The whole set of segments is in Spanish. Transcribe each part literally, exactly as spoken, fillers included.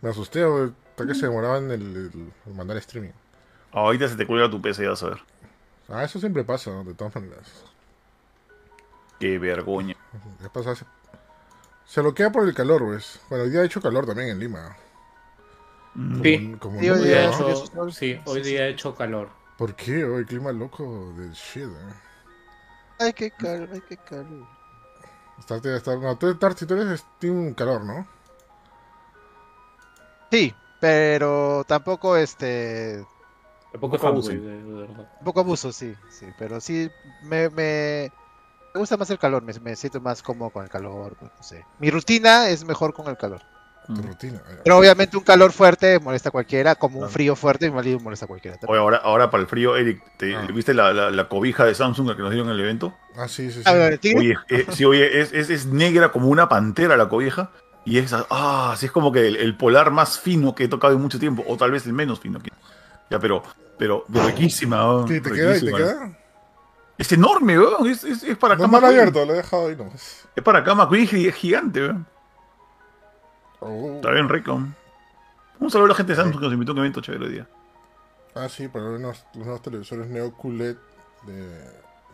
Me asusté, hasta que se demoraban el, el, el mandar streaming. Ahorita se te cuelga tu P C, vas a ver. Ah, eso siempre pasa, ¿no? De todas maneras. Qué vergüenza. ¿Qué pasa? Se lo queda por el calor, ¿ves? Bueno, hoy día ha hecho calor también en Lima. Sí, como, como sí, hoy día, día, ¿no? hecho, sí, hoy día ha hecho calor. ¿Por qué? Hoy clima loco del shit, ¿eh? Ay, qué calor, ay, qué calor. Estarte, estar, no, tú, Tarsi, tú eres Steam calor, ¿no? Sí, pero tampoco este... Tampoco abuso. Tampoco abuso, sí, sí. Pero sí, me... me... Me gusta más el calor, me, me siento más cómodo con el calor, no sé. Mi rutina es mejor con el calor. Tu rutina. Pero obviamente un calor fuerte molesta a cualquiera, como un frío fuerte molesta a cualquiera. Oye, ahora, ahora para el frío, Eric, ¿te, ah. ¿viste la, la, la cobija de Samsung que nos dieron en el evento? Ah, sí, sí, sí. Ver, oye, eh, sí, oye es, es, es negra como una pantera la cobija, y es ah, así es como que el, el polar más fino que he tocado en mucho tiempo, o tal vez el menos fino. Ya, pero, pero riquísima. Oh, ¿Te, te queda? ¿Te queda? Es enorme, weón. Es, es, es para no cama. No es mal abierto, lo he dejado ahí nomás. Es para cama, y es gigante, weón. Oh. Está bien rico. Un saludo a la gente de Samsung que nos invitó a un evento chévere hoy día. Ah, sí, para unos, unos televisores Neo Q L E D de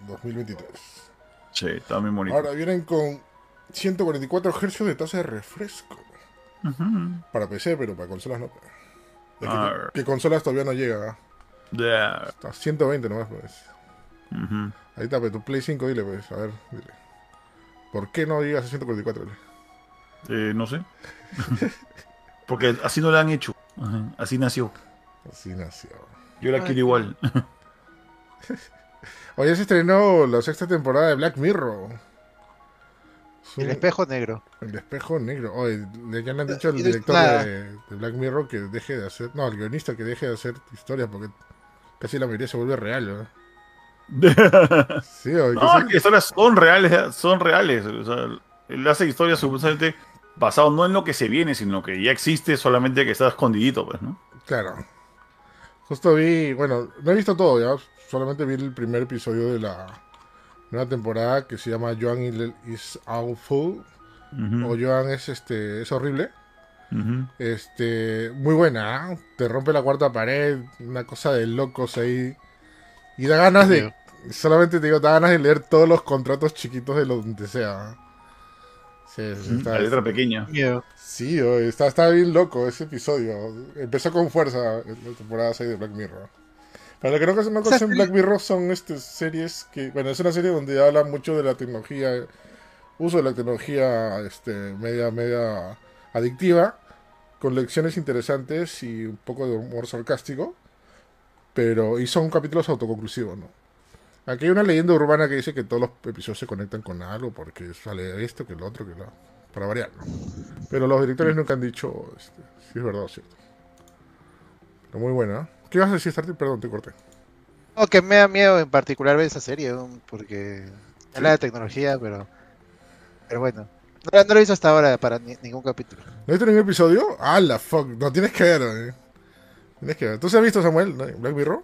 dos mil veintitrés. Sí, está bien bonito. Ahora vienen con ciento cuarenta y cuatro hercios de tasa de refresco. Uh-huh. Para P C, pero para consolas no. Es que, que consolas todavía no llega. Yeah. A ciento veinte nomás, pues. Uh-huh. Ahí está, pero tu Play cinco, dile, pues, a ver, dile. ¿Por qué no llegas a ciento cuarenta y cuatro? Eh, no sé. Porque así no la han hecho. Ajá. Así nació. Así nació. Yo la Ay, quiero igual. Hoy se estrenó la sexta temporada de Black Mirror. Es un... El espejo negro. El espejo negro. Oye, ya le han dicho al director de, de Black Mirror que deje de hacer. No, al guionista que deje de hacer historias porque casi la mayoría se vuelve real, ¿verdad? Sí, oye, no, que son, son reales, son reales. O sea, él hace historias supuestamente basado no en lo que se viene, sino que ya existe, solamente que está escondidito, pues, ¿no? Claro. Justo vi, bueno, no he visto todo, ya solamente vi el primer episodio de la nueva temporada que se llama Joan is Awful. Uh-huh. O Joan es este es horrible. Uh-huh. Este, muy buena, ¿eh? Te rompe la cuarta pared, una cosa de locos ahí. Y da ganas de... Solamente te digo, da ganas de leer todos los contratos chiquitos de donde sea. Sí, sí, está, la letra pequeña. Miedo. Sí, está, está bien loco ese episodio. Empezó con fuerza la temporada seis de Black Mirror. Para los que no conocen, o sea, Black Mirror son este, series que... Bueno, es una serie donde habla mucho de la tecnología, uso de la tecnología este, media, media adictiva, con lecciones interesantes y un poco de humor sarcástico. Pero, y son capítulos autoconclusivos, ¿no? Aquí hay una leyenda urbana que dice que todos los episodios se conectan con algo porque sale esto, que lo otro, que lo... Para variar, ¿no? Pero los directores nunca han dicho este, si es verdad o cierto. Pero muy buena. ¿Qué vas a decir, Starty? Perdón, te corté. No, que me da miedo en particular ver esa serie, ¿no? Porque habla de tecnología, pero... Pero bueno. No, no lo he visto hasta ahora para ni, ningún capítulo. ¿No he visto ningún episodio? ¡Ah, la fuck! No tienes que ver, ¿eh? ¿Tú se has visto, Samuel, Black Mirror?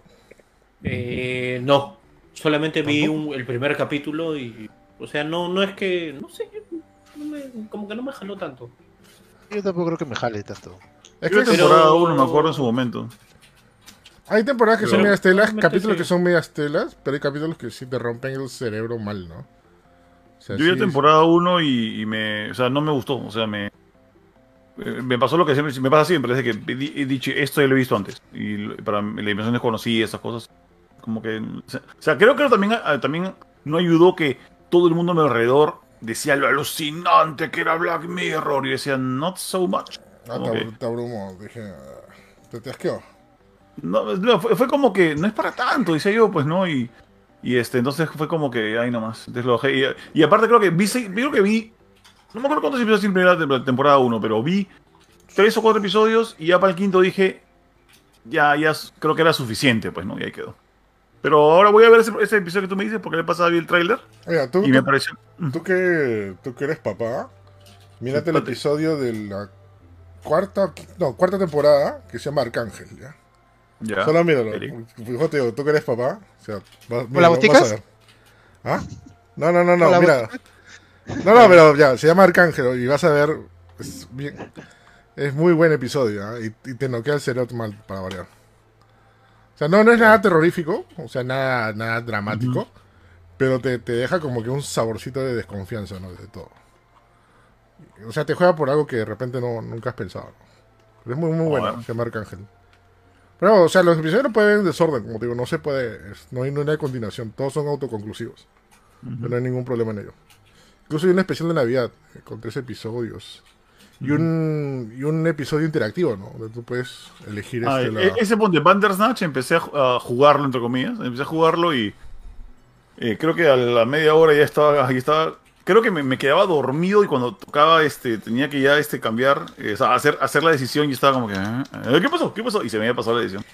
Eh, no, solamente vi un, el primer capítulo y... O sea, no, no es que... No sé, no me, como que no me jaló tanto. Yo tampoco creo que me jale tanto. Es que la temporada uno, me acuerdo en su momento. Hay temporadas que pero, son medias telas, capítulos sí. que son medias telas, pero hay capítulos que sí te rompen el cerebro mal, ¿no? O sea, yo vi sí, temporada uno y, y me... O sea, no me gustó, o sea, me... Me pasó lo que siempre, me pasa siempre, es que he dicho, esto ya lo he visto antes, y para la dimensión desconocida, esas cosas, como que, o sea, creo que también, también no ayudó que todo el mundo a mi alrededor decía lo alucinante que era Black Mirror, y decían, not so much. Ah, te, te abrumó, dije, te te asqueó. No, no fue, fue como que, no es para tanto, decía yo, pues no, y, y este, entonces fue como que, ahí nomás, deslojé, y, y aparte creo que vi, creo que vi, no me acuerdo cuántos episodios siempre era la temporada uno, pero vi tres o cuatro episodios y ya para el quinto dije, ya, ya creo que era suficiente, pues no, y ahí quedó. Pero ahora voy a ver ese, ese episodio que tú me dices porque le pasaba bien el tráiler y tú, me pareció... Tú que, tú que eres papá, mírate el episodio de la cuarta, no, cuarta temporada que se llama Arcángel, ¿ya? Ya. Solo míralo. Fíjate, tú que eres papá, o sea, vas, míralo, ¿las boticas? Vas a ver. ¿Ah? No, no, no, no, mira... No, no, pero ya, se llama Arcángel y vas a ver. Es, bien, es muy buen episodio, ¿eh? y, y te noquea el cerebro mal para variar. O sea, no, no es nada terrorífico, o sea, nada, nada dramático, uh-huh. pero te, te deja como que un saborcito de desconfianza, ¿no? De todo. O sea, te juega por algo que de repente no, nunca has pensado, ¿no? Pero es muy, muy bueno, se llama Arcángel. Pero, o sea, los episodios no pueden ir en desorden, como te digo, no se puede, es, no, hay, no hay una continuación, todos son autoconclusivos. Uh-huh. No hay ningún problema en ello. Incluso hay un especial de Navidad, con tres episodios. Y un, y un episodio interactivo, ¿no? Donde tú puedes elegir este... Ay, la... Ese punto de Bandersnatch empecé a jugarlo, entre comillas. Empecé a jugarlo y... Eh, creo que a la media hora ya estaba... Ahí estaba creo que me, me quedaba dormido y cuando tocaba, este tenía que ya este cambiar... Eh, o sea, hacer, hacer la decisión y estaba como que... ¿Eh? ¿Qué pasó? ¿Qué pasó? Y se me había pasado la decisión.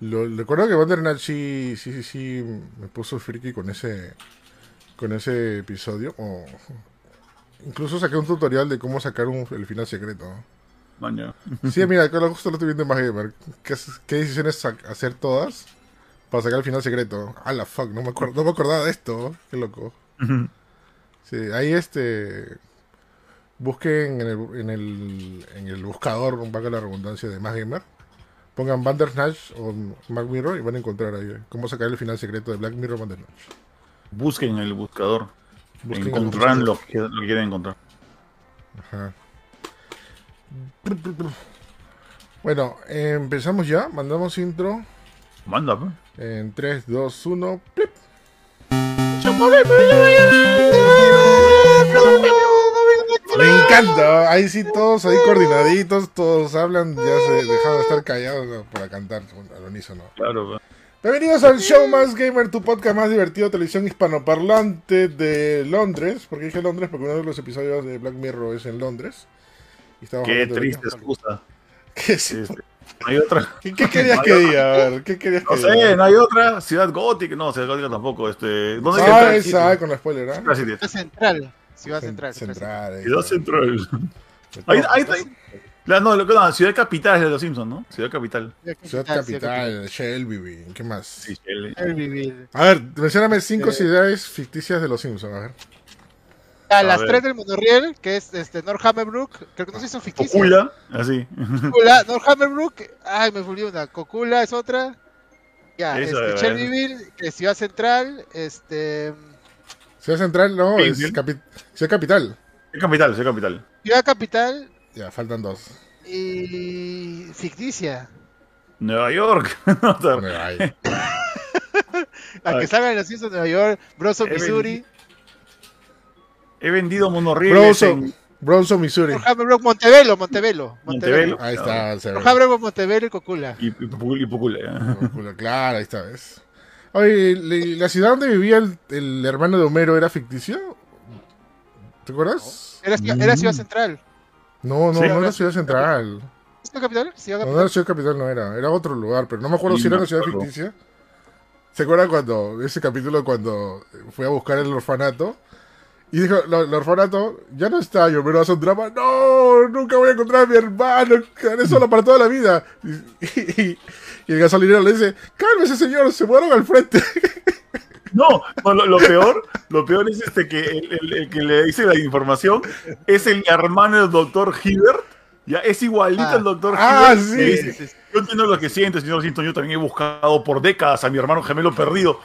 Lo, recuerdo que Bandersnatch sí, sí, sí, sí... Me puso friki con ese... Con ese episodio. O... Oh. Incluso saqué un tutorial de cómo sacar un, el final secreto. Mañana. Sí, mira, justo lo estoy viendo en MacGamer. ¿Qué, qué decisiones hacer todas para sacar el final secreto? Ah, la fuck, no me, acuerdo, no me acordaba de esto. Qué loco. Uh-huh. Sí, ahí este... Busquen en el, en el, en el buscador, valga la redundancia, de MacGamer. Pongan Bandersnatch o Black Mirror y van a encontrar ahí cómo sacar el final secreto de Black Mirror Bandersnatch. Busquen en el buscador. Busquen encontrarán lo que, lo que quieren encontrar. Ajá. Bueno, eh, empezamos ya. Mandamos intro. Manda, pues. En tres, dos, uno. ¡Plip! Me encanta. Ahí sí, todos ahí coordinaditos. Todos hablan. Ya se dejaron de estar callados para cantar al unísono. Claro, pues. Bienvenidos al show más gamer, tu podcast más divertido, televisión hispanoparlante de Londres. Porque dije Londres porque uno de los episodios de Black Mirror es en Londres. Y qué triste excusa. ¿Qué es? Sí, sí. No hay otra. ¿Qué, qué querías no que diga? A ver, ¿qué querías no que sé, diga? No hay otra. Ciudad Gótica, no, Ciudad Gótica tampoco. Este, ¿dónde ah, es esa, ¿sí? Con la spoiler, ¿ah? ¿Eh? Ciudad Central. Ciudad Central. Central. Ciudad Central. Ahí está. Ahí, ahí. La, no, no, Ciudad Capital es de los Simpsons, ¿no? Ciudad Capital. Ciudad Capital, Capital. Shelbyville, ¿qué más? Sí, Shelbyville. A ver, mencióname cinco eh. ciudades ficticias de los Simpsons, a ver. A, a las ver. Tres del monorriel, que es este, Northammerbrook, creo que no sé si son ficticias. Cocula, así. Cocula, Northammerbrook, ay, me volví una. Cocula es otra. Ya, este, es Shelbyville, que es Ciudad Central, este... Ciudad Central, no, ¿Pinfield? Es capi... Ciudad Capital. Ciudad Capital, Ciudad Capital. Ciudad Capital... Ya, faltan dos. Y... ficticia. Nueva York. No, Nueva York. La que salgan los Simpsons de Nueva York. Bronson, he Missouri. Vendi... He vendido monorrieles. Bronson, en... Bronson, Missouri. Montebello, Montebello, Montebello. Montebello. Ahí está. Se ve. Montebello y Cocula. Y, y, y Pucula. Claro, ahí está, ¿ves? Oye, ¿la ciudad donde vivía el, el hermano de Homero era ficticia? ¿Te acuerdas? Era, era Ciudad Central. No, no, sí, no era Ciudad Central. ¿Ciudad Capital? ¿Ciudad Capital? No, la Ciudad Capital no era, era otro lugar, pero no me acuerdo sí, si era una ciudad acuerdo. ficticia. ¿Se acuerdan cuando, ese capítulo cuando fue a buscar el orfanato? Y dijo, el orfanato, ya no está, yo me lo hace un drama. ¡No! Nunca voy a encontrar a mi hermano, quedaré solo para toda la vida. Y, y, y el gasolinero le dice, cálmese señor, se mueron al frente. No, no lo, lo peor, lo peor es este que el, el, el que le dice la información es el hermano del doctor Hibbert, ya es igualito ah, al doctor ah, Hibbert. Sí. Dice, sí, sí. Yo entiendo lo que siente, señor Sinton, yo también he buscado por décadas a mi hermano gemelo perdido.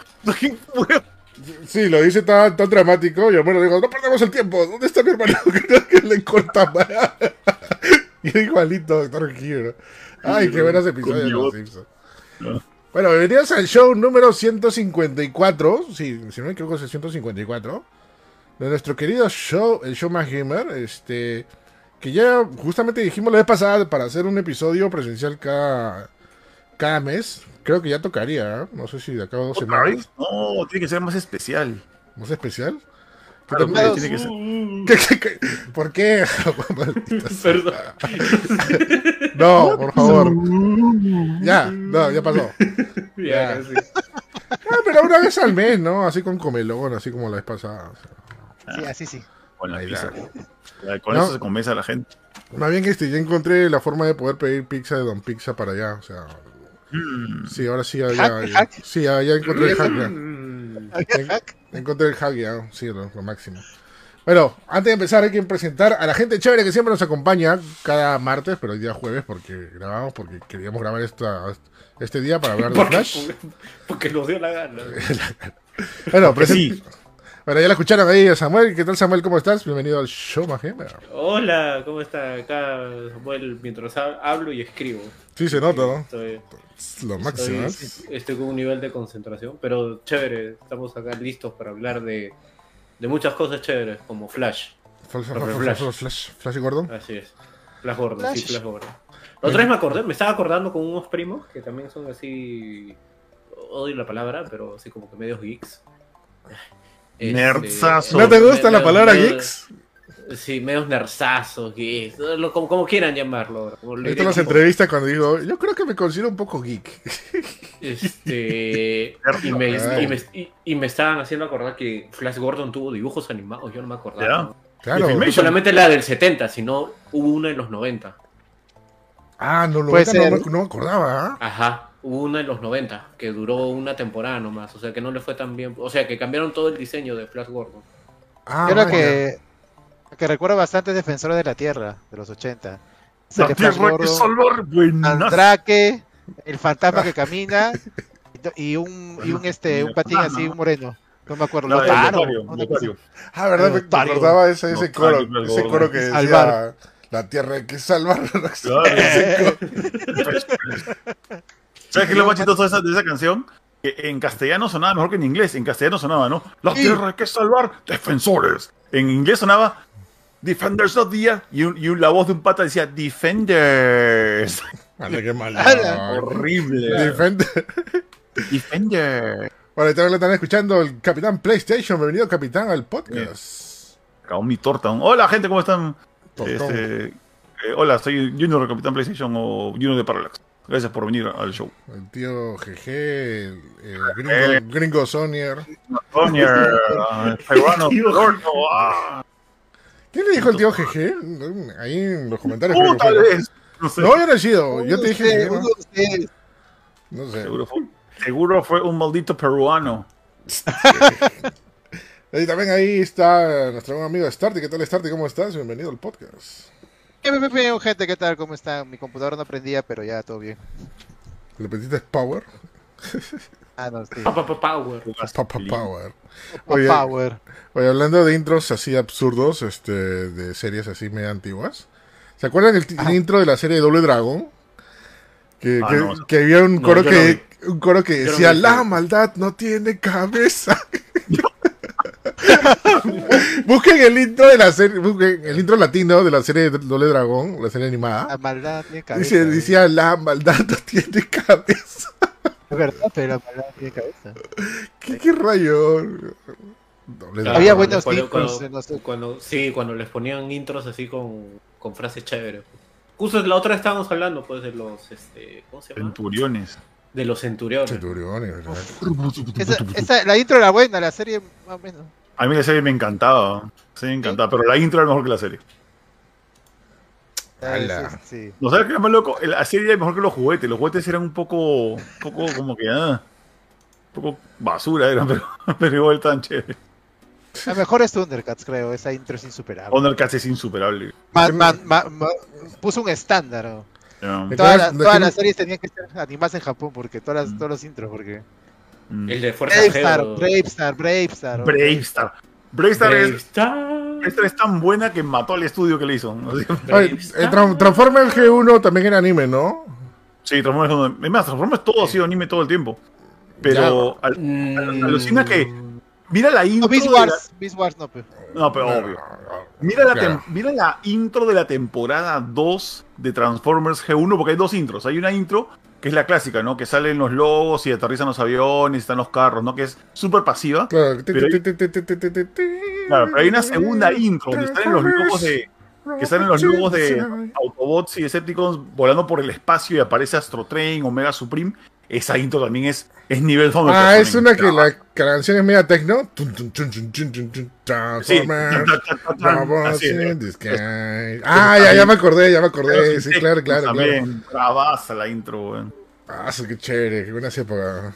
Sí, lo dice tan, tan dramático, y el hermano dijo, no perdamos el tiempo, ¿dónde está mi hermano? Creo que le corta para. Y igualito, doctor Hibbert. Ay, qué buenos episodios de los Simpsons. No. Bueno, bienvenidos al show número ciento cincuenta y cuatro, sí, si no me equivoco es el ciento cincuenta y cuatro, de nuestro querido show, el show más gamer, este, que ya justamente dijimos la vez pasada para hacer un episodio presencial cada, cada mes, creo que ya tocaría, ¿eh? No sé si de acá a dos semanas. No, tiene que ser más especial. ¿Más especial? Claro, claro, tiene que ser. ¿Qué, qué, qué? ¿Por qué? Perdón. No, por favor. Ya, no, ya pasó. Ya. Ya, sí. Ah, pero una vez al mes, ¿no? Así con comelón, así como la vez pasada. O sea. Sí, así sí. Con la pizza. Con no, eso se convence a la gente. Más bien que este, ya encontré la forma de poder pedir pizza de Don Pizza para allá. O sea. Mm. Sí, ahora sí, ya, ya, ya, sí, ya, ya encontré el hack. Ya. Encontré el hackeado, sí, lo, lo máximo. Bueno, antes de empezar hay que presentar a la gente chévere que siempre nos acompaña cada martes, pero hoy día jueves porque grabamos, porque queríamos grabar esta, este día para hablar de Flash. Porque nos dio la gana. Bueno, pero sí. Bueno, ya la escucharon ahí a Samuel. ¿Qué tal, Samuel? ¿Cómo estás? Bienvenido al show, MacGamer. Hola, ¿cómo está? Acá Samuel, mientras hablo y escribo. Sí, se nota, ¿no? Estoy, Lo máximo. Estoy, estoy con un nivel de concentración, pero chévere. Estamos acá listos para hablar de, de muchas cosas chéveres, como Flash. Flash, Flash, Flash, Flash, Flash Gordon. Así es. Flash Gordon, Flash. sí, Flash Gordon. La otra vez me acordé, me estaba acordando con unos primos que también son así, odio la palabra, pero así como que medios geeks. Este, Nerdsazo. ¿No te gusta me, la me, palabra me, geeks? Sí, medios nersazos, geeks, lo, como, como quieran llamarlo. Esto las entrevistas cuando digo, yo creo que me considero un poco geek. Este, y, me, y, me, y, y me estaban haciendo acordar que Flash Gordon tuvo dibujos animados, yo no me acordaba. Claro. No solamente la del setenta, sino hubo una en los noventa. Ah, no lo no, no, no me acordaba. ¿eh? Ajá. Hubo una en los noventa, que duró una temporada nomás, o sea que no le fue tan bien, o sea que cambiaron todo el diseño de Flash Gordon. Ah, yo lo que, que recuerdo bastante es Defensores de la Tierra, de los ochenta. La Tierra Flash Gordon, es olor, Andrake, el fantasma que camina, y un, y un, este, un patín así, un moreno. No me acuerdo. No, claro, notario, no, notario. Ah, verdad, me acordaba ese, ese coro, ese coro que decía... Alvar. La Tierra hay que salvar. Claro. ¿Sabes qué es lo más chistoso de esa, de esa canción? Que en castellano sonaba mejor que en inglés. En castellano sonaba, ¿no? La tierra hay que salvar, defensores. En inglés sonaba Defenders of the Earth. Y, un, y la voz de un pata decía Defenders. Vale, qué malo. Horrible. Defender. Defender. Bueno, también lo están escuchando el Capitán PlayStation. Bienvenido, Capitán, al podcast. Caón mi torta. Hola, gente, ¿cómo están? Este, eh, hola, soy Junior, Capitán PlayStation o Junior de Parallax. Gracias por venir al show. El tío G G, el, el gringo, eh, gringo Sonier. Sonier, peruano. uh, ¿Quién le dijo el tío G G? Ahí en los comentarios. ¡Oh, tal vez! No sé. No era sido. Yo te dije. No sé. No sé. Seguro, fue, seguro fue un maldito peruano. Y también ahí está nuestro buen amigo Starty. ¿Qué tal, Starty? ¿Cómo estás? Bienvenido al podcast. ¿Qué gente? ¿Qué tal? ¿Cómo están? Mi computadora no prendía, pero ya todo bien. ¿Le prendiste power? Ah, no, sí. Power. Power. Oye, power. Oye, hablando de intros así absurdos, este, de series así medio antiguas. ¿Se acuerdan el, el intro de la serie de Doble Dragón? Que, ah, que, no. que había un coro, no, que, no un coro que decía, no, la maldad no tiene cabeza. Busquen el intro de la serie, busquen el intro latino de la serie Doble Dragón, la serie animada. La maldad tiene cabeza. Dice, decía, la maldad no tiene cabeza. Es verdad, pero la maldad tiene cabeza. ¿Qué, qué rayo? Claro, había buenos cuando, intros. Cuando, no sé. cuando, sí, cuando les ponían intros así con, con frases chéveres. Justo la otra estábamos hablando, pues, de los, este, ¿cómo se llama? Centuriones. De los Centuriones. Centuriones, ¿verdad? Esa, esa, la intro era buena, la serie más o menos. A mí la serie me encantaba, sí, me encantaba, pero la intro era mejor que la serie. Ala. Sí. ¿No sabes qué es más loco? La serie era mejor que los juguetes, los juguetes eran un poco, un poco como que, ah, un poco basura eran, pero, pero igual tan chévere. La mejor es Thundercats, creo, esa intro es insuperable. Thundercats es insuperable. Ma, ma, ma, ma, puso un estándar, ¿no? Yeah. Todas las, todas las series tenían que ser animadas en Japón, porque todas las, todos los intros, porque... El de Fuerza Bravestarr, Bravestarr, Bravestarr, Bravestarr. Bravestarr es, es tan buena que mató al estudio que le hizo. Oye, eh, tra Transformers G uno también era anime, ¿no? Sí, Transformers G uno. Es más, Transformers todo ha sido anime todo el tiempo. Pero al, al, alucina que... Mira la intro... No, Beast Wars, la... Beast Wars no, pero... No, pero obvio. Mira la, claro. mira la intro de la temporada dos de Transformers G uno, porque hay dos intros. Hay una intro... que es la clásica, ¿no? Que salen los lobos y aterrizan los aviones, están los carros, ¿no? Que es súper pasiva. Claro, pero hay... claro, pero hay una segunda intro donde salen los lobos de... que salen los lobos de Autobots y Decepticons volando por el espacio y aparece Astro Train, Omega Supreme. Esa intro también es, es nivel famoso. Ah, es una que la canción es media techno. Ah, ya, ya me acordé, ya me acordé. Sí, claro, claro. También bravaza la intro, weón. Ah, qué chévere, qué buena época.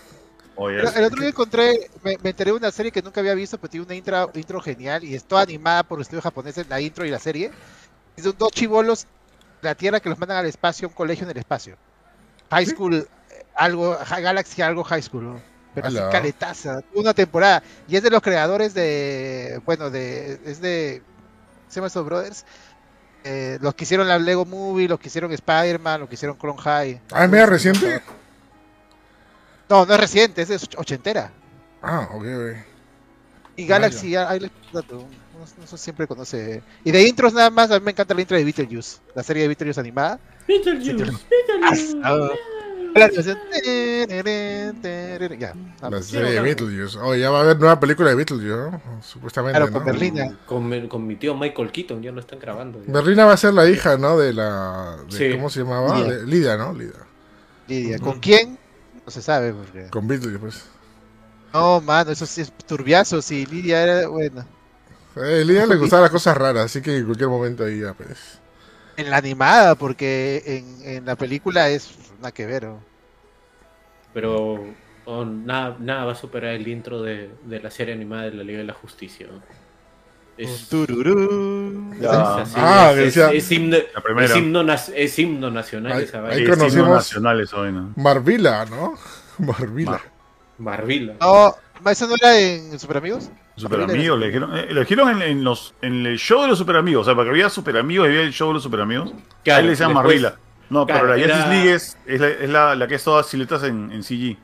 Oye, el, el otro día encontré, me, me enteré de una serie que nunca había visto, pero tiene una intro, intro genial y está animada por estudios japoneses, la intro y la serie. Y son dos chibolos de la Tierra que los mandan al espacio, a un colegio en el espacio. High School, ¿sí? algo, Galaxy algo High School, ¿no? Pero sin caletaza, una temporada. Y es de los creadores de, bueno, de, es de, ¿se llama estos brothers? Eh, los que hicieron la Lego Movie, los que hicieron Spider-Man, los que hicieron Clone High. Ah, ¿es media reciente? No, no es reciente, es de ochentera. Ah, ok, ok. Y Galaxy, ahí les dato, no siempre conoce. Y de intros nada más, a mí me encanta la intro de Beetlejuice, la serie de Beetlejuice animada. Beetlejuice, Beetlejuice. La serie de Beetlejuice. Oh, ya va a haber nueva película de Beetlejuice, ¿no? Supuestamente. Claro, con ¿no? Berlina. Con, con mi tío Michael Keaton, ya lo están grabando. Ya. Berlina va a ser la hija, ¿no? De la. De, sí. ¿Cómo se llamaba? Lidia, de, Lidia ¿no? Lidia. Lidia. ¿Con uh-huh. quién? No se sabe. Porque... Con Beetlejuice, pues. No, mano, eso sí es turbiazo. Sí, Lidia era. Bueno. Eh, Lidia le gustaban las cosas raras, así que en cualquier momento ahí ya, pues. En la animada, porque en, en la película es nada que ver. ¿O? Pero oh, nada, nada va a superar el intro de, de la serie animada de la Liga de la Justicia. Es himno nacional ahí, esa vaina. Ahí conocimos es himno nacional esa vaina. Marvila, ¿no? Marvila. Mar Marvila. No, ¿eso no era en Superamigos? Superamigos, le dijeron, eh, le dijeron en, en, los, en el show de los Superamigos. O sea, para que había Superamigos, había el show de los Superamigos. Claro, ahí le decían después, Marvila. No, claro, pero la era... Justice League es, es, la, es la, la que es todas siluetas en, en C G.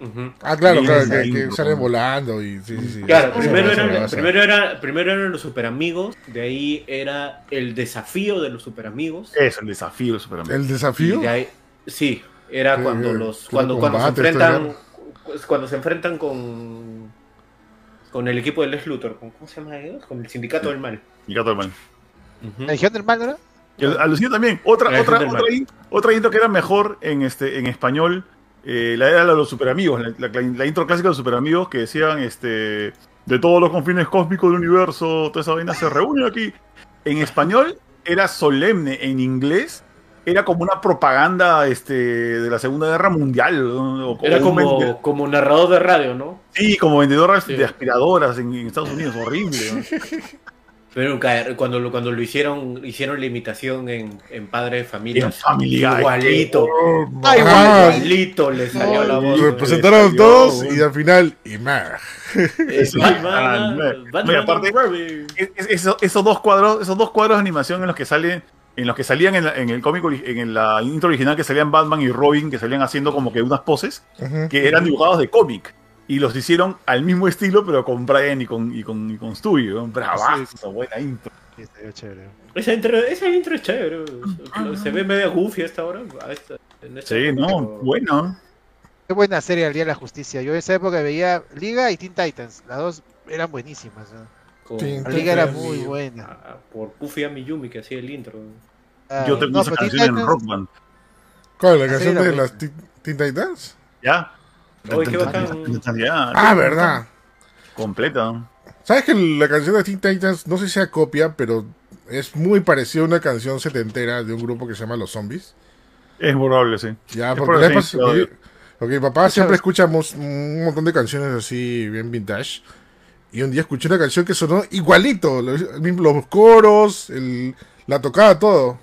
Uh-huh. Ah, claro, sí, claro, que, que salen volando y sí, sí, sí. Claro, sí, primero, sí, era, sí. Primero, era, primero eran los Superamigos, de ahí era el desafío de los Superamigos. Es el desafío de los Superamigos. ¿El desafío? De ahí, sí, era sí, cuando eh, los cuando, combate, cuando se enfrentan cuando se enfrentan con con el equipo del Lex Luthor, ¿cómo se llama ellos? Con el sindicato sí. del mal. Sindicato del mal. Uh-huh. ¿La región del mal, ¿verdad? El, alucino también, otra, otra, otra, in, otra intro que era mejor en este en español, eh, la era la de los Superamigos, la, la, la intro clásica de los Superamigos que decían este de todos los confines cósmicos del universo, toda esa vaina se reúne aquí. En español era solemne, en inglés era como una propaganda este, de la Segunda Guerra Mundial. ¿No? Como era como, un como narrador de radio, ¿no? Sí, como vendedor sí. de aspiradoras en, en Estados Unidos, horrible, ¿no? Pero cuando, cuando lo hicieron, hicieron la imitación en, en Padre de Familia. Familia igualito. Oh, Ay, igualito le salió oh, la voz. Representaron dos y al final, y más. Es, esos dos cuadros, esos dos cuadros de animación en los que salen, en los que salían en, la, en el cómic, en la intro original que salían Batman y Robin, que salían haciendo como que unas poses, uh-huh. que eran dibujados de cómic. Y los hicieron al mismo estilo, pero con Brian y con, y con, y con Stu, ¿no? Bravazo, sí, sí. buena intro. Sí, chévere. Esa, intro, esa intro es chévere. Se ve media goofy a esta hora. Sí, no, pero... bueno. Qué buena serie, el Día de la Justicia. Yo en esa época veía Liga y Teen Titans. Las dos eran buenísimas, ¿no? Con... La Liga era muy buena. Ah, por Puffy Amiyumi, que hacía el intro. Ah, Yo tengo no, esa canción Titans... en Rock Band. ¿Cuál? ¿La, la canción de las Teen Titans? Ya. Oye, qué bacán. Ah, verdad. Completa. ¿Sabes que la canción de Teen Titans, no sé si sea copia, pero es muy parecida a una canción setentera de un grupo que se llama Los Zombies? Es probable, sí. Ya, porque mi sí, okay, okay, papá siempre escuchamos un montón de canciones así, bien vintage. Y un día escuché una canción que sonó igualito. Los, los coros, el, la tocada, todo.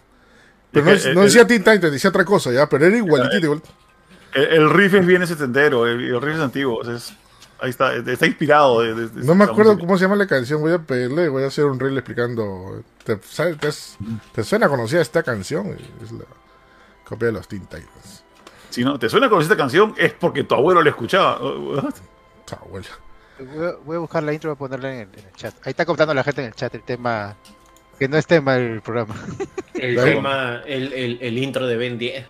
Pero no, no decía Teen Titans, decía otra cosa, ya, pero era igualito, igualito. El, el riff es bien setentero, el, el riff es antiguo, o sea, es, ahí está, está inspirado. De, de, de, no me acuerdo música. Cómo se llama la canción, voy a pedirle, voy a hacer un reel explicando. ¿Te, sabes, te, es, te suena conocida esta canción? Es la copia de los Teen Titans. Si no, te suena conocida esta canción es porque tu abuelo la escuchaba. Tu abuelo. Voy a buscar la intro y ponerla en el, en el chat. Ahí está contando la gente en el chat el tema, que no es tema del programa. El tema, el, el, el intro de Ben diez.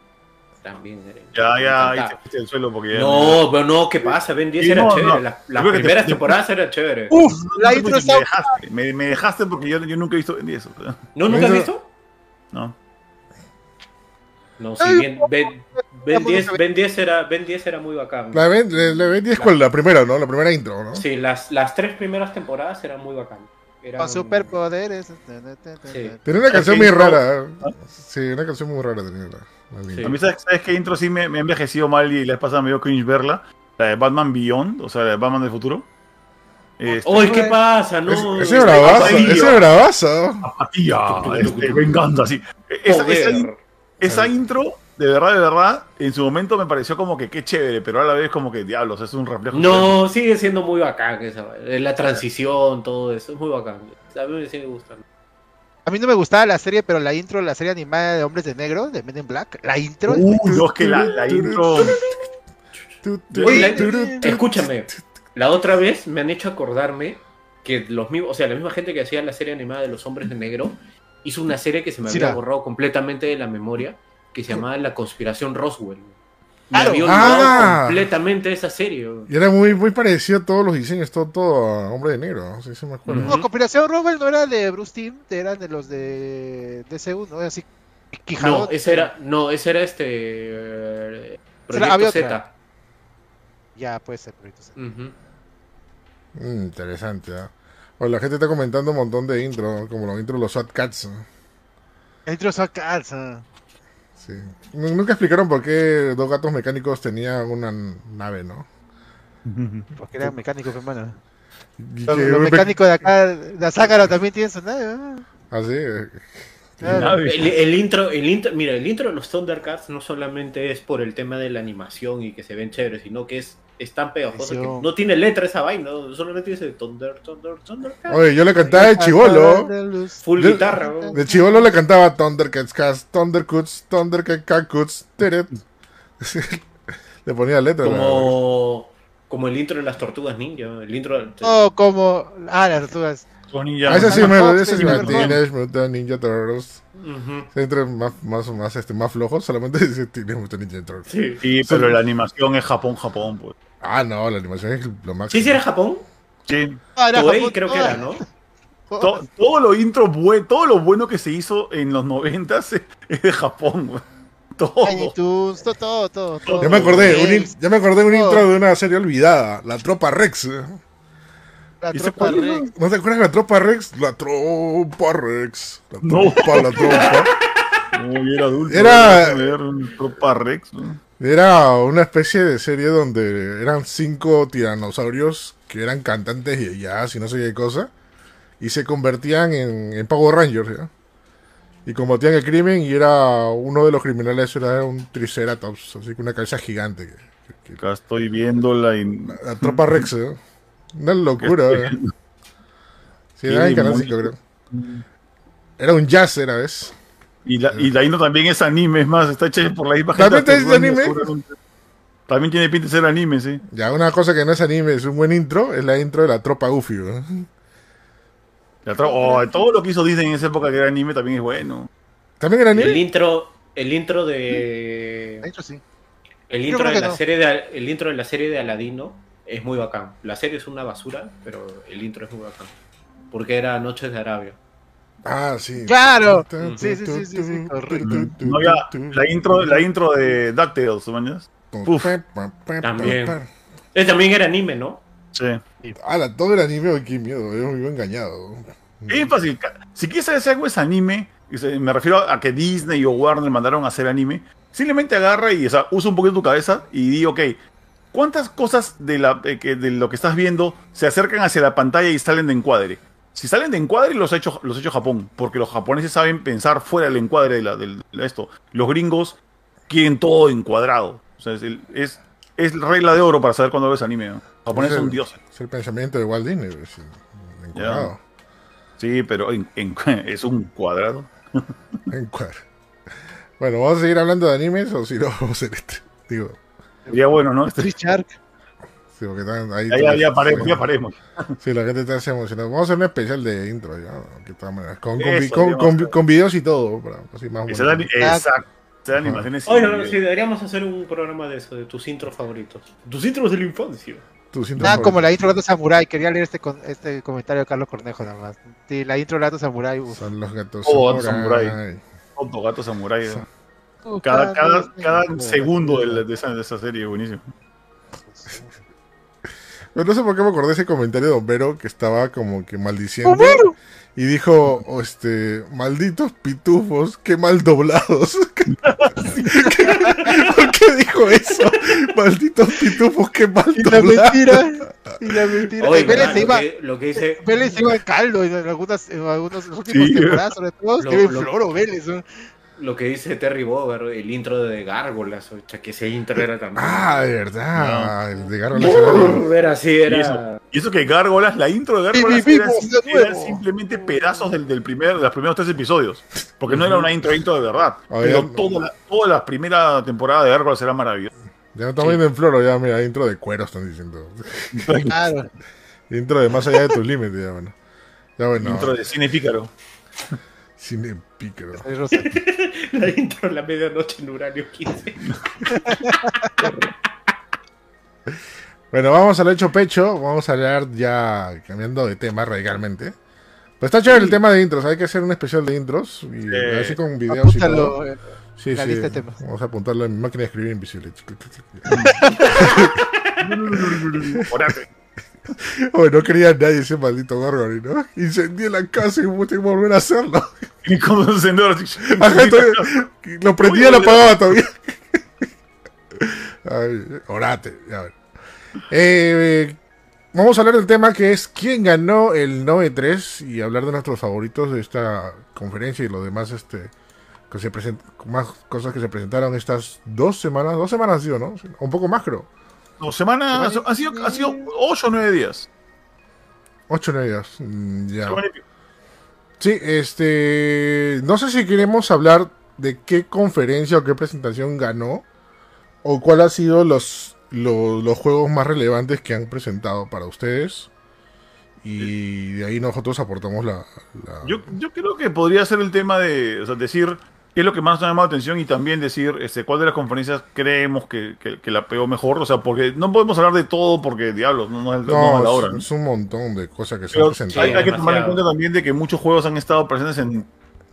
También ya, ya, ahí te el suelo porque ya no, no, pero no, ¿qué pasa? Ben diez sí, era no, chévere, no. las la primeras te... temporadas eran chéveres. Uf, la intro me dejaste, me, me dejaste porque yo, yo nunca he visto Ben diez. ¿No, nunca has visto? No. No, si bien Ben, Ben diez era, era muy bacán. La Ben diez la, la con la primera, ¿no? La primera intro, ¿no? Sí, las, las tres primeras temporadas eran muy bacán. Era con un... superpoderes. Sí. Tenía una canción muy intro? rara. Sí, una canción muy rara tenía. Sí. A mí, ¿sabes, sabes qué intro sí me, me ha envejecido mal y les pasa medio cringe verla? la de Batman Beyond, o sea, la de Batman del futuro. Este, ¡Oye, qué pasa! No, ese es bravazo, ese bravazo. Apatía, este, venganza, sí. Esa, esa, esa intro, de verdad, de verdad, en su momento me pareció como que qué chévere, pero a la vez como que, diablos, es un reflejo. No, sigue siendo muy bacán esa, la transición, todo eso, es muy bacán. A mí sí me gusta. A mí no me gustaba la serie, pero la intro, la serie animada de Hombres de Negro, de Men in Black, la intro... Uy, no, es que la, la intro... Oye, la, escúchame. La otra vez me han hecho acordarme que los mismos, o sea, la misma gente que hacía la serie animada de los Hombres de Negro hizo una serie que se me había sí, borrado completamente de la memoria, que se llamaba La Conspiración Roswell. Me claro. había olvidado ah, completamente esa serie. Y era muy, muy parecido a todos los diseños, todo, todo a Hombre de Negro, sí, sí me acuerdo. No, Conspiración Roswell no era de Bruce Timm, era de los de D C U, ¿no? Así, Quijadot. No, ese era, no, ese era este eh, Proyecto Z. Ya, puede ser, proyecto Z. Uh-huh. Mm, interesante, ¿eh? Bueno, la gente está comentando un montón de intros, como los intros de los Swat Cats. El intro de Swat Cats, ¿eh? Sí. Nunca explicaron por qué Dos Gatos Mecánicos tenían una nave, ¿no? Porque eran mecánicos, hermano. Los, los mecánicos de acá, de Zácaro, también tienen su nave, ¿no? Ah, sí. Claro. El, el intro, el intro, mira, el intro de los Thundercats no solamente es por el tema de la animación y que se ven chéveres, sino que es, es tan pegajoso que no tiene letra esa vaina, solamente dice Thunder, Thunder, Thundercats. Oye, yo le cantaba de chibolo. Full yo, guitarra. ¿No? De chibolo le cantaba Thundercats, Cats, Thundercuts, Thundercats, Teret. Le ponía letra. Como, como el intro de las Tortugas Ninja, el intro. De... Oh, como, ah, las Tortugas. Ah, ese sí me, ese sí me Teenage Mutant Ninja Turtles. Uh-huh. Entre más, más, más, este, más flojo, solamente dice Teenage Mutant Ninja Turtles. Sí, sí, pero sí, la animación es Japón, Japón, pues. Ah, no, la animación es lo máximo. ¿Sí, sí era Japón? Sí. Ah, era Toei, Japón, creo ah. que era, ¿no? todo, todo lo intro, buen, todo lo bueno que se hizo en los noventas es de Japón, güey. Todo. iTunes, todo, todo, todo, todo. Ya me acordé, un, ya me acordé un intro de una serie olvidada, La Tropa Rex. La Tropa Rex. No, ¿no te acuerdas de La Tropa Rex? La Tropa Rex. La Tropa, no. La Tropa. No, era adulto. Era... era Tropa Rex, ¿no? Era una especie de serie donde eran cinco tiranosaurios que eran cantantes y jazz y no sé qué cosa. Y se convertían en, en Power Rangers, ¿ya? Y combatían el crimen y era uno de los criminales, era un triceratops, así que una cabeza gigante. Que, que, Acá estoy viendo la... In... La Tropa Rex, ¿no? Una locura. Sí, era en Canal cinco, creo. Era un jazz, era, ¿ves? Y la, y la intro también es anime, es más, está hecha por la misma gente. ¿También es anime? También tiene pinta de ser anime, sí. Ya, una cosa que no es anime, es un buen intro, es la intro de La Tropa Goofy, ¿no? La tro oh, todo lo que hizo Disney en esa época que era anime también es bueno. ¿También era anime? El intro, el intro de... Sí. El intro, sí. El intro de la no. serie de, el intro de la serie de Aladino es muy bacán. La serie es una basura, pero el intro es muy bacán. Porque era Noches de Arabia. Ah, sí. ¡Claro! Sí, sí, sí, sí, sí, correcto. No, ya, la intro, la intro de DuckTales, ¿sabes? Uf. También. Eh, también era anime, ¿no? Sí. Ah, la, todo era anime, oh, qué miedo, yo me iba engañado. Es fácil. Si quieres hacer algo es anime, me refiero a que Disney o Warner mandaron a hacer anime, simplemente agarra y, o sea, usa un poquito tu cabeza y di, ok, ¿cuántas cosas de, la, de lo que estás viendo se acercan hacia la pantalla y salen de encuadre? Si salen de encuadre, los ha hecho, los ha hecho Japón, porque los japoneses saben pensar fuera del encuadre de, la, de, de esto. Los gringos quieren todo encuadrado. O sea, es, es, es regla de oro para saber cuándo ves anime, ¿no? Japoneses son dioses. Es el pensamiento de Walt Disney, es encuadrado. Sí, pero en, en, es un cuadrado. En cuadro. Bueno, ¿vamos a seguir hablando de animes o si no vamos a hacer este? Digo... Sería bueno, ¿no? Street Shark. Sí, porque están ahí. Ya, ya paremos, ya paremos. Sí, la gente está emocionada. Vamos a hacer un especial de intro, ya. Con, con, Eso, con, con, con videos y todo. Para, así más bueno. da, exacto. Se dan animaciones. Oye, no, no, sí, deberíamos hacer un programa de eso, de tus intros favoritos. Tus intros de la infancia. Tus intros Nada favoritos. Como la intro de Gato Samurai. Quería leer este, con, este comentario de Carlos Cornejo, nada más. Sí, la intro de Gato Samurai. Uf. Son los gatos oh, samurai. samurai. Otro Gato Samurai. Son... Cada, cada, cada segundo de, de, esa, de esa serie, buenísimo. Pero no sé por qué me acordé de ese comentario de Homero que estaba como que maldiciendo. ¡Homero! Y dijo, este, malditos pitufos, qué mal doblados. ¿Por qué te dijo eso? Malditos pitufos, qué mal doblado. Y la mentira. Y la mentira. Oye, Vélez se iba, lo que dice... Vélez se iba al caldo en algunas, en algunos últimos sí, temporadas, sobre todo. Se ve floro, Vélez. Lo que dice Terry Bogard, el intro de Gárgolas, o sea, que ese intro era también. Ah, de verdad, no. El de Gárgolas. No, era así, era. Y eso, y eso que Gárgolas, la intro de Gárgolas era, era simplemente pedazos del, del primer, de los primeros tres episodios. Porque no era una intro intro de verdad. Ver, pero no, toda, la, toda la primera temporada de Gárgolas era maravillosa. Ya no estamos viendo en floro, ya, mira, intro de cuero están diciendo. Claro. Intro de más allá de tus límites, ya, bueno. Ya, bueno. Intro de cine pícaro. Cine pícaro. La intro a la medianoche en Uranio quince. Bueno, vamos al hecho pecho. Vamos a hablar ya cambiando de tema radicalmente. Pero está chévere sí. El tema de intros. Hay que hacer un especial de intros. Y eh, así con videos y todo. Eh, sí, la sí. Lista de temas. Vamos a apuntarlo en mi máquina de escribir invisible. Oye, no quería a nadie ese maldito Gorgon, ¿no? Incendié la casa y tengo que volver a hacerlo. Y como un encendedor. Lo prendía y lo apagaba todavía. A ver, orate. A ver. Eh, vamos a hablar del tema que es quién ganó el nueve tres y hablar de nuestros favoritos de esta conferencia y lo demás, este, que se present, más cosas que se presentaron estas dos semanas. Dos semanas ha sido, ¿no? Un poco más, creo. No, semana, ha sido, ha sido ocho o nueve días. ocho o nueve días, ya. Sí, este... No sé si queremos hablar de qué conferencia o qué presentación ganó, o cuál ha sido los, los, los juegos más relevantes que han presentado para ustedes. Y de ahí nosotros aportamos la... la... Yo, yo creo que podría ser el tema de, o sea, decir... ¿Qué es lo que más nos ha llamado la atención? Y también decir este, cuál de las conferencias creemos que, que, que la pegó mejor. O sea, porque no podemos hablar de todo porque, diablos, no nos no, no, es la hora. ¿No? Es un montón de cosas que se han presentado. Hay, hay que tomar en cuenta también de que muchos juegos han estado presentes en,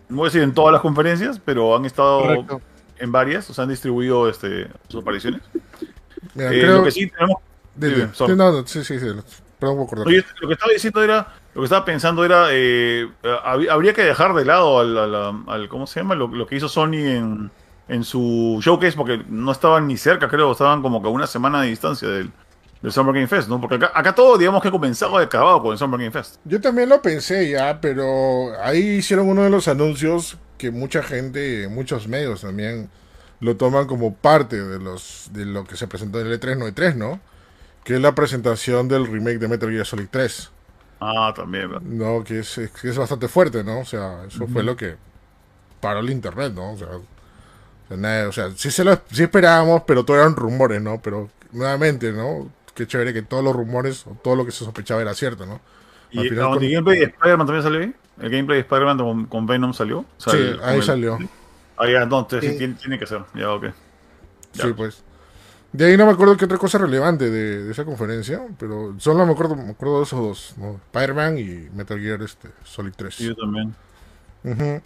no voy a decir en todas las conferencias, pero han estado correcto. En varias. O sea, han distribuido este, sus apariciones. Mira, eh, creo lo que sí tenemos... Dile, sí, no, no, sí, sí, sí. Perdón, no, yo, lo que estaba diciendo era... Lo que estaba pensando era, eh, habría que dejar de lado al, al, al ¿cómo se llama? Lo, lo que hizo Sony en, en su showcase, porque no estaban ni cerca, creo, estaban como que a una semana de distancia del, del Summer Game Fest, ¿no? Porque acá, acá todo, digamos que ha comenzado y acabado con el Summer Game Fest. Yo también lo pensé ya, pero ahí hicieron uno de los anuncios que mucha gente, muchos medios también, lo toman como parte de, los, de lo que se presentó en el E tres noventa y tres, ¿no? Que es la presentación del remake de Metal Gear Solid tres. Ah, también, ¿verdad? No, que es, que es bastante fuerte, ¿no? O sea, eso uh-huh. fue lo que paró el internet, ¿no? O sea, o sea, nada, o sea sí, se lo, sí esperábamos, pero todo eran rumores, ¿no? Pero nuevamente, ¿no? Qué chévere que todos los rumores, o todo lo que se sospechaba era cierto, ¿no? Al ¿Y final, no, con... el gameplay de Spider-Man también salió ahí? ¿El gameplay de Spider-Man con, con Venom salió? Sí, el, ahí el... salió. Ah, ya, no, entonces sí. tiene, tiene que ser, ya, ok. Ya. Sí, pues. De ahí no me acuerdo qué otra cosa relevante de, de esa conferencia, pero solo me acuerdo, me acuerdo de esos dos, ¿no? Spider-Man y Metal Gear este, Solid tres. Sí, yo también. Uh-huh.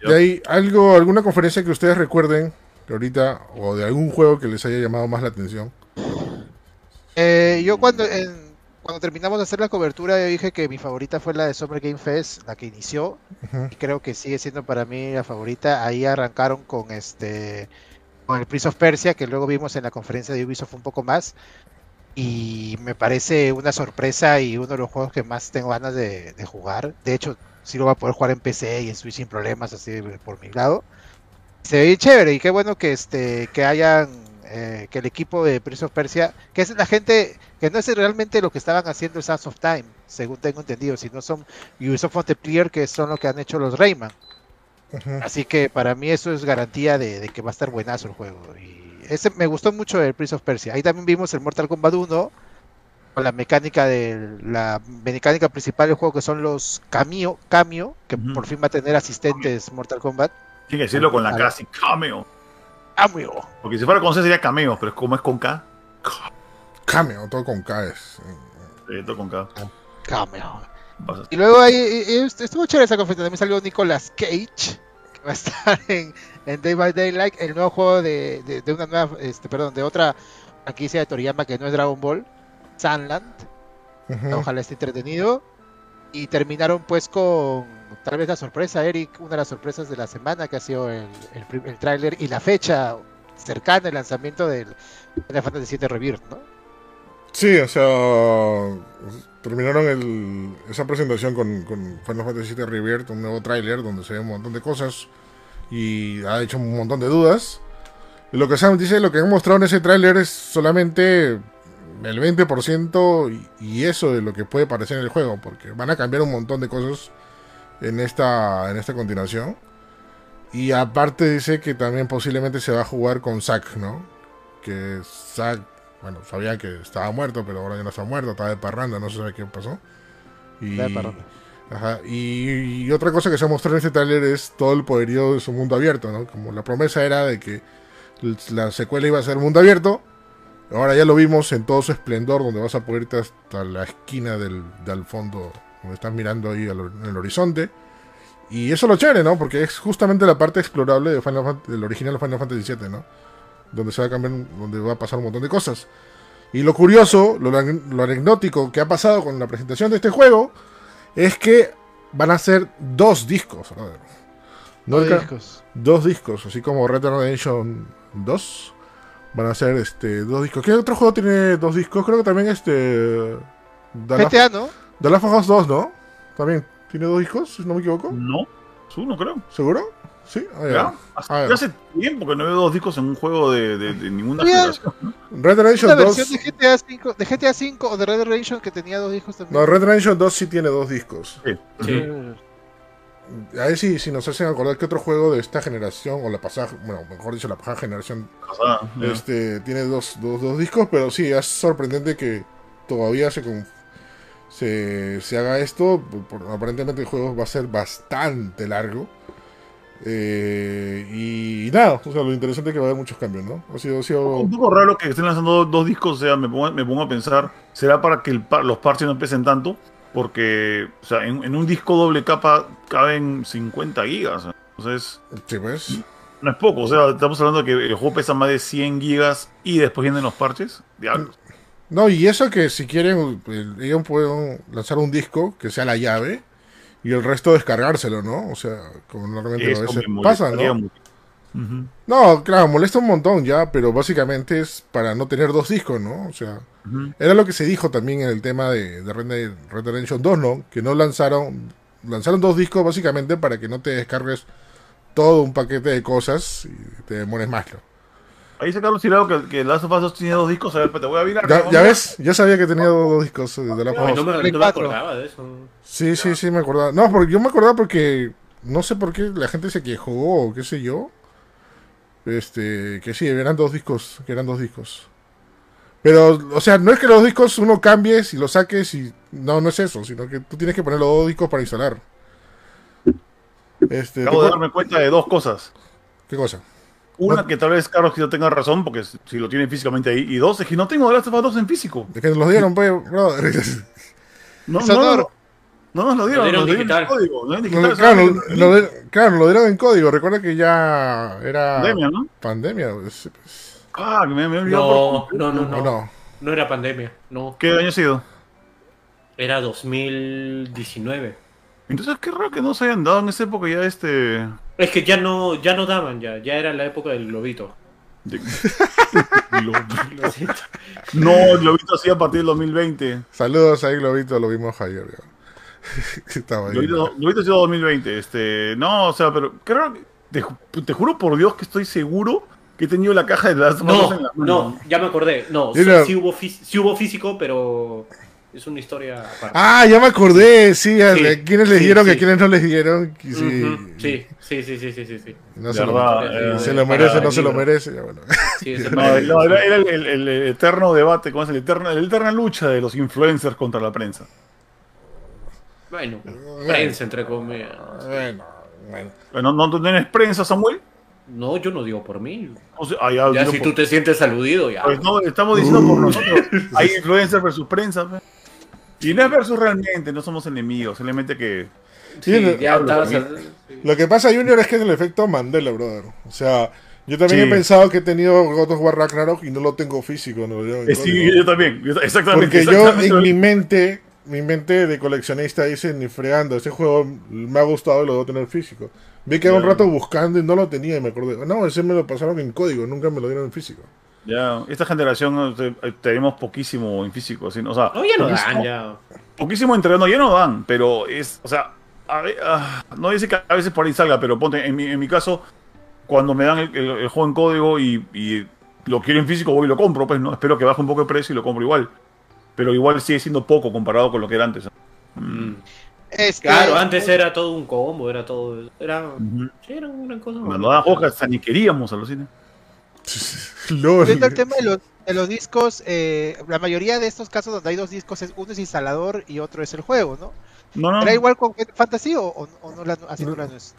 Yo. De ahí, algo, alguna conferencia que ustedes recuerden, que ahorita, o de algún juego que les haya llamado más la atención. Eh, yo cuando, en, cuando terminamos de hacer la cobertura, yo dije que mi favorita fue la de Summer Game Fest, la que inició, uh-huh. y creo que sigue siendo para mí la favorita. Ahí arrancaron con este... con el Prince of Persia, que luego vimos en la conferencia de Ubisoft un poco más, y me parece una sorpresa y uno de los juegos que más tengo ganas de, de jugar. De hecho, sí lo voy a poder jugar en P C y en Switch sin problemas, así por mi lado. Se ve chévere y qué bueno que este que hayan, eh, que el equipo de Prince of Persia, que es la gente, que no es realmente lo que estaban haciendo el Sands of Time, según tengo entendido, sino son Ubisoft Multiplayer, que son lo que han hecho los Rayman. Así que para mí eso es garantía de, de que va a estar buenazo el juego. Y ese me gustó mucho el Prince of Persia. Ahí también vimos el Mortal Kombat uno con la mecánica de la mecánica principal del juego, que son los cameo, cameo que uh-huh. por fin va a tener asistentes Mortal Kombat. Tiene que decirlo con la K, así, cameo. Cameo. Porque si fuera con C sería cameo, pero como es con K. Cameo, todo con K es. Sí, todo con K. Cameo. Y luego ahí estuvo chévere esa conferencia. También salió Nicolas Cage, va a estar en, en Day by Daylight, el nuevo juego de, de, de una nueva, este, perdón, de otra franquicia de Toriyama que no es Dragon Ball, Sunland. Uh-huh. Ojalá esté entretenido. Y terminaron pues con tal vez la sorpresa, Eric, una de las sorpresas de la semana que ha sido el, el, el tráiler y la fecha cercano al lanzamiento del Final Fantasy siete Rebirth, ¿no? Sí, o sea, terminaron el, esa presentación con, con Final Fantasy siete Rebirth, un nuevo tráiler donde se ve un montón de cosas y ha hecho un montón de dudas. Lo que Sam dice, lo que han mostrado en ese tráiler es solamente el veinte por ciento y eso de lo que puede parecer en el juego, porque van a cambiar un montón de cosas en esta, en esta continuación. Y aparte dice que también posiblemente se va a jugar con Zack, ¿no? Que Zack, bueno, sabían que estaba muerto, pero ahora ya no está muerto, estaba de parranda, no se sabe qué pasó. Y, de parranda. Ajá, y, y otra cosa que se ha mostrado en este tráiler es todo el poderío de su mundo abierto, ¿no? Como la promesa era de que la secuela iba a ser mundo abierto. Ahora ya lo vimos en todo su esplendor, donde vas a poder irte hasta la esquina del, del fondo, donde estás mirando ahí al, en el horizonte. Y eso es lo chévere, ¿no? Porque es justamente la parte explorable de Final Fantasy, del original Final Fantasy siete, ¿no? Donde se va a cambiar, donde va a pasar un montón de cosas. Y lo curioso, lo, lo anecdótico que ha pasado con la presentación de este juego es que van a ser dos discos, brother. No dos discos. Dos discos, así como Red Dead Redemption dos. Van a ser este, dos discos. ¿Qué otro juego tiene dos discos? Creo que también este... G T A, ¿no? The Last of Us dos, ¿no? También tiene dos discos, si no me equivoco. No, es uno, creo. ¿Seguro? Sí. Ah, ya. Hace, ah, ya. hace tiempo que no veo dos discos en un juego de, de, de ninguna generación, ¿no? Red Dead Redemption dos... versión de G T A cinco, de G T A cinco o de Red Dead Redemption que tenía dos discos también. No, Red Dead Redemption dos sí tiene dos discos. Sí. sí. Uh-huh. A ver si, si nos hacen acordar que otro juego de esta generación, o la pasada, bueno, mejor dicho, la pasada generación, pasada, este, yeah. tiene dos, dos, dos discos, pero sí, es sorprendente que todavía se, se, se haga esto. Aparentemente el juego va a ser bastante largo. Eh, y, y nada, o sea, lo interesante es que va a haber muchos cambios, ¿no? Ha sido, ha sido... un poco raro que estén lanzando dos discos, o sea, me pongo, me pongo a pensar, ¿será para que el par, los parches no empiecen tanto? Porque, o sea, en, en un disco doble capa caben cincuenta gigas. Entonces, sí, pues. No es poco. O sea, estamos hablando de que el juego pesa más de cien gigas y después vienen los parches. Diablos. No, y eso que si quieren, ellos pueden lanzar un disco que sea la llave y el resto descargárselo, ¿no? O sea, como normalmente a veces pasa, ¿no? Uh-huh. No, claro, molesta un montón ya, pero básicamente es para no tener dos discos, ¿no? O sea, uh-huh. era lo que se dijo también en el tema de, de Red Dead Redemption dos, ¿no? Que no lanzaron, lanzaron dos discos básicamente para que no te descargues todo un paquete de cosas y te demores más, ¿no? Ahí se Carlos Tirado que, que Last of Us dos tenía dos discos, a ver, te voy a virar. Ya, ya ves, ya sabía que tenía dos, dos discos de Last of Us. No me, no me acordaba de eso. Sí, sí, sí, me acordaba. No, porque yo me acordaba porque no sé por qué la gente se quejó o qué sé yo. Este, que sí, eran dos discos, que eran dos discos. Pero, o sea, no es que los discos uno cambies y los saques y... No, no es eso, sino que tú tienes que poner los dos discos para instalar. Este, Acabo de darme cuenta de dos cosas. ¿Qué cosa? Una, no, que tal vez Carlos quizá tenga razón, porque si lo tienen físicamente ahí. Y dos, es que no tengo The Last of Us dos en físico. Es que nos los dieron, pues, brother. No, no, no. No nos lo dieron, lo dieron, nos lo dieron en código. Claro, lo dieron en código. Recuerda que ya era pandemia, ¿no? Pandemia. Ah, que me había olvidado. No, no, no, no. No era pandemia. No. ¿Qué año ha sido? Era dos mil diecinueve. Entonces qué raro que no se hayan dado en esa época ya este... Es que ya no, ya no daban ya. Ya era la época del globito. De... globito. No, el globito hacía a partir del dos mil veinte. Saludos ahí, globito. Lo vimos ayer, ya. Estaba ahí, lo he dicho dos mil veinte. Este, no, o sea, pero creo, te, te juro por Dios que estoy seguro que he tenido la caja de las manos en la mano. No, ya me acordé. No, sí, la... sí, hubo fí sí hubo físico, pero es una historia aparte. Ah, ya me acordé. Sí, sí, a quienes les sí, dieron, sí. que a quienes no les dieron. Sí, uh-huh. sí, sí, sí, sí, sí, sí, sí. No se, verdad, lo, eh, se lo merece, no se libro. lo merece. Bueno. Sí, no, no, era, era el, el, el eterno debate, ¿cómo es? El eterno, la eterna lucha de los influencers contra la prensa. Bueno, bueno, prensa entre comillas. Bueno, bueno. ¿No, no tenés prensa, Samuel? No, yo no digo por mí. O sea, ah, ya ya si por... tú te sientes aludido, ya. Pues no, estamos diciendo uh. por nosotros. Hay influencers versus prensa. Y no es versus realmente, no somos enemigos. Solamente que... Sí, sí, ya hablabas, sí. Lo que pasa, Junior, es que es el efecto Mandela, brother. O sea, yo también sí. he pensado que he tenido God of War Ragnarok y no lo tengo físico. No lo tengo en sí, código. Yo también. Exactamente. Porque exactamente. yo en mi mente... mi mente de coleccionista dice, ni fregando, ese juego me ha gustado y lo debo tener físico. Vi que yeah. un rato buscando y no lo tenía y me acordé, no, ese me lo pasaron en código, nunca me lo dieron en físico. Ya, yeah. esta generación tenemos poquísimo en físico, ¿sí? O sea, no, ya no dan, ya. Poquísimo en terreno, ya no dan, pero es, o sea, a ver, uh, no dice que a veces por ahí salga, pero ponte, en mi, en mi caso, cuando me dan el, el, el juego en código y, y lo quiero en físico, voy y lo compro, pues no, espero que baje un poco el precio y lo compro igual. Pero igual sigue siendo poco comparado con lo que era antes. Mm. Es que... Claro, antes era todo un combo, era todo... Era, uh-huh. era una cosa... Cuando daban hojas, ni queríamos a los cines. El tema de los, de los discos, eh, la mayoría de estos casos donde hay dos discos, es uno es instalador y otro es el juego, ¿no? no, no. ¿Era igual con Fantasy o, o, o no, la, así no, no es?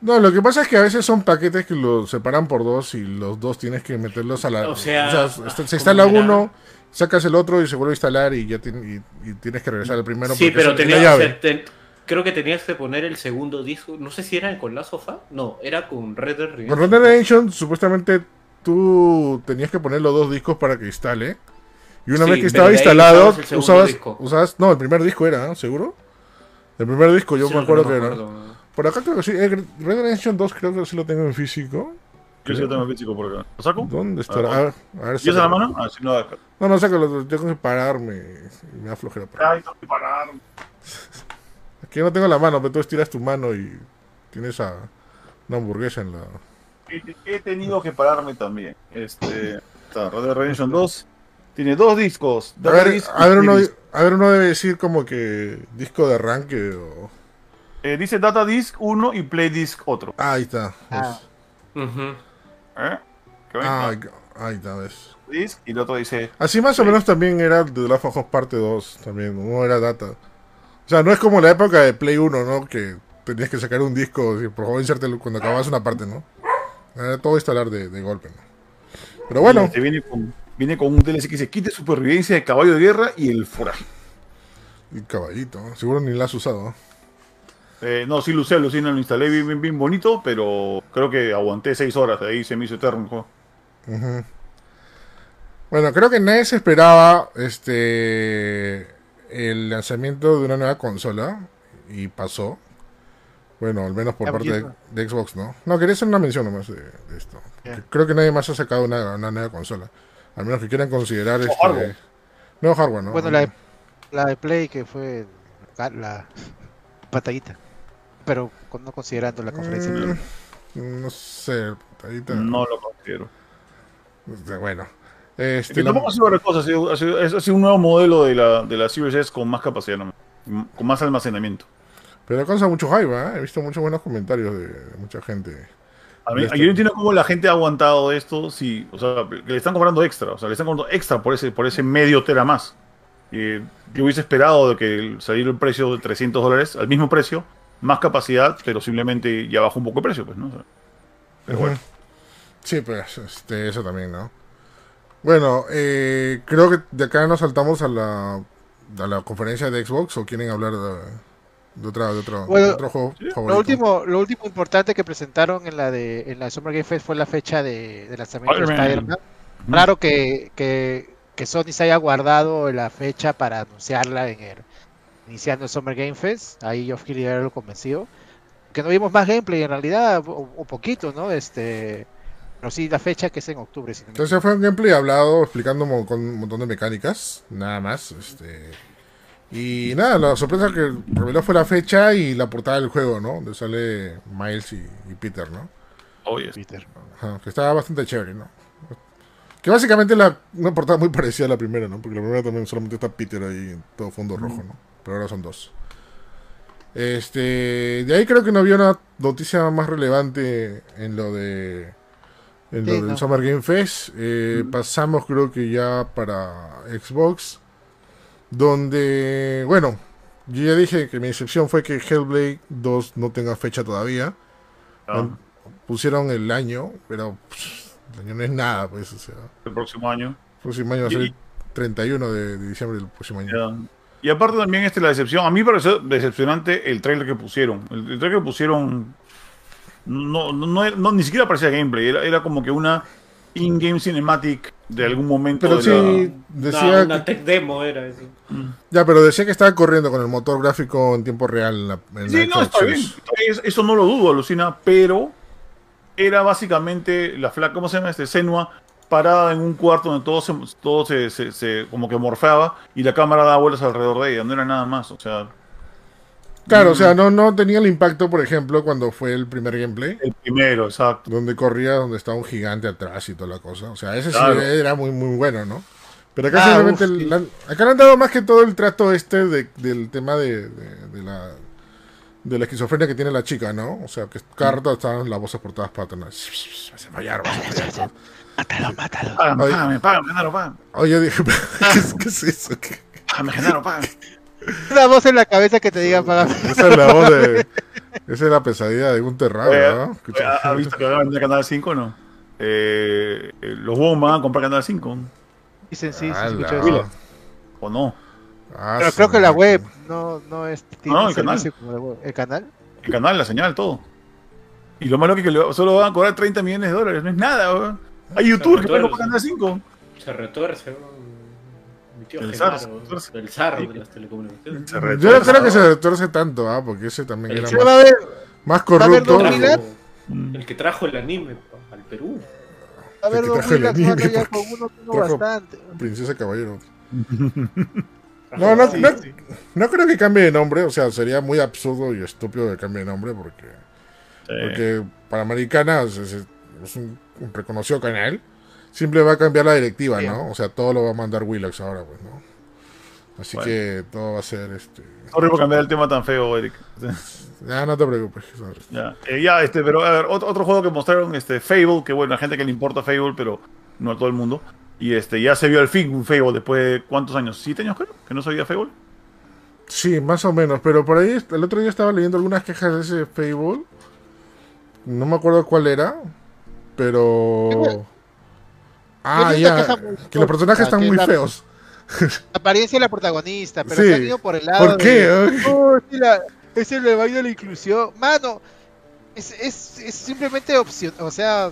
No, lo que pasa es que a veces son paquetes que los separan por dos y los dos tienes que meterlos a la... O sea, o sea ah, se instala uno... Sacas el otro y se vuelve a instalar y ya te, y, y tienes que regresar al primero. Sí, pero tenías llave. O sea, ten, creo que tenías que poner el segundo disco. No sé si era con la sofá. No, era con Red Dead Redemption. Con Red Dead Redemption, supuestamente tú tenías que poner los dos discos para que instale. Y una sí, vez que estaba instalado, usabas, usabas, usabas. No, el primer disco era, ¿seguro? El primer disco, yo sí, me acuerdo no, que no, era. No, no. Por acá creo que sí. Red Dead Redemption dos, creo que sí lo tengo en físico. Creo que yo tengo físico por acá. ¿Lo saco? ¿Dónde está? A ver, a ver, ¿y esa la mano? Ah, si no, acá. No, no, sácalo, tengo que pararme. Me da flojera. Ay, tengo que pararme. Aquí no tengo la mano, pero tú estiras tu mano y tienes a una hamburguesa en la... He, he tenido que pararme también. Este... Está, Red Dead Redemption dos. Tiene dos discos. A ver, disc a, ver uno, a ver, uno debe decir como que disco de arranque o... Eh, dice Data Disc uno y Play Disc otro. Ah, ahí está. Ah. Es... Uh-huh. ¿Eh? Ah, ahí está, ves. Disc, y el otro dice... Así más o menos también era de las Fajos parte dos, también, no era Data. O sea, no es como la época de Play uno, ¿no? Que tenías que sacar un disco, por favor, insértelo cuando acababas una parte, ¿no? Era todo instalar de, de golpe, ¿no? Pero bueno... Este viene, con, viene con un D L C que dice, quite supervivencia de caballo de guerra y el foraje. El caballito, ¿eh? Seguro ni la has usado, ¿no? Eh, no, sí lo usé, lo, sí, no, lo instalé bien, bien, bien bonito, pero creo que aguanté seis horas, ahí se me hizo eterno el juego. Uh-huh. Bueno, creo que nadie se esperaba este el lanzamiento de una nueva consola, y pasó. Bueno, al menos por parte de, de Xbox, ¿no? No, quería hacer una mención nomás de, de esto. Yeah. Creo que nadie más ha sacado una, una nueva consola, al menos que quieran considerar... Este, hardware. No, hardware, ¿no? Bueno, la de, la de Play, que fue la, la pantallita. Pero no considerando la conferencia. Mm, no sé, patadita. No lo considero. Bueno. Este, tampoco la... ha sido otra cosa, ha sido, ha, sido, ha sido un nuevo modelo de la, de la Series S con más capacidad, ¿no? Con más almacenamiento. Pero alcanza mucho hype, ¿eh? He visto muchos buenos comentarios de, de mucha gente. A mí, yo no entiendo cómo la gente ha aguantado esto si, o sea, le están cobrando extra, o sea, le están cobrando extra por ese, por ese medio tera más. Eh, yo hubiese esperado de que saliera el precio de trescientos dólares, al mismo precio, más capacidad, pero simplemente ya bajó un poco el precio, pues, ¿no? O sea, pero uh-huh. bueno. Sí, pues, este, eso también, ¿no? Bueno, eh, creo que de acá nos saltamos a la, a la conferencia de Xbox, ¿o quieren hablar de, de, otra, de, otro, bueno, de otro juego ¿sí? favorito? Lo último, lo último importante que presentaron en la de en la Summer Game Fest fue la fecha de, de lanzamiento de Spider-Man. Uh-huh. Claro que... que que Sony se haya guardado la fecha para anunciarla en el iniciando el Summer Game Fest, ahí yo fui era lo convencido, que no vimos más gameplay en realidad, un poquito, ¿no? Este, pero sí la fecha que es en octubre. Si no Entonces me... fue un gameplay hablado, explicando mo con un montón de mecánicas, nada más, este, y nada, la sorpresa que reveló fue la fecha y la portada del juego, ¿no? Donde sale Miles y, y Peter, ¿no? Oh, yes. Peter. Ajá, que estaba bastante chévere, ¿no? Que básicamente la, una portada muy parecida a la primera, ¿no? Porque la primera también solamente está Peter ahí en todo fondo rojo, ¿no? Pero ahora son dos. Este... De ahí creo que no había una noticia más relevante en lo de... En sí, lo no. del Summer Game Fest. Eh, mm. Pasamos creo que ya para Xbox. Donde... Bueno, yo ya dije que mi excepción fue que Hellblade dos no tenga fecha todavía. No. Pusieron el año, pero... Pff, el año no es nada, pues, o sea... El próximo año. El próximo año va a ser el treinta y uno de diciembre del próximo año. Yeah. Y aparte también este, la decepción, a mí me pareció decepcionante el trailer que pusieron. El, el trailer que pusieron... No, no, no, no, ni siquiera parecía gameplay, era, era como que una in-game cinematic de algún momento. Pero de sí, la... decía no, una tech demo era eso. Ya, pero decía que estaba corriendo con el motor gráfico en tiempo real. En la, en sí, no, está bien. Eso no lo dudo, alucina, pero era básicamente la flaca, ¿cómo se llama? Este, Senua, parada en un cuarto donde todo, se, todo se, se, se como que morfeaba y la cámara daba vueltas alrededor de ella, no era nada más, o sea... Claro, o sea, no, no tenía el impacto, por ejemplo, cuando fue el primer gameplay. El primero, exacto. Donde corría, donde estaba un gigante atrás y toda la cosa. O sea, ese claro. sí era muy, muy bueno, ¿no? Pero acá ah, simplemente... Uf, sí. la, acá le han dado más que todo el trato este de, del tema de, de, de la... de la esquizofrenia que tiene la chica, ¿no? O sea, que cada rato estaban las voces por todas partes. Vas a fallar, vas a fallar. Mátalo, mátalo. Págame, págame, Genaro, págame. Oye, dije, ¿qué es eso? Págame, Genaro, págame. Una voz en la cabeza que te diga para mí. Esa es la voz de... Esa es la pesadilla de un terrado, ¿no? ¿Has visto que van a vender Canal cinco o no? Eh, los huevos van a comprar Canal cinco. Dicen sí, se escucha eso. ¿O no? Ah, pero creo que la web no, no es... No, el canal. Como la web. ¿El canal? El canal, la señal, todo. Y lo malo que, que solo van a cobrar treinta millones de dólares. No es nada, weón. Hay YouTube que paga para Canal cinco. Se retuerce, weón. El S A R, el S A R de las telecomunicaciones. Yo no creo que se retuerce tanto, ¿ah? Porque ese también el era más, más corrupto. Trajo, el que trajo el anime al Perú. A ver, el que trajo el anime. Ya con uno, uno bastante. Princesa Caballero. No, no, no, no creo que cambie de nombre. O sea, sería muy absurdo y estúpido que cambie de nombre porque, sí. porque para Americana es, es un, un reconocido canal. Simple va a cambiar la directiva, bien. ¿No? O sea, todo lo va a mandar Willax ahora, pues, ¿no? Así bueno. que todo va a ser este. Sorry por cambiar el tema tan feo, Eric. Ya, no te preocupes. Ya, eh, ya este, pero a ver, otro, otro juego que mostraron, este, Fable, que bueno, a gente que le importa Fable, pero no a todo el mundo. Y este, ya se vio al fin un Fable después de cuántos años, siete años creo, que no se veía Fable. Sí, más o menos, pero por ahí el otro día estaba leyendo algunas quejas de ese Fable. No me acuerdo cuál era, pero. Ah, ya, que los personajes están muy feos. La apariencia de la protagonista, pero se han ido por el lado. ¿Por qué? Es el baile de la inclusión. Mano, es simplemente opción, o sea,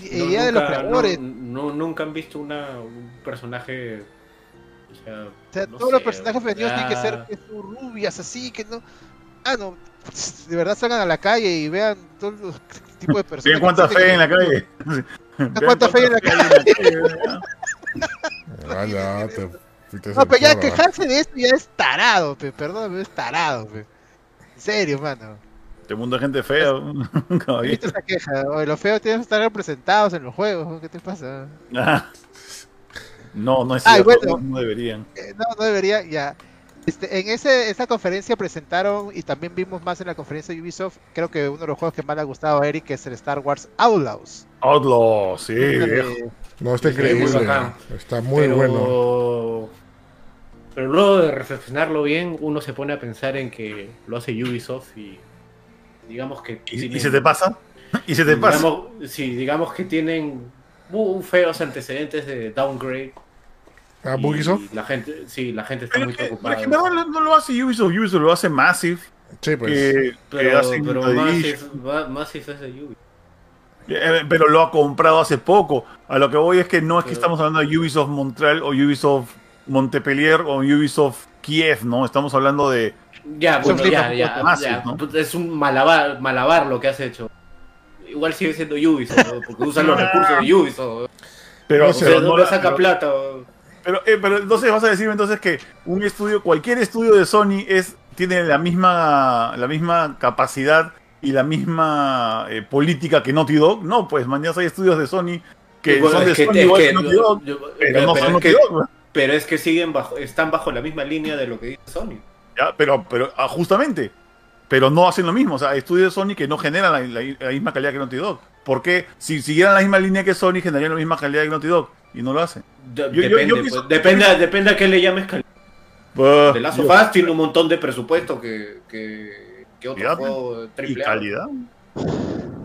idea de los creadores. Nunca han visto un personaje. O sea, todos los personajes femeninos tienen que ser rubias, así que no. Ah, no, de verdad salgan a la calle y vean todos los tipos de personas. ¿Tienen cuánta fe en la calle? ¿Cuánta fe en la calle? Vaya, te, te no, pero ya quejarse de esto ya es tarado, pe, perdóname, es tarado, pe. En serio, mano. Este mundo de gente fea. ¿Viste esa queja? Oye, los feos tienen que estar representados en los juegos, ¿qué te pasa? Ah, no, no es cierto, bueno, no deberían. Eh, no, no deberían, ya. Este, en ese, esa conferencia presentaron, y también vimos más en la conferencia de Ubisoft, creo que uno de los juegos que más le ha gustado a Eric es el Star Wars Outlaws. Outlaws, sí, viejo. No, está increíble. Está muy pero... bueno. Pero luego de reflexionarlo bien, uno se pone a pensar en que lo hace Ubisoft y digamos que... ¿Y, tienen, ¿y se te pasa? ¿Y se te pasa? Digamos, sí, digamos que tienen muy feos antecedentes de downgrade. ¿A Ubisoft? La gente, sí, la gente está pero muy que, preocupada. Pero que no, no lo hace Ubisoft, Ubisoft lo hace Massive. Sí, pues. Que, pero que hace pero Massive, Massive es de Ubisoft. Eh, pero lo ha comprado hace poco. A lo que voy es que no es pero, que estamos hablando de Ubisoft Montreal o Ubisoft Montpellier o Ubisoft Kiev, ¿no? Estamos hablando de... Ya, bueno, ya, ya, Massive, ya. ¿No? Es un malabar, malabar lo que has hecho. Igual sigue siendo Ubisoft, ¿no? Porque usan los recursos de Ubisoft. Pero, o sea, pero no le saca pero, plata, ¿no? Pero, eh, pero entonces vas a decirme entonces que un estudio, cualquier estudio de Sony es tiene la misma la misma capacidad y la misma eh, política que Naughty Dog. No, pues mañana hay estudios de Sony que bueno, son de que, Sony igual que, que Naughty Dog, yo, yo, pero no son Naughty Dog. Pero es que siguen bajo, están bajo la misma línea de lo que dice Sony. Ya, pero, pero ah, justamente, pero no hacen lo mismo. O sea, hay estudios de Sony que no generan la, la, la misma calidad que Naughty Dog. Porque si siguieran la misma línea que Sony, generarían la misma calidad que Naughty Dog. Y no lo hacen. De yo, depende, yo, yo pienso... pues, depende, depende a qué le llames calidad. Uh, The Last of Us tiene un montón de presupuesto que, que, que otro juego triple A. Calidad. Yo,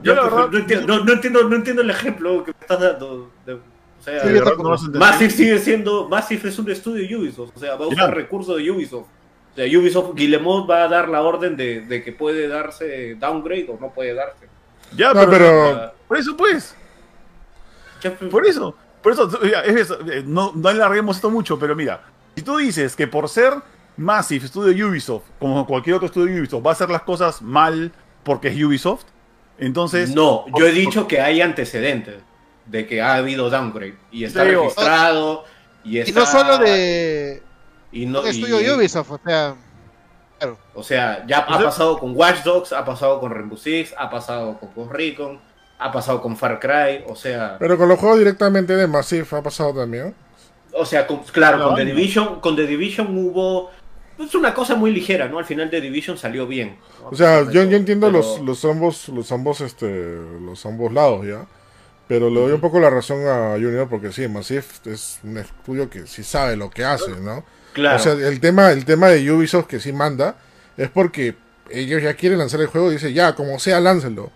yo la verdad, no, entiendo, no, no, entiendo, no entiendo el ejemplo que me estás dando. De, o sea, sí, de verdad, no Massive sigue siendo. Massive es un estudio Ubisoft. O sea, va a usar yeah. recursos de Ubisoft. O sea, Ubisoft Guillemot va a dar la orden de, de que puede darse downgrade o no puede darse. Ya, no, pero, pero... Por eso pues. Por eso, por eso, es eso. No, no alarguemos esto mucho, pero mira, si tú dices que por ser Massive Studio Ubisoft, como cualquier otro estudio Ubisoft, va a hacer las cosas mal porque es Ubisoft, entonces... No, yo he dicho que hay antecedentes de que ha habido downgrade y está digo, registrado y está... Y no solo de... Y no, estudio y, Ubisoft, o sea... Claro. O sea, ya ha pasado con Watch Dogs, ha pasado con Rainbow Six, ha pasado con Ghost Recon, ha pasado con Far Cry, o sea... Pero con los juegos directamente de Massive ha pasado también. O sea, con, claro, no, con The Division, con The Division hubo... Es una cosa muy ligera, ¿no? Al final The Division salió bien, ¿no? O sea, pero, yo, yo entiendo pero... los, los ambos, los ambos, este, los ambos lados, ¿ya? Pero le doy un poco la razón a Junior porque sí, Massive es un estudio que sí sabe lo que hace, ¿no? Claro. O sea, el tema, el tema de Ubisoft que sí manda es porque ellos ya quieren lanzar el juego y dicen, ya, como sea, láncenlo.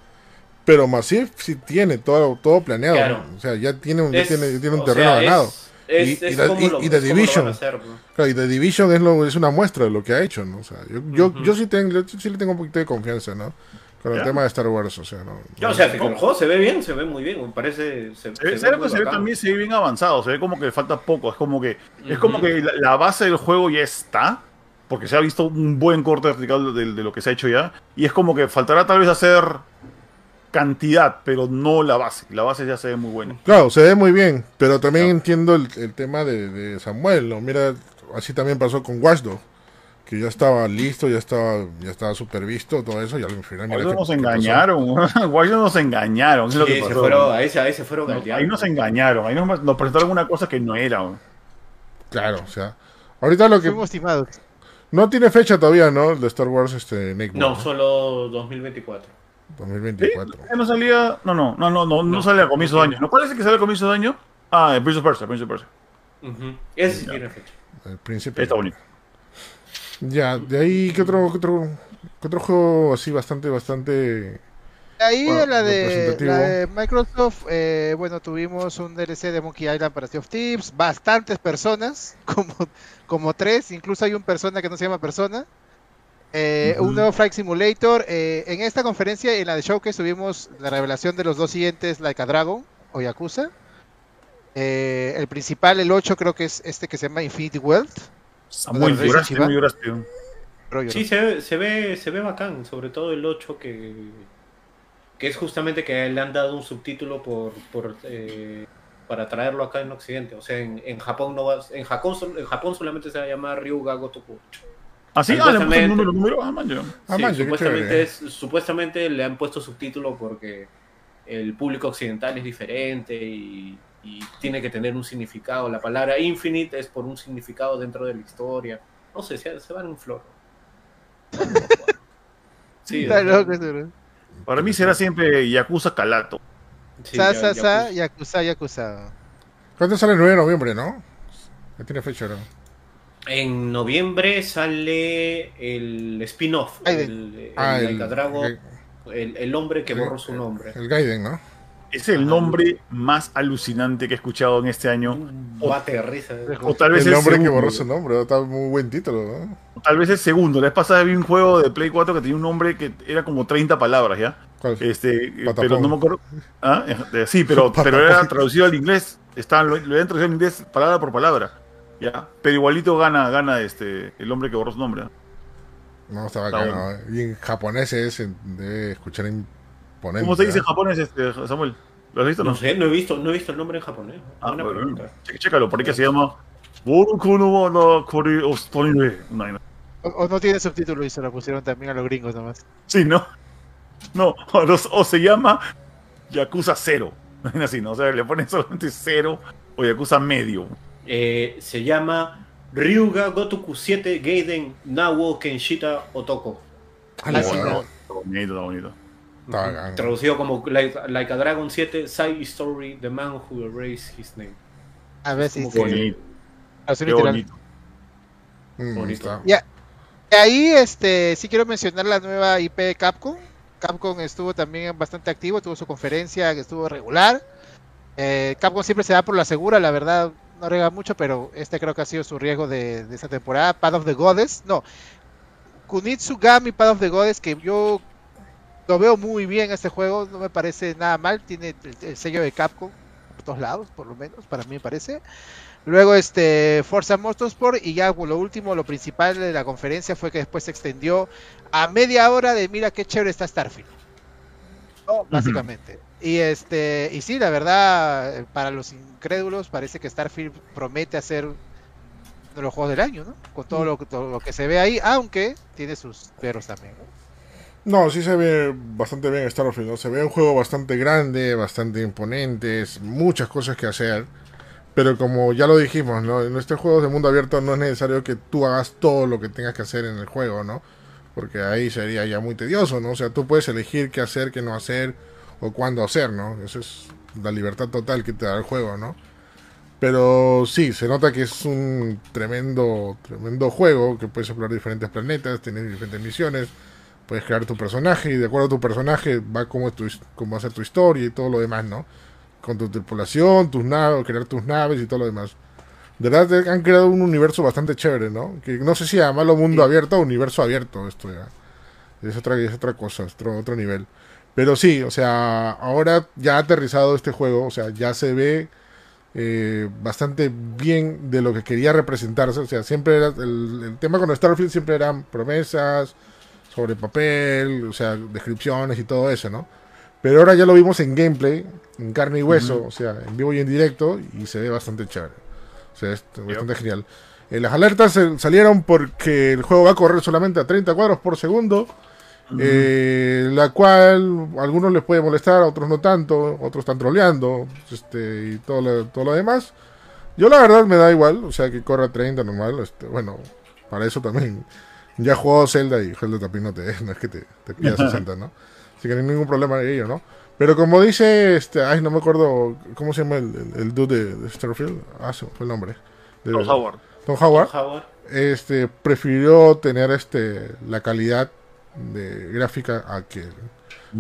Pero Massive sí tiene todo, todo planeado, claro, ¿no? O sea, ya tiene un, es, ya tiene, ya tiene un terreno sea, ganado. Es... Es, y, es y, la, y, lo, y The Division hacer, ¿no? Claro, y The Division es, lo, es una muestra de lo que ha hecho, ¿no? O sea, yo, yo, uh-huh. yo, sí tengo, yo sí le tengo un poquito de confianza, ¿no? Con el ¿Ya? tema de Star Wars, o sea, ¿no? Ya, o sea, que con el juego se ve bien, se ve muy bien, me parece... Se, se, se, ve que se ve también se ve bien avanzado, se ve como que falta poco, es como que, uh-huh. es como que la, la base del juego ya está, porque se ha visto un buen corte vertical de, de, de lo que se ha hecho ya, y es como que faltará tal vez hacer... cantidad, pero no la base. La base ya se ve muy buena. Claro, se ve muy bien, pero también claro. entiendo el, el tema de, de Samuel, ¿no? Mira, así también pasó con Watch Dogs, que ya estaba listo, ya estaba ya estaba supervisto, todo eso, y al final... Watch Dogs nos engañaron, Watch Dogs nos engañaron, es lo que pasó. Ahí se fueron galdeando. Ahí nos engañaron, ahí nos, nos presentaron una cosa que no era. ¿No? Claro, o sea, ahorita lo que... Fuimos timados. No tiene fecha todavía, ¿no? El de Star Wars, este... Nick no, War, no, solo dos mil veinticuatro. dos mil veinticuatro. ¿Sí? No salía. No, no, no, no, no, no sale a comienzo de año. ¿No parece que sale a comienzo de año? Ah, el Prince of Persia, Prince of Persia. Uh-huh. Ese sí tiene fecha. El príncipe. Está bonito. Ya, de ahí, ¿qué otro, qué otro, qué otro juego así bastante, bastante. Ahí bueno, la, de, la de Microsoft, eh, bueno, tuvimos un D L C de Monkey Island para Sea of Thieves, bastantes personas, como, como tres, incluso hay un persona que no se llama persona. Eh, uh-huh. Un nuevo Flight Simulator. Eh, en esta conferencia, en la de Showcase, tuvimos la revelación de los dos siguientes, Like a Dragon o Yakuza. Eh, el principal, el ocho, creo que es este que se llama Infinity Wealth. Muy lloraste, muy lloraste. Sí, se ve, se, ve, se ve bacán, sobre todo el ocho, que, que es justamente que le han dado un subtítulo por, por, eh, para traerlo acá en Occidente. O sea, en, en, Japón, no va, en, Japón, en Japón solamente se va a llamar Ryuga Gotoku ocho. Así, ah, le han puesto el número, número ah, man, yo. Ah, sí, man, yo, supuestamente, es, supuestamente le han puesto subtítulo porque el público occidental es diferente y, y tiene que tener un significado. La palabra infinite es por un significado dentro de la historia. No sé, se, se van en flor. Sí, está loco, ¿no? Para mí será siempre Yakuza Calato. Sí, sa, sa, sa, Yakuza, Yakuza. ¿Cuándo sale el nueve de noviembre, no? ¿Qué tiene fecha, no? En noviembre sale el spin-off, el, el, ah, el, el, el, el hombre que el, borró su nombre. El, el Gaiden, ¿no? Es el nombre más alucinante que he escuchado en este año. Bate risa. O tal vez el hombre que borró su nombre, está muy buen título, ¿no? O tal vez el segundo. La vez pasada vi un juego de Play cuatro que tenía un nombre que era como treinta palabras, ¿ya? ¿Cuál? Este, Patapón. Pero no me acuerdo. ¿Ah? Sí, pero, pero era traducido al inglés. Estaba, lo habían traducido al inglés palabra por palabra. Ya, pero igualito gana gana este el hombre que borró su nombre. No, está bacano. Y en japonés es de escuchar imponente. ¿Cómo se dice en japonés, este, Samuel? ¿Lo has visto? No, no sé, no he visto, no he visto el nombre en japonés. Ah, una bueno, pregunta. Chécalo, por ahí que se llama Boruku no no Kore Ostonire. O no tiene subtítulo y se lo pusieron también a los gringos nomás. Sí, ¿no? No, o, los, o se llama Yakuza cero. Así, ¿no? O sea, le ponen solamente cero o Yakuza medio. Eh, se llama Ryuga Gotoku siete Gaiden Nawo Kenshita Otoko. Ah, no, no. Está bonito, está bonito. Uh-huh. Traducido como like, like a Dragon siete Side Story The Man Who Erased His Name. A ver si sí, sí. bonito. Qué bonito. Mm, bonito. Ya. Ahí este sí quiero mencionar la nueva I P de Capcom. Capcom estuvo también bastante activo, tuvo su conferencia que estuvo regular. Eh, Capcom siempre se da por la segura, la verdad. No rega mucho, pero este creo que ha sido su riesgo de, de esta temporada. Path of the Goddess, no. Kunitsugami Path of the Goddess, que yo lo veo muy bien este juego, no me parece nada mal. Tiene el, el sello de Capcom. todos lados, por lo menos, para mí me parece. Luego este Forza Motorsport, y ya lo último, lo principal de la conferencia fue que después se extendió a media hora de mira qué chévere está Starfield. No, básicamente. Uh-huh. Y este y sí, la verdad, para los incrédulos parece que Starfield promete hacer de los juegos del año, ¿no? Con todo lo, todo lo que se ve ahí, aunque tiene sus peros también, ¿no? No, sí se ve bastante bien Starfield, ¿no? Se ve un juego bastante grande, bastante imponente, muchas cosas que hacer. Pero como ya lo dijimos, ¿no? En estos juegos de mundo abierto no es necesario que tú hagas todo lo que tengas que hacer en el juego, ¿no? Porque ahí sería ya muy tedioso, ¿no? O sea, tú puedes elegir qué hacer, qué no hacer, o cuándo hacer, ¿no? Esa es la libertad total que te da el juego, ¿no? Pero sí, se nota que es un tremendo, tremendo juego, que puedes explorar diferentes planetas, tienes diferentes misiones, puedes crear tu personaje, y de acuerdo a tu personaje va cómo, es tu, cómo va a ser tu historia y todo lo demás, ¿no? Con tu tripulación, tus naves, crear tus naves y todo lo demás. De verdad han creado un universo bastante chévere, ¿no? Que no sé si llamarlo mundo sí. abierto o universo abierto, esto ya. Es otra, es otra cosa, es otro, otro nivel. Pero sí, o sea, ahora ya ha aterrizado este juego, o sea, ya se ve eh, bastante bien de lo que quería representarse. O sea, siempre era, el, el tema con Starfield siempre eran promesas sobre papel, o sea, descripciones y todo eso, ¿no? Pero ahora ya lo vimos en gameplay, en carne y hueso, uh-huh. o sea, en vivo y en directo, y se ve bastante chévere. O sea, es bastante yep. genial. Eh, las alertas salieron porque el juego va a correr solamente a treinta cuadros por segundo, uh-huh. eh, la cual a algunos les puede molestar, a otros no tanto, otros están troleando, este, y todo lo, todo lo demás. Yo la verdad me da igual, o sea, que corra treinta normal, este, bueno, para eso también. Ya he jugado Zelda y Zelda también no te no es que te, te pidas sesenta, ¿no? Así que no hay ningún problema en ello, ¿no? Pero como dice, este, ay, no me acuerdo, ¿cómo se llama el, el, el dude de, de Starfield? Ah, sí, fue el nombre. De, Tom Howard. Tom Howard. Tom Howard. Este, prefirió tener este la calidad de gráfica a que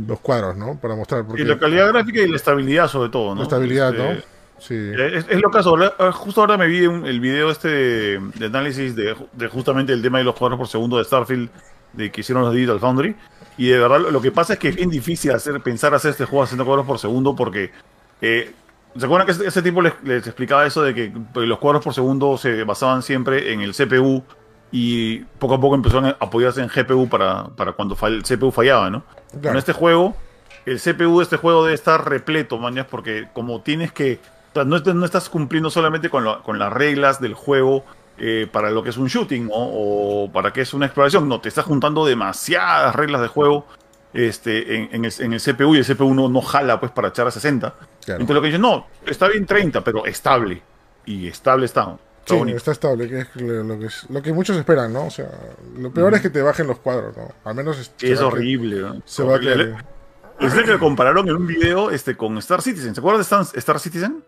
los cuadros, ¿no? Para mostrar. Porque, y la calidad gráfica y la estabilidad sobre todo, ¿no? La estabilidad, este, ¿no? Sí. Es, es lo caso. Justo ahora me vi un, el video este de, de análisis de, de justamente el tema de los cuadros por segundo de Starfield, de que hicieron los Digital Foundry. Y de verdad, lo que pasa es que es bien difícil hacer, pensar hacer este juego a sesenta cuadros por segundo porque... Eh, ¿se acuerdan que ese, ese tipo les, les explicaba eso de que los cuadros por segundo se basaban siempre en el C P U y poco a poco empezaron a apoyarse en G P U para, para cuando el C P U fallaba, ¿no? Claro. En este juego, el C P U de este juego debe estar repleto, mañas, porque como tienes que... O sea, no, no estás cumpliendo solamente con, lo, con las reglas del juego... Eh, para lo que es un shooting, ¿no? O para que es una exploración, no, te estás juntando demasiadas reglas de juego este, en, en, el, en el C P U, y el C P U no, no jala pues para echar a sesenta. Claro. Entonces lo que dicen, no, está bien treinta, pero estable, y estable está. Está, sí, está estable, que es lo que, es, lo que muchos esperan, ¿no? O sea, lo peor mm. es que te bajen los cuadros, ¿no? Al menos es, es horrible, que, ¿no? Se va a quedar... Es que lo compararon en un video este, con Star Citizen, ¿se acuerdan de Star Citizen?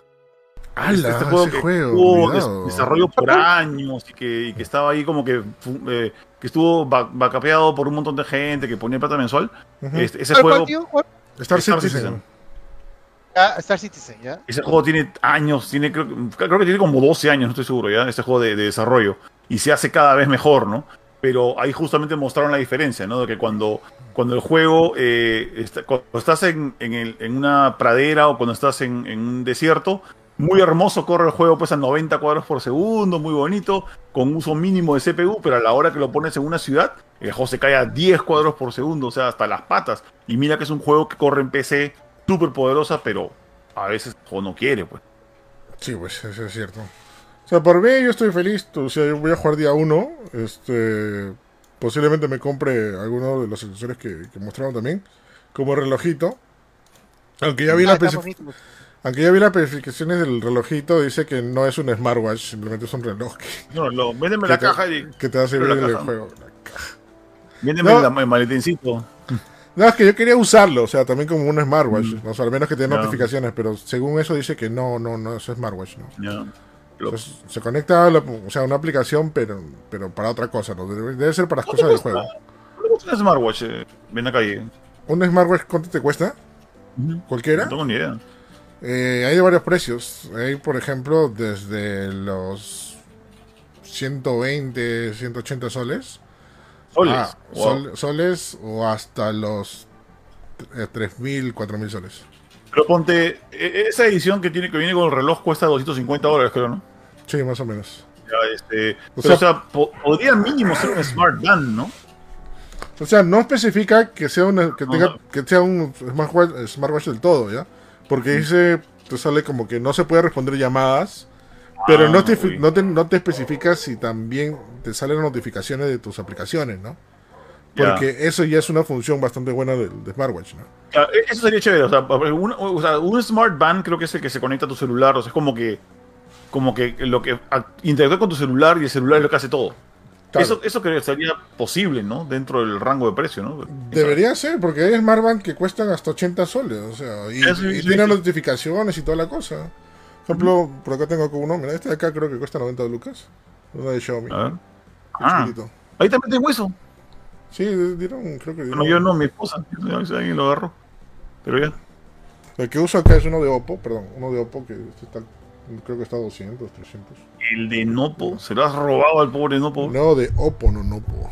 Este, este juego que juego, tuvo mirado. desarrollo por años y que, y que estaba ahí como que eh, que estuvo backupeado por un montón de gente que ponía plata mensual. Uh-huh. este, ese juego Star, Star Citizen, Citizen. Ah, Star Citizen, ya. Ese juego tiene años, tiene creo, creo que tiene como doce años, no estoy seguro ya, este juego de, de desarrollo, y se hace cada vez mejor, ¿no? Pero ahí justamente mostraron la diferencia, ¿no? De que cuando, cuando el juego, eh, está, cuando estás en, en, el, en una pradera o cuando estás en, en un desierto, muy hermoso corre el juego pues a noventa cuadros por segundo, muy bonito, con uso mínimo de C P U, pero a la hora que lo pones en una ciudad, el juego se cae a diez cuadros por segundo, o sea, hasta las patas. Y mira que es un juego que corre en P C súper poderosa, pero a veces el juego no quiere, pues. Sí, pues, eso es cierto. O sea, por mí yo estoy feliz, o sea, yo voy a jugar día uno, este, posiblemente me compre alguno de los accesorios que, que mostraron también, como relojito, aunque ya vi ah, la especificación. Aunque ya vi las especificaciones del relojito, dice que no es un smartwatch, simplemente es un reloj. Que, no, no, véndeme la te, caja y... Que te va a servir el juego. La caja. Véndeme no, el maletincito. No, es que yo quería usarlo, o sea, también como un smartwatch. Mm. O sea, al menos que tenga no. notificaciones, pero según eso dice que no, no, no, es smartwatch, ¿no? No. Entonces, se conecta a la, o sea, una aplicación, pero, pero para otra cosa, ¿no? Debe, debe ser para las cosas del juego. ¿Cuánto cuesta un smartwatch? Eh, ven acá y... ¿Un smartwatch cuánto te cuesta? Mm. ¿Cualquiera? No tengo ni idea. Eh, hay de varios precios. Hay, por ejemplo, desde los ciento veinte, ciento ochenta soles. Soles. Ah, wow. sol, soles o hasta los tres mil, cuatro mil soles. Pero ponte, esa edición que tiene que viene con el reloj cuesta doscientos cincuenta dólares, creo, ¿no? Sí, más o menos. Ya, este, o, pero, sea, o sea, po podría mínimo ser un Smart Gun, ¿no? O sea, no especifica que sea, una, que, no, tenga, no. que sea un smartwatch, smartwatch del todo, ¿ya? Porque mm. dice, te sale como que no se puede responder llamadas, ah, pero no te, no, te, no te especifica si también te salen notificaciones de tus aplicaciones, ¿no? Porque yeah. eso ya es una función bastante buena del de smartwatch, ¿no? Claro, eso sería chévere, o sea, un, o sea, un smart band creo que es el que se conecta a tu celular, o sea, es como que, como que lo que interactúa con tu celular y el celular es lo que hace todo. Claro. Eso, eso creo que sería posible, ¿no? Dentro del rango de precio, ¿no? Debería ser, porque hay smart band que cuestan hasta ochenta soles, o sea, y, sí, y sí, tienen sí. notificaciones y toda la cosa. Por ejemplo, uh-huh. por acá tengo uno, mira, este de acá creo que cuesta noventa lucas, uno de Xiaomi. A ver. Ah, ahí también tengo eso. Sí, dieron, creo que dieron. No, yo no, mi esposa, no sé, alguien lo agarró. Pero ya. El que uso acá es uno de Oppo, perdón, uno de Oppo que está, creo que está doscientos, trescientos. El de Nopo, se lo has robado al pobre Nopo. No, de Oppo, no Nopo.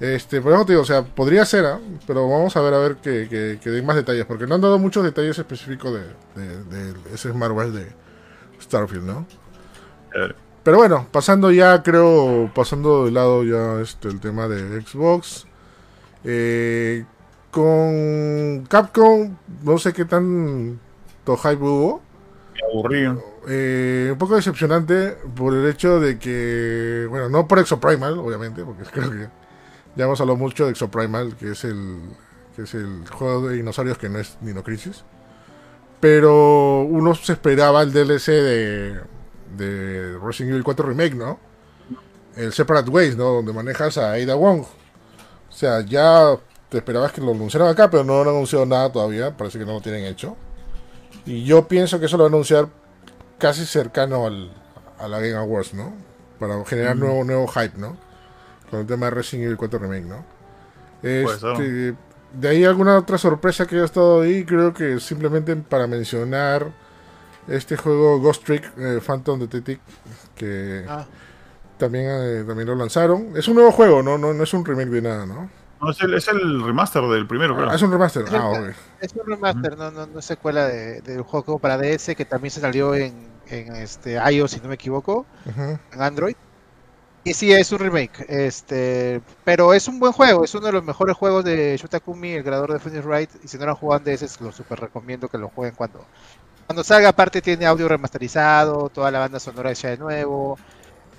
Este, por eso te digo, o sea, podría ser, ¿eh? Pero vamos a ver, a ver que, que, que den más detalles, porque no han dado muchos detalles específicos de, de, de ese smartwatch de Starfield, ¿no? A ver. Pero bueno, pasando ya, creo, pasando de lado ya este, el tema de Xbox. Eh, con Capcom, no sé qué tanto hype hubo. Qué aburrido. Eh, un poco decepcionante por el hecho de que, bueno, no por Exoprimal, obviamente, porque creo que ya hemos hablado mucho de Exoprimal, que es el, que es el juego de dinosaurios que no es Dino Crisis. Pero uno se esperaba el D L C de... de Resident Evil cuatro Remake, ¿no? El Separate Ways, ¿no? Donde manejas a Ada Wong. O sea, ya te esperabas que lo anunciaran acá, pero no han anunciado nada todavía. Parece que no lo tienen hecho. Y yo pienso que eso lo van a anunciar casi cercano al, a la Game Awards, ¿no? Para generar mm. nuevo, nuevo hype, ¿no? Con el tema de Resident Evil cuatro Remake, ¿no? Este, de ahí alguna otra sorpresa que haya estado ahí. Creo que simplemente para mencionar... este juego Ghost Trick eh, Phantom Detective, que ah. también, eh, también lo lanzaron. Es un nuevo juego, ¿no? No, no es un remake de nada, ¿no? No, es el, es el remaster del primero, claro. Ah, es un remaster, es el, ah, ok. Es un remaster, uh-huh. no, no, no es secuela de, del juego para D S, que también se salió en, en este iOS, si no me equivoco, uh-huh. en Android. Y sí, es un remake, este, pero es un buen juego, es uno de los mejores juegos de Shotakumi, el creador de Phoenix Wright, y si no lo han jugado en D S, lo super recomiendo que lo jueguen cuando... Cuando salga, aparte tiene audio remasterizado, toda la banda sonora hecha de nuevo,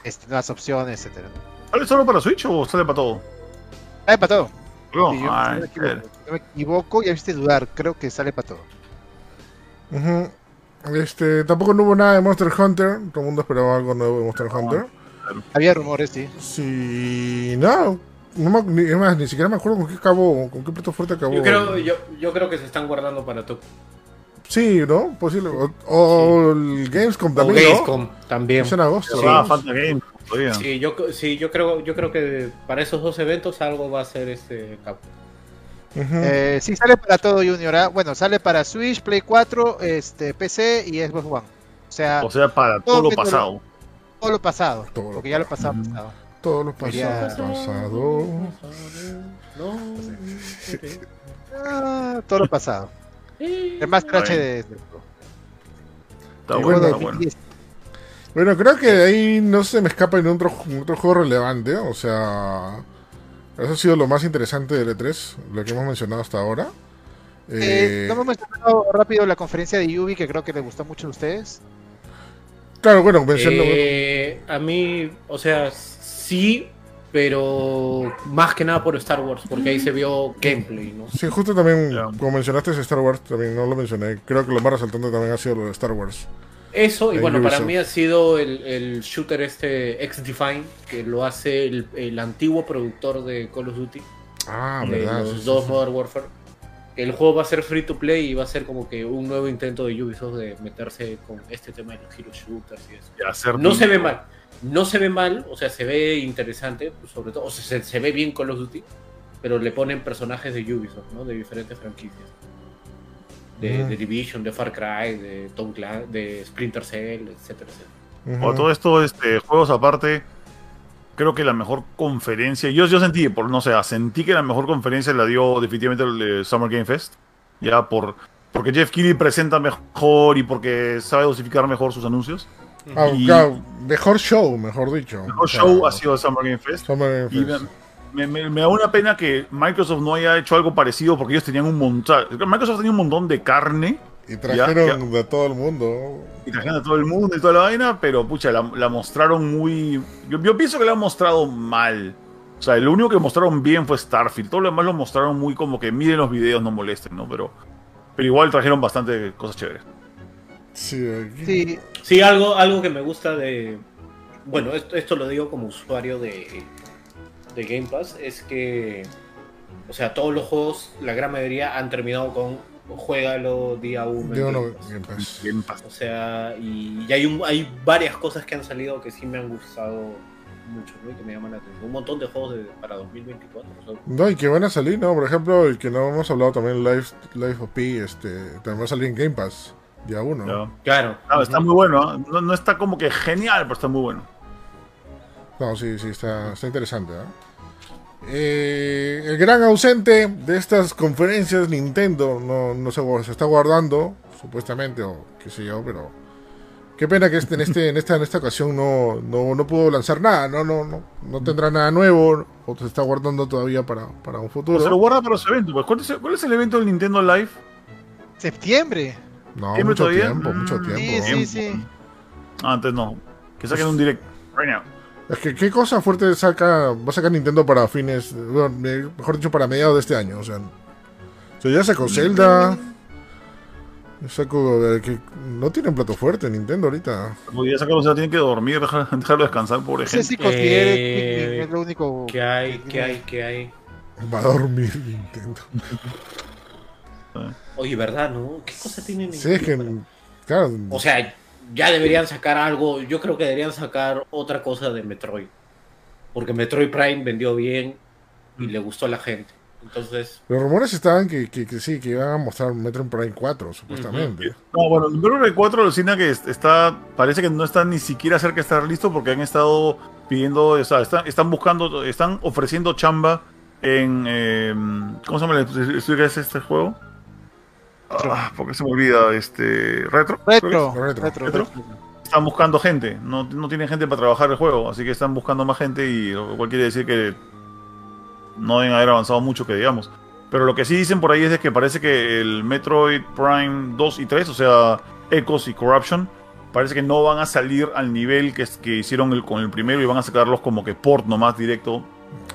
este, nuevas opciones, etcétera. ¿Sale solo para Switch o sale para todo? Sale para todo. No, sí, yo, ay, si no, me equivoco, no me equivoco, ya viste dudar, creo que sale para todo. Uh-huh. Este, tampoco no hubo nada de Monster Hunter, todo el mundo esperaba algo nuevo de Monster no, Hunter. Claro. Había rumores, sí. Sí, no. No me, ni, más, ni siquiera me acuerdo con qué acabó, con qué plato fuerte acabó. Yo creo, yo, yo creo que se están guardando para todo. Sí, ¿no? Posible. O, o sí. el Gamescom también. O Gamescom ¿no? también. Es en agosto. Sí. Ah, falta Gamescom todavía. Sí, yo, sí yo, creo, yo creo que para esos dos eventos algo va a ser este Capcom. Uh-huh. eh, sí, sale para todo, Junior. ¿eh? Bueno, sale para Switch, Play cuatro, este, P C y Xbox One. O sea, o sea para todo, todo lo pasado. Todo lo pasado. Todo porque lo ya lo pasado. pasado. Todo lo pasado. Quería... pasado. No, no sé. ah, todo lo pasado. El más H D. Está bueno, está bueno. Bueno, creo que de ahí no se me escapa en otro, en otro juego relevante. O sea, eso ha sido lo más interesante del E tres, lo que hemos mencionado hasta ahora. Eh, eh, no hemos mencionado rápido la conferencia de Ubi, que creo que les gustó mucho a ustedes. Claro, bueno, mencionando. Eh, a mí, o sea, sí. Pero más que nada por Star Wars, porque ahí se vio gameplay, ¿no? Sí, justo también, yeah. como mencionaste es Star Wars, también no lo mencioné. Creo que lo más resaltante también ha sido lo de Star Wars. Eso, y bueno, Ubisoft. Para mí ha sido el, el shooter este X-Define, que lo hace el, el antiguo productor de Call of Duty. Ah, de verdad. Los sí, dos sí. Modern Warfare. El juego va a ser free to play y va a ser como que un nuevo intento de Ubisoft de meterse con este tema de los hero shooters y eso. Y hacer no se ve mal. No se ve mal, o sea, se ve interesante, pues sobre todo, o sea, se, se ve bien Call of Duty, pero le ponen personajes de Ubisoft, ¿no? De diferentes franquicias. De, uh-huh. de Division, de Far Cry, de Tom Clancy, de Splinter Cell, etcétera, etcétera. Uh-huh. O todo esto, este, juegos aparte, creo que la mejor conferencia, yo, yo sentí, por no sé, sentí que la mejor conferencia la dio definitivamente el eh, Summer Game Fest, ya por... porque Jeff Keighley presenta mejor y porque sabe dosificar mejor sus anuncios. Ah, y claro, mejor show, mejor dicho. Mejor o sea, show ha sido Summer Game Fest. Summer Game Fest. Me, me, me da una pena que Microsoft no haya hecho algo parecido, porque ellos tenían un montón. Microsoft tenía un montón de carne. Y trajeron ya, ya, de todo el mundo. Y trajeron de todo el mundo y toda la vaina, pero pucha, la, la mostraron muy... Yo, yo pienso que la han mostrado mal. O sea, lo único que mostraron bien fue Starfield. Todo lo demás lo mostraron muy como que miren los videos, no molesten, ¿no? Pero, pero igual trajeron bastante cosas chéveres. Sí, sí. sí algo, algo que me gusta de... Bueno, esto, esto lo digo como usuario de, de Game Pass, es que... O sea, todos los juegos, la gran mayoría, han terminado con... Juégalo día uno. Día uno Game Pass. Game Pass. O sea, y, y hay, un, hay varias cosas que han salido que sí me han gustado mucho, ¿no? Y que me llaman la atención. Un montón de juegos de, para dos mil veinticuatro. ¿Sabes? No, y que van a salir, ¿no? Por ejemplo, el que no hemos hablado también, Life, Life of P, este, también va a salir en Game Pass, día uno. Claro. claro. claro está uh-huh. muy bueno, ¿no? No, no está como que genial, pero está muy bueno. No, sí, sí, está, está interesante, ¿eh? Eh, el gran ausente de estas conferencias, Nintendo, no, no sé, se está guardando, supuestamente, o qué sé yo, pero qué pena que este, en, este, en, esta, en esta ocasión no, no, no pudo lanzar nada, no, no, no, no tendrá nada nuevo, o se está guardando todavía para, para un futuro. Pero se lo guarda para los eventos, pues. ¿Cuál es, el, ¿Cuál es el evento del Nintendo Live? Septiembre. No, ¿Septiembre mucho todavía? tiempo, mm, mucho tiempo. Sí, sí, sí. Antes no, que saquen un direct, right now. Es que qué cosa fuerte saca, va a sacar Nintendo para fines, bueno, mejor dicho, para mediados de este año. O sea, o sea ya sacó Zelda, sacó, que no tienen plato fuerte Nintendo ahorita. Pues ya sacó, o sea, tienen que dormir, dejar, dejarlo descansar, pobre gente. Sí, sí, eh, es lo único que hay, que hay, que hay. Va a dormir Nintendo. Oye, ¿verdad, no? ¿Qué cosa tiene Nintendo? Sí, es que, para... claro. O sea... Ya deberían sacar algo, yo creo que deberían sacar otra cosa de Metroid. Porque Metroid Prime vendió bien y le gustó a la gente. Entonces... Los rumores estaban que, que, que sí, que iban a mostrar Metroid Prime cuatro, supuestamente. Uh-huh. No, bueno, Metroid Prime cuatro alucina que está, parece que no está ni siquiera cerca de estar listo porque han estado pidiendo, o sea, están, están buscando, están ofreciendo chamba en... Eh, ¿Cómo se llama el estudio que hace este juego? Ah, porque se me olvida, este... ¿Retro? Retro, retro, retro, retro. Están buscando gente, no, no tienen gente para trabajar el juego, así que están buscando más gente y lo cual quiere decir que no deben haber avanzado mucho, que digamos. Pero lo que sí dicen por ahí es de que parece que el Metroid Prime dos y tres, o sea, Echoes y Corruption, parece que no van a salir al nivel que, que hicieron el, con el primero y van a sacarlos como que port nomás directo.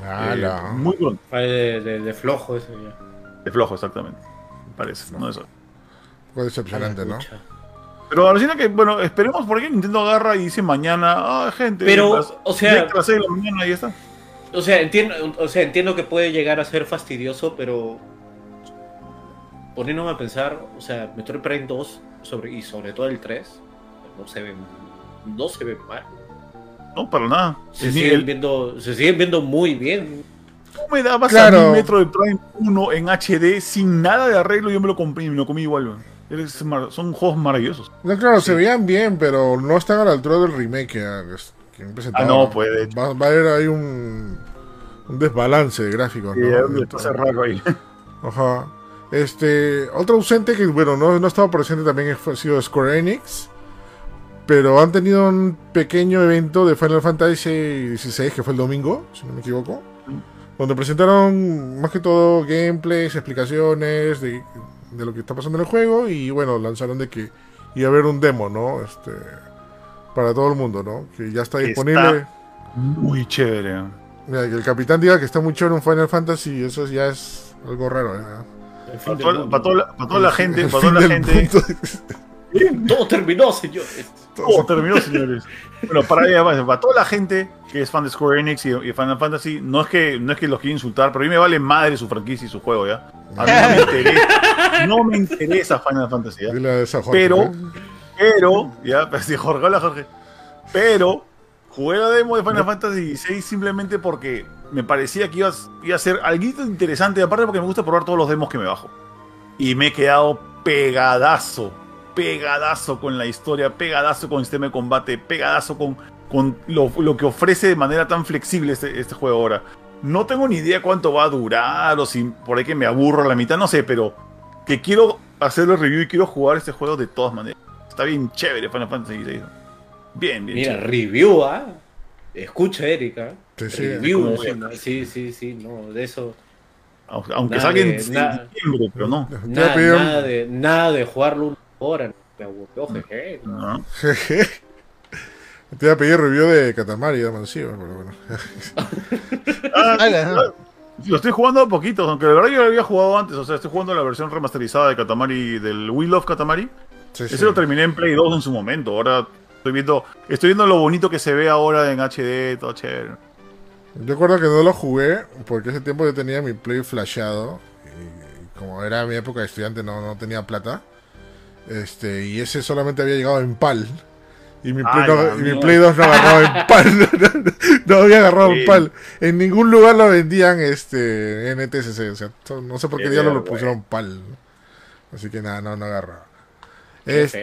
Ah, eh, no. Muy pronto. De, de, de flojo eso ya. De flojo, exactamente. Parece, no, no eso. Un poco decepcionante, ¿no? Pero alucina que, bueno, esperemos porque Nintendo agarra y dice mañana, ah, oh, gente. Pero, las, o sea. Las seis de la mañana y está. O sea, entiendo, o sea, entiendo que puede llegar a ser fastidioso, pero. Poniéndome a pensar, o sea, Metroid Prime dos sobre, y sobre todo el tres, no se ven, no se ven mal. No, para nada. Se, siguen, nivel... viendo, se siguen viendo muy bien. Tú me dabas claro. a mi Metroid Prime uno en H D sin nada de arreglo y yo me lo compré y me lo comí igual. Son juegos maravillosos. No, claro, sí. Se veían bien, pero no están a la altura del remake que, que han presentado. Ah, no, pues de hecho. Va, va a haber ahí un, un desbalance de gráficos. Sí, ¿no? Está cerrado ahí. Ajá. Este, otro ausente que, bueno, no, no estaba presente también ha sido Square Enix. Pero han tenido un pequeño evento de Final Fantasy dieciséis que fue el domingo, si no me equivoco. Donde presentaron más que todo gameplays, explicaciones de, de lo que está pasando en el juego. Y bueno, lanzaron de que iba a haber un demo, ¿no? Este, para todo el mundo, ¿no? Que ya está disponible. Está muy chévere. Mira, que el capitán diga que está muy chévere un Final Fantasy, eso ya es algo raro, ¿verdad? Para, todo, para, toda la, para toda la gente, para toda la gente. Todo terminó, señores. Todo, todo terminó, señores. Bueno, para, para toda la gente que es fan de Square Enix y, y Final Fantasy, no es que no es que los quiera insultar, pero a mí me vale madre su franquicia y su juego, ¿ya? A mí no me interesa, no me interesa Final Fantasy, ¿ya? Jorge, pero, ¿eh? pero, ya, sí, Jorge, hola Jorge. Pero jugué la demo de Final no. Fantasy dieciséis simplemente porque me parecía que iba a, iba a ser algo interesante, y aparte porque me gusta probar todos los demos que me bajo. Y me he quedado pegadazo. pegadazo con la historia, pegadazo con el sistema de combate, pegadazo con, con lo, lo que ofrece de manera tan flexible este, este juego ahora. No tengo ni idea cuánto va a durar o si por ahí que me aburro a la mitad, no sé, pero que quiero hacer los reviews y quiero jugar este juego de todas maneras. Está bien chévere Final Fantasy dieciséis. Bien, bien. Mira, chévere. Review, ¿ah? ¿eh? Escucha, Erika. Sí, sí, review, sí, sí, sí, no, de eso. Aunque saquen en diciembre, pero no. Nada, nada, de, nada de jugarlo una hora. Me aburrió, jeje. No. No. Te iba a pedir review de Katamari, y sí, pero bueno. ah, ah, lo estoy jugando a poquitos, aunque la verdad yo lo había jugado antes. O sea, estoy jugando la versión remasterizada de Katamari, del We Love Katamari. Sí, Ese sí. lo terminé en Play dos en su momento. Ahora estoy viendo, estoy viendo lo bonito que se ve ahora en H D, todo chévere. Yo recuerdo que no lo jugué porque ese tiempo yo tenía mi Play flasheado. Y como era mi época de estudiante, no, no tenía plata. Este, y ese solamente había llegado en PAL. Y mi Play, Ay, no, y mi Play dos no agarraba en PAL. No, no, no había agarrado sí. en PAL. En ningún lugar lo vendían este N T S C. O sea, no sé por qué diablos lo pusieron PAL. Así que nada, no, no agarraba. Es,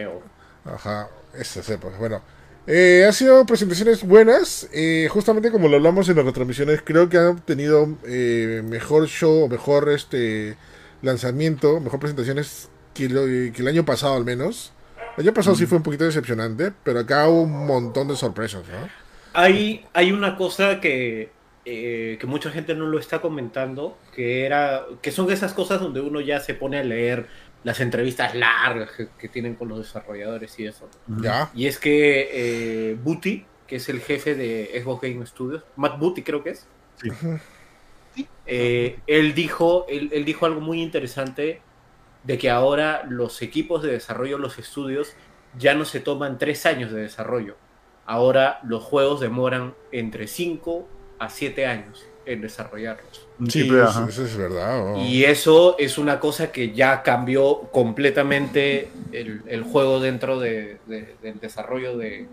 ajá, esa sepa. Bueno, eh, han sido presentaciones buenas. Eh, justamente como lo hablamos en las retransmisiones, creo que han tenido eh, mejor show, mejor este lanzamiento, mejor presentaciones que, lo, que el año pasado al menos. El año pasado mm. sí fue un poquito decepcionante, pero acá hubo un montón de sorpresas, ¿no? Hay, hay una cosa que, eh, que mucha gente no lo está comentando, que era que son esas cosas donde uno ya se pone a leer las entrevistas largas que, que tienen con los desarrolladores y eso. ¿Ya? Y es que eh, Booty, que es el jefe de Xbox Game Studios, Matt Booty creo que es, sí. ¿Sí? Eh, él, dijo, él, él dijo algo muy interesante, de que ahora los equipos de desarrollo, los estudios, ya no se toman tres años de desarrollo. Ahora los juegos demoran entre cinco a siete años en desarrollarlos. Sí, pero eso, eso es verdad. Oh. Y eso es una cosa que ya cambió completamente el, el juego dentro de, de, del desarrollo de,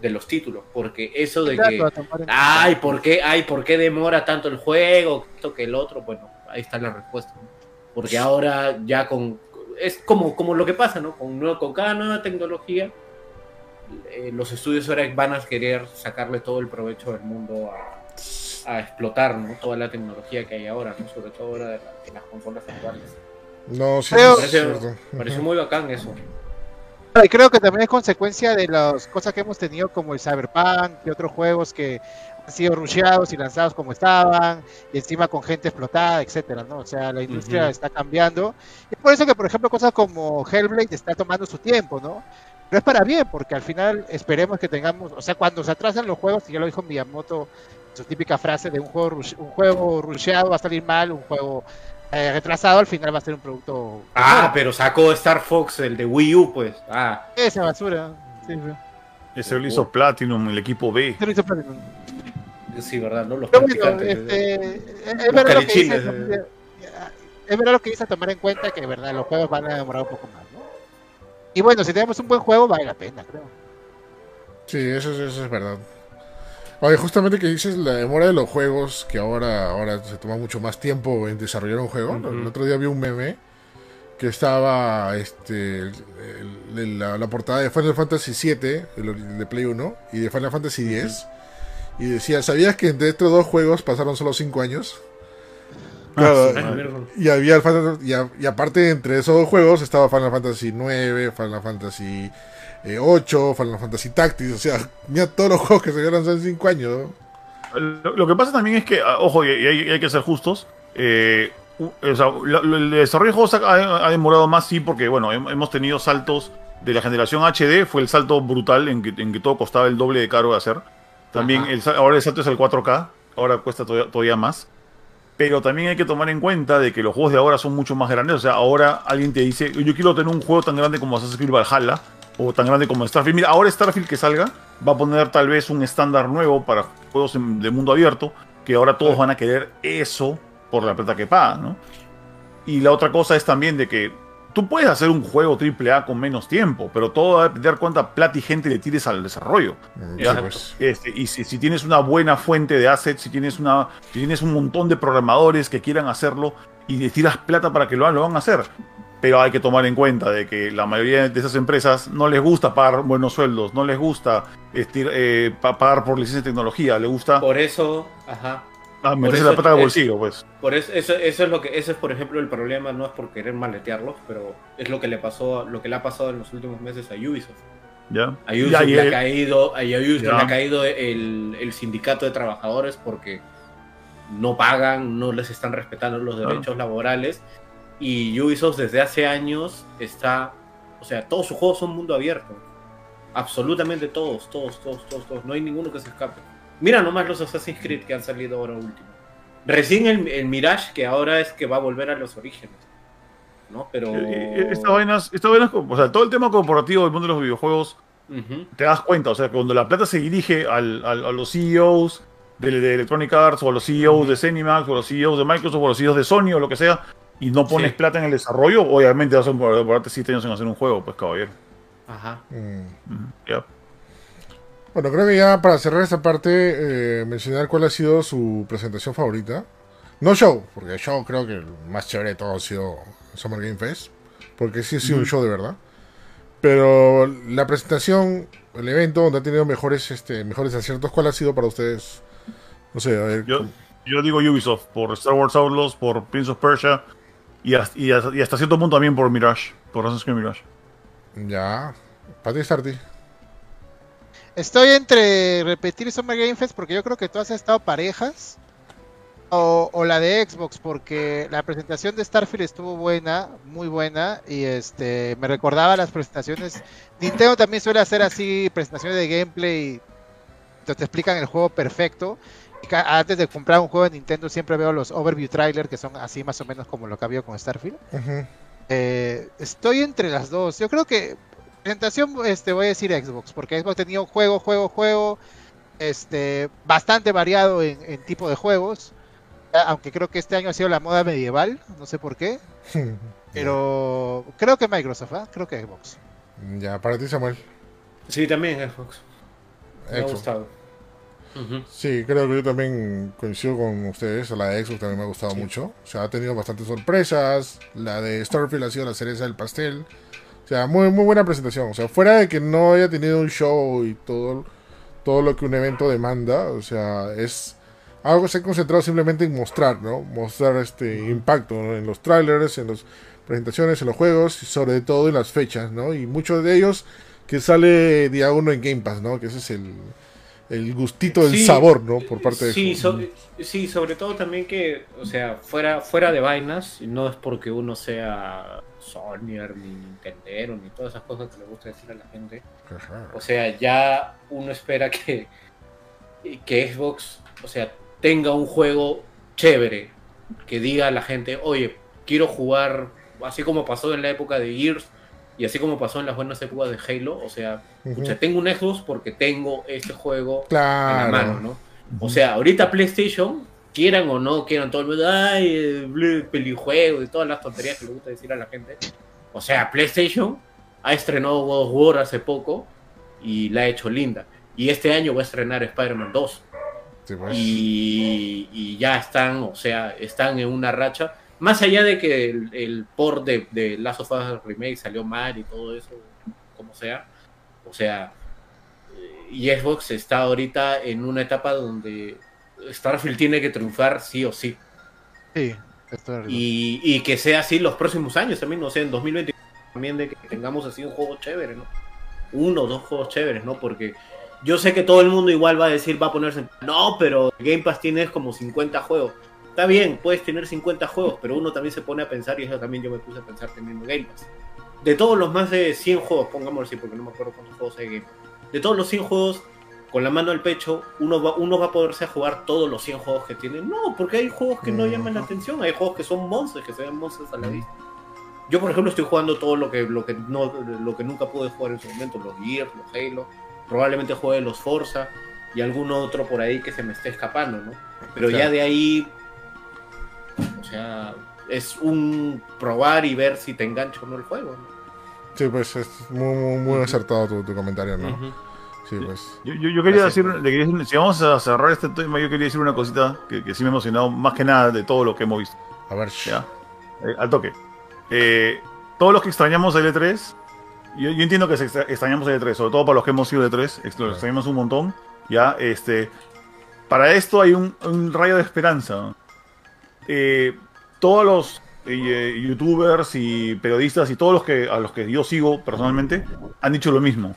de los títulos. Porque eso de que, ay, ¿por qué, ay, ¿por qué demora tanto el juego? Esto que el otro, bueno, ahí está la respuesta, ¿no? Porque ahora ya con... Es como, como lo que pasa, ¿no? Con, con cada nueva tecnología, eh, los estudios ahora van a querer sacarle todo el provecho del mundo a, a explotar, ¿no? Toda la tecnología que hay ahora, ¿no? Sobre todo ahora de, la, de las consolas actuales. No, sí, creo, es cierto. Me pareció muy bacán eso. Y creo que también es consecuencia de las cosas que hemos tenido como el Cyberpunk y otros juegos que han sido rusheados y lanzados como estaban, y encima con gente explotada, etcétera, ¿no? O sea, la industria uh-huh. está cambiando. Y es por eso que, por ejemplo, cosas como Hellblade está tomando su tiempo, ¿no? Pero es para bien, porque al final esperemos que tengamos... O sea, cuando se atrasan los juegos, y ya lo dijo Miyamoto, su típica frase de un juego, rush, un juego rusheado va a salir mal, un juego... Eh, retrasado al final va a ser un producto. Ah, pero sacó Star Fox, el de Wii U, pues. Ah. Esa basura. Sí, sí. Ese lo hizo Platinum, el equipo B. Ese lo hizo Platinum. Sí, verdad, ¿no? Los bueno, este, es verdad lo que dice, eh. Es verdad lo que dice, tomar en cuenta que, verdad, los juegos van a demorar un poco más, ¿no? Y bueno, si tenemos un buen juego, vale la pena, creo. Sí, eso, eso es verdad. Oye, justamente que dices la demora de los juegos, que ahora, ahora se toma mucho más tiempo en desarrollar un juego. Uh-huh. El otro día vi un meme que estaba este el, el, la, la portada de Final Fantasy siete, el, el de Play uno, y de Final Fantasy X. Uh-huh. Y decía, ¿sabías que entre estos dos juegos pasaron solo cinco años? Claro, ah, sí, y había el Final, y, a, y aparte entre esos dos juegos estaba Final Fantasy nueve, Final Fantasy eh, ocho, Final Fantasy Tactics. O sea, mira todos los juegos que se lanzaron en cinco años. Lo, lo que pasa también es que, ojo, y hay, y hay que ser justos, eh, o sea, la, la, el desarrollo de juegos ha, ha demorado más, sí, porque bueno, hemos tenido saltos de la generación H D. Fue el salto brutal en que, en que todo costaba el doble de caro de hacer. También el, ahora el salto es el cuatro K, ahora cuesta todavía, todavía más. Pero también hay que tomar en cuenta de que los juegos de ahora son mucho más grandes. O sea, ahora alguien te dice, yo quiero tener un juego tan grande como Assassin's Creed Valhalla, o tan grande como Starfield. Mira, ahora Starfield que salga va a poner tal vez un estándar nuevo para juegos de mundo abierto, que ahora todos van a querer eso por la plata que pagan, ¿no? Y la otra cosa es también de que tú puedes hacer un juego triple A con menos tiempo, pero todo va a depender cuánta plata y gente le tires al desarrollo. Sí, pues. este, y si, si tienes una buena fuente de assets, si tienes, una, si tienes un montón de programadores que quieran hacerlo y le tiras plata para que lo hagan, lo van a hacer. Pero hay que tomar en cuenta de que la mayoría de esas empresas no les gusta pagar buenos sueldos, no les gusta estir, eh, pagar por licencia de tecnología, les gusta... Por eso, ajá. Ah, meterse la pata en el bolsillo, pues. Por eso, eso, eso es lo que, ese es, por ejemplo, el problema. No es por querer maletearlos, pero es lo que le pasó, lo que le ha pasado en los últimos meses a Ubisoft. Ya. A Ubisoft ya, ya, le ha caído, a Ubisoft ya. le ha caído el, el sindicato de trabajadores porque no pagan, no les están respetando los derechos claro. laborales. Y Ubisoft desde hace años está, o sea, todos sus juegos son mundo abierto. Absolutamente todos, todos, todos, todos, todos. No hay ninguno que se escape. Mira nomás los Assassin's Creed que han salido ahora último. Recién el, el Mirage, que ahora es que va a volver a los orígenes, ¿no? Pero... Estas vainas, estas vainas, o sea, todo el tema corporativo del mundo de los videojuegos, uh-huh. te das cuenta, o sea, cuando la plata se dirige al, al, a los C E Os de, de Electronic Arts, o a los C E Os uh-huh. de Cinemax, o a los C E Os de Microsoft, o a los C E Os de Sony, o lo que sea, y no pones sí. plata en el desarrollo, obviamente vas a demorarte siete años en hacer un juego, pues, caballero. Ajá. Mm. Yeah. Bueno, creo que ya para cerrar esta parte, eh, mencionar cuál ha sido su presentación favorita. No show, porque el show creo que el más chévere de todo ha sido Summer Game Fest, porque sí ha sido mm. un show de verdad. Pero la presentación, el evento donde ha tenido mejores este, mejores aciertos, ¿cuál ha sido para ustedes? No sé, a ver. Yo, yo digo Ubisoft, por Star Wars Outlaws, por Prince of Persia, y hasta, y hasta, y hasta cierto punto también por Mirage, por Assassin's Creed Mirage. Ya, Pati Sarti. Estoy entre repetir Summer Game Fest porque yo creo que todas han estado parejas o, o la de Xbox, porque la presentación de Starfield estuvo buena, muy buena, y este me recordaba las presentaciones. Nintendo también suele hacer así presentaciones de gameplay, entonces te explican el juego perfecto. Antes de comprar un juego de Nintendo siempre veo los overview trailer, que son así más o menos como lo que había con Starfield. Uh-huh. eh, estoy entre las dos. Yo creo que presentación, este, voy a decir Xbox, porque Xbox tenía un juego, juego, juego, este, bastante variado en, en tipo de juegos, aunque creo que este año ha sido la moda medieval, no sé por qué, pero creo que Microsoft, ¿eh? Creo que Xbox. Ya, para ti, Samuel. Sí, también Xbox. Me Xbox. ha gustado. Uh-huh. Sí, creo que yo también coincido con ustedes, la de Xbox también me ha gustado sí. mucho, o sea, ha tenido bastantes sorpresas, la de Starfield ha sido la cereza del pastel. O sea, muy, muy buena presentación. O sea, fuera de que no haya tenido un show y todo, todo lo que un evento demanda, o sea, es algo que se ha concentrado simplemente en mostrar, ¿no? Mostrar este impacto, ¿no? En los trailers, en las presentaciones, en los juegos, y sobre todo en las fechas, ¿no? Y muchos de ellos que sale día uno en Game Pass, ¿no? Que ese es el, el gustito, el sí, sabor, ¿no? Por parte de... Sí, so- sí, sobre todo también que, o sea, fuera, fuera de vainas, no es porque uno sea... Sonyer, ni Nintendero, ni todas esas cosas que le gusta decir a la gente. Ajá. O sea, ya uno espera que, que Xbox, o sea, tenga un juego chévere, que diga a la gente, oye, quiero jugar, así como pasó en la época de Gears, y así como pasó en las buenas épocas de Halo, o sea, uh-huh. escucha, tengo un Xbox porque tengo este juego claro. en la mano, ¿no? Uh-huh. O sea, ahorita PlayStation, quieran o no quieran, todo el mundo, ay, pelijuego y todas las tonterías que le gusta decir a la gente. O sea, PlayStation ha estrenado God of War hace poco y la ha hecho linda. Y este año va a estrenar Spider-Man dos. Sí, pues. y, y ya están, o sea, están en una racha. Más allá de que el, el port de, de Last of Us Remake salió mal y todo eso, como sea. O sea, y Xbox está ahorita en una etapa donde... Starfield tiene que triunfar sí o sí. Sí, esto es y, y que sea así los próximos años también, o sea, en dos mil veinte también, de que tengamos así un juego chévere, ¿no? Uno o dos juegos chéveres, ¿no? Porque yo sé que todo el mundo igual va a decir, va a ponerse, no, pero Game Pass tienes como cincuenta juegos. Está bien, puedes tener cincuenta juegos, pero uno también se pone a pensar, y eso también yo me puse a pensar teniendo Game Pass. De todos los más de cien juegos, pongámoslo así, porque no me acuerdo cuántos juegos hay Game Pass. De todos los cien juegos, con la mano al pecho, uno va, uno va a poderse jugar todos los cien juegos que tiene. No, porque hay juegos que no llaman la atención, hay juegos que son monstruos, que se ven monstruos a la vista. Yo, por ejemplo, estoy jugando todo lo que, lo que, no, lo que nunca pude jugar en su momento, los Gears, los Halo, probablemente juegue los Forza y algún otro por ahí que se me esté escapando, ¿no? Pero claro. ya de ahí, o sea, es un probar y ver si te engancha o no el juego, ¿no? Sí, pues es muy, muy, muy acertado tu, tu comentario, ¿no? Uh-huh. Sí, pues. yo, yo, yo quería decir, le quería, si vamos a cerrar este tema, yo quería decir una cosita que, que sí me ha emocionado, más que nada de todo lo que hemos visto. A ver, ¿ya? Eh, al toque. Eh, todos los que extrañamos el E tres, yo, yo entiendo que extrañamos el E tres, sobre todo para los que hemos sido de E tres, extrañamos un montón, ya, este, Para esto hay un, un rayo de esperanza. Eh, todos los eh, youtubers y periodistas y todos los que a los que yo sigo personalmente han dicho lo mismo.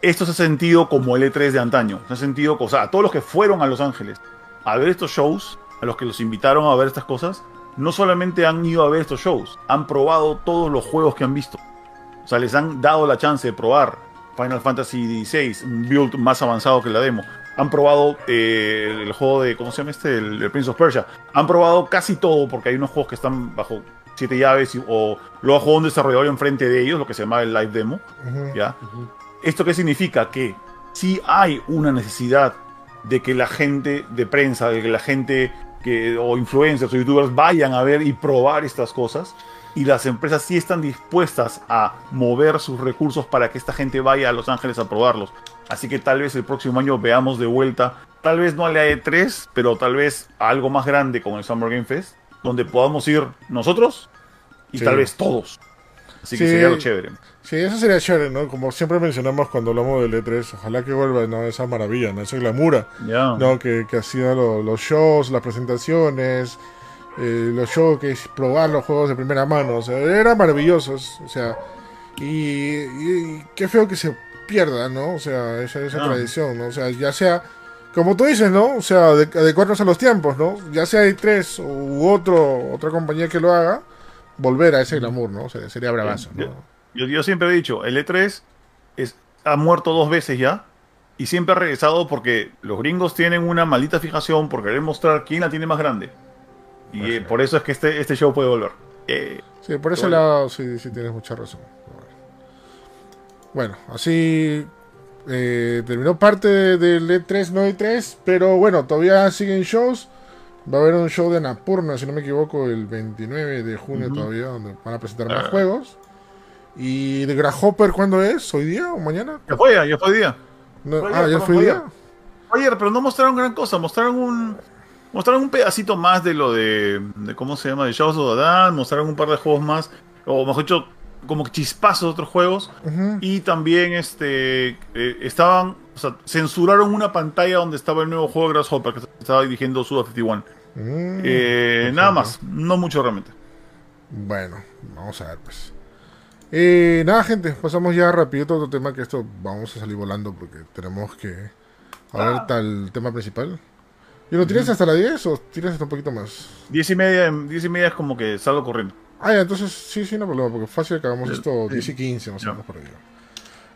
Esto se ha sentido como el E tres de antaño. Se ha sentido, o sea, a todos los que fueron a Los Ángeles a ver estos shows, a los que los invitaron a ver estas cosas, no solamente han ido a ver estos shows, han probado todos los juegos que han visto. O sea, les han dado la chance de probar Final Fantasy dieciséis, un build más avanzado que la demo. Han probado eh, el juego de, ¿cómo se llama este? El, el Prince of Persia. Han probado casi todo, porque hay unos juegos que están bajo siete llaves y, o lo ha jugado un desarrollador enfrente de ellos, lo que se llama el live demo. Uh-huh, ¿ya? Uh-huh. ¿Esto qué significa? Que sí hay una necesidad de que la gente de prensa, de que la gente que, o influencers o youtubers vayan a ver y probar estas cosas, y las empresas sí están dispuestas a mover sus recursos para que esta gente vaya a Los Ángeles a probarlos. Así que tal vez el próximo año veamos de vuelta, tal vez no a la E tres, pero tal vez a algo más grande como el Summer Game Fest, donde podamos ir nosotros y sí, tal vez todos. Así que sí, sería lo chévere. Sí, eso sería chévere, ¿no? Como siempre mencionamos cuando hablamos del E tres, ojalá que vuelva, ¿no? Esa maravilla, ¿no? Esa glamura, yeah, ¿no? Que, que hacían lo, los shows, las presentaciones, eh, los shows, que es probar los juegos de primera mano. O sea, era maravilloso. O sea, y, y, y qué feo que se pierda, ¿no? O sea, esa, esa yeah. tradición, ¿no? O sea, ya sea, como tú dices, ¿no? O sea, adecuarnos a los tiempos, ¿no? Ya sea E tres u otro, otra compañía que lo haga, volver a ese glamour, ¿no? O sea, sería bravazo, ¿no? Yo, yo, yo siempre he dicho, el E tres es, ha muerto dos veces ya y siempre ha regresado porque los gringos tienen una maldita fijación por querer mostrar quién la tiene más grande. Y pues, eh, sí. por eso es que este, este show puede volver. Eh, sí, por ese lado sí, sí tienes mucha razón. Bueno, así eh, terminó parte del E tres, no E tres, pero bueno, todavía siguen shows. Va a haber un show de Napurna, si no me equivoco, el veintinueve de junio uh-huh. todavía, donde van a presentar más uh-huh. juegos. ¿Y de Grasshopper cuándo es? ¿Hoy día o mañana? Ya fue, ya fue día. No, fue ah, ¿ya fue día? Ayer, pero no mostraron gran cosa. Mostraron un mostraron un pedacito más de lo de, de ¿cómo se llama? De Shadows of the Damned. Mostraron un par de juegos más, o mejor dicho, como chispazos de otros juegos. Uh-huh. Y también este eh, estaban... O sea, censuraron una pantalla donde estaba el nuevo juego de Grasshopper que estaba dirigiendo Suda cincuenta y uno. Mm, eh, nada más, no mucho realmente. Bueno, vamos a ver pues. Eh, nada, gente, pasamos ya rapidito a otro tema, que esto vamos a salir volando porque tenemos que hablar ah. del tema principal. ¿Y lo tienes mm. hasta las diez o tienes hasta un poquito más? diez y media, diez y media es como que salgo corriendo. Ah, ya, entonces sí, sí, no problema, porque fácil acabamos el, esto diez y quince más o menos por ahí.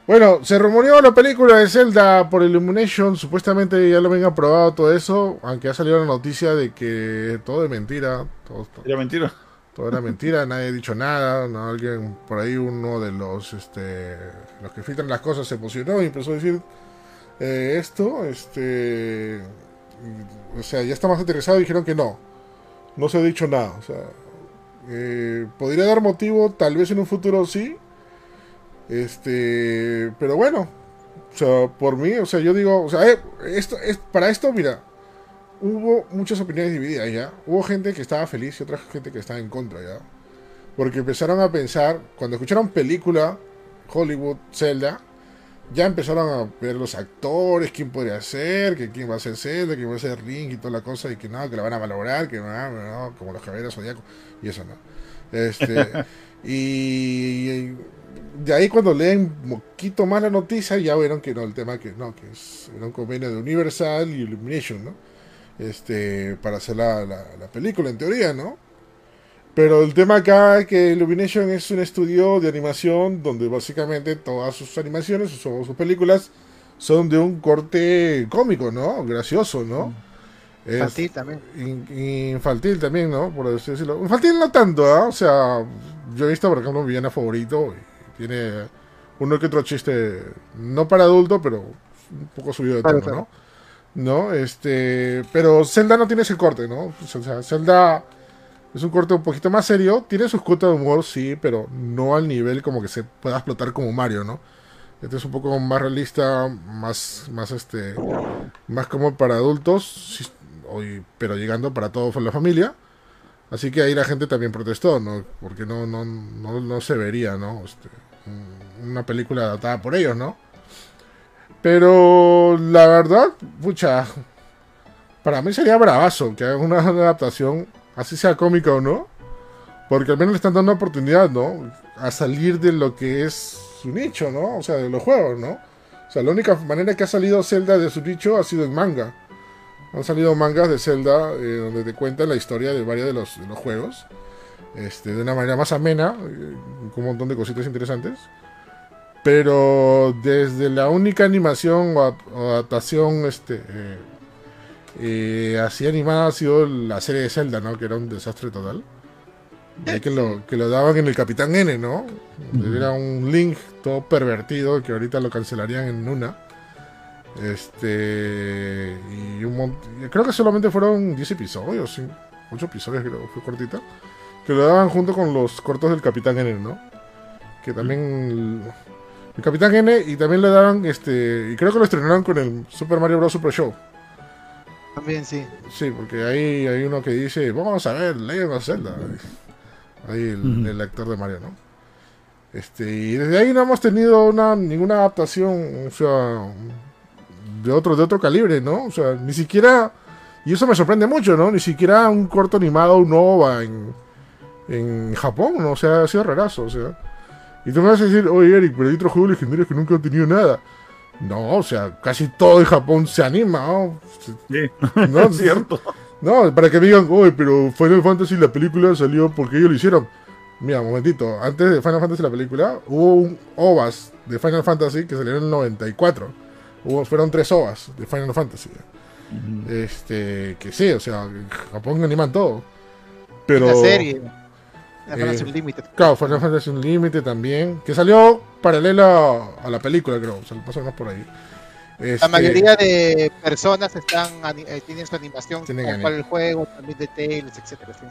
Bueno, se rumoreó la película de Zelda por Illumination, supuestamente ya lo habían probado todo eso, aunque ha salido la noticia de que todo es mentira. Todo, todo, ¿Era mentira? Todo era mentira, nadie ha dicho nada, no, alguien por ahí, uno de los este, los que filtran las cosas se emocionó y empezó a decir eh, esto, este, o sea, ya está más interesado y dijeron que no, no se ha dicho nada, o sea, eh, podría dar motivo, tal vez en un futuro sí. Este, pero bueno, o sea, por mí, o sea, yo digo, o sea, eh, esto, es, para esto, mira, hubo muchas opiniones divididas ya. Hubo gente que estaba feliz y otra gente que estaba en contra ya. Porque empezaron a pensar, cuando escucharon película, Hollywood, Zelda, ya empezaron a ver los actores, quién podría ser, que quién va a ser Zelda, quién va a ser Link y toda la cosa, y que no, que la van a valorar, que no, no, como los Caballeros Zodiacos, y eso no. Este, y, y de ahí cuando leen un poquito más la noticia ya vieron que no, el tema que no, que es un convenio de Universal y Illumination, ¿no? Este, para hacer la, la, la película en teoría, ¿no? Pero el tema acá es que Illumination es un estudio de animación donde básicamente todas sus animaciones, sus, sus películas son de un corte cómico, ¿no? Gracioso, ¿no? Mm. Infantil también. Infantil también, ¿no? Por así decirlo. Infantil no tanto, ¿eh? O sea, yo he visto, por ejemplo, mi villana favorito. Tiene uno que otro chiste, no para adulto, pero un poco subido de tono, claro, claro. ¿no? ¿No? Este, pero Zelda no tiene ese corte, ¿no? O sea, Zelda es un corte un poquito más serio. Tiene sus cuotas de humor, sí, pero no al nivel como que se pueda explotar como Mario, ¿no? Este es un poco más realista, más, más, este, más como para adultos. Sí, hoy, pero llegando para toda la familia, así que ahí la gente también protestó, ¿no? Porque no no no, no se vería, ¿no? Este, una película adaptada por ellos, ¿no? Pero la verdad, pucha, Para mí sería bravazo que hagan una adaptación, así sea cómica o no, porque al menos le están dando una oportunidad, ¿no? A salir de lo que es su nicho, ¿no? O sea, de los juegos, ¿no? O sea, la única manera que ha salido Zelda de su nicho ha sido en manga. Han salido mangas de Zelda eh, donde te cuentan la historia de varios de los, de los juegos. Este, de una manera más amena, eh, con un montón de cositas interesantes. Pero desde la única animación o adaptación este, eh, eh, así animada ha sido la serie de Zelda, ¿no? Que era un desastre total. De que, lo, que lo daban en el Capitán N, ¿no? Era un Link todo pervertido que ahorita lo cancelarían en una. Este. Y un montón. Creo que solamente fueron diez episodios, ocho episodios, creo, fue cortita. Que lo daban junto con los cortos del Capitán N, ¿no? Que también. El Capitán N, y también le daban este. Y creo que lo estrenaron con el Super Mario Bros. Super Show. También, sí. Sí, porque ahí hay uno que dice: vamos a ver, Legend of Zelda. Ahí el, uh-huh. el actor de Mario, ¿no? Este, y desde ahí no hemos tenido una, ninguna adaptación, o sea, de otro, de otro calibre, ¿no? O sea, ni siquiera, y eso me sorprende mucho, ¿no? Ni siquiera un corto animado, un OVA en, en Japón, ¿no? O sea, ha sido rarazo, o sea. Y tú me vas a decir, oye, Eric, pero hay otros juegos legendarios que nunca han tenido nada. No, o sea, casi todo en Japón se anima, ¿no? Sí. No, es cierto. No, para que me digan, oye, pero Final Fantasy la película salió porque ellos lo hicieron. Mira, un momentito, antes de Final Fantasy la película, hubo un OVAs de Final Fantasy que salieron en el noventa y cuatro. Hubo, fueron tres OVAs de Final Fantasy. Uh-huh. Este, que sí, o sea, en Japón animan todo. Pero... La serie. Final Fantasy Unlimited. Claro, Final Fantasy Unlimited también, que salió paralela a la película, creo, o sea, pasó más por ahí. Este... La mayoría de personas están eh, tienen su animación para el juego, también de Tales, etcétera. ¿Sí?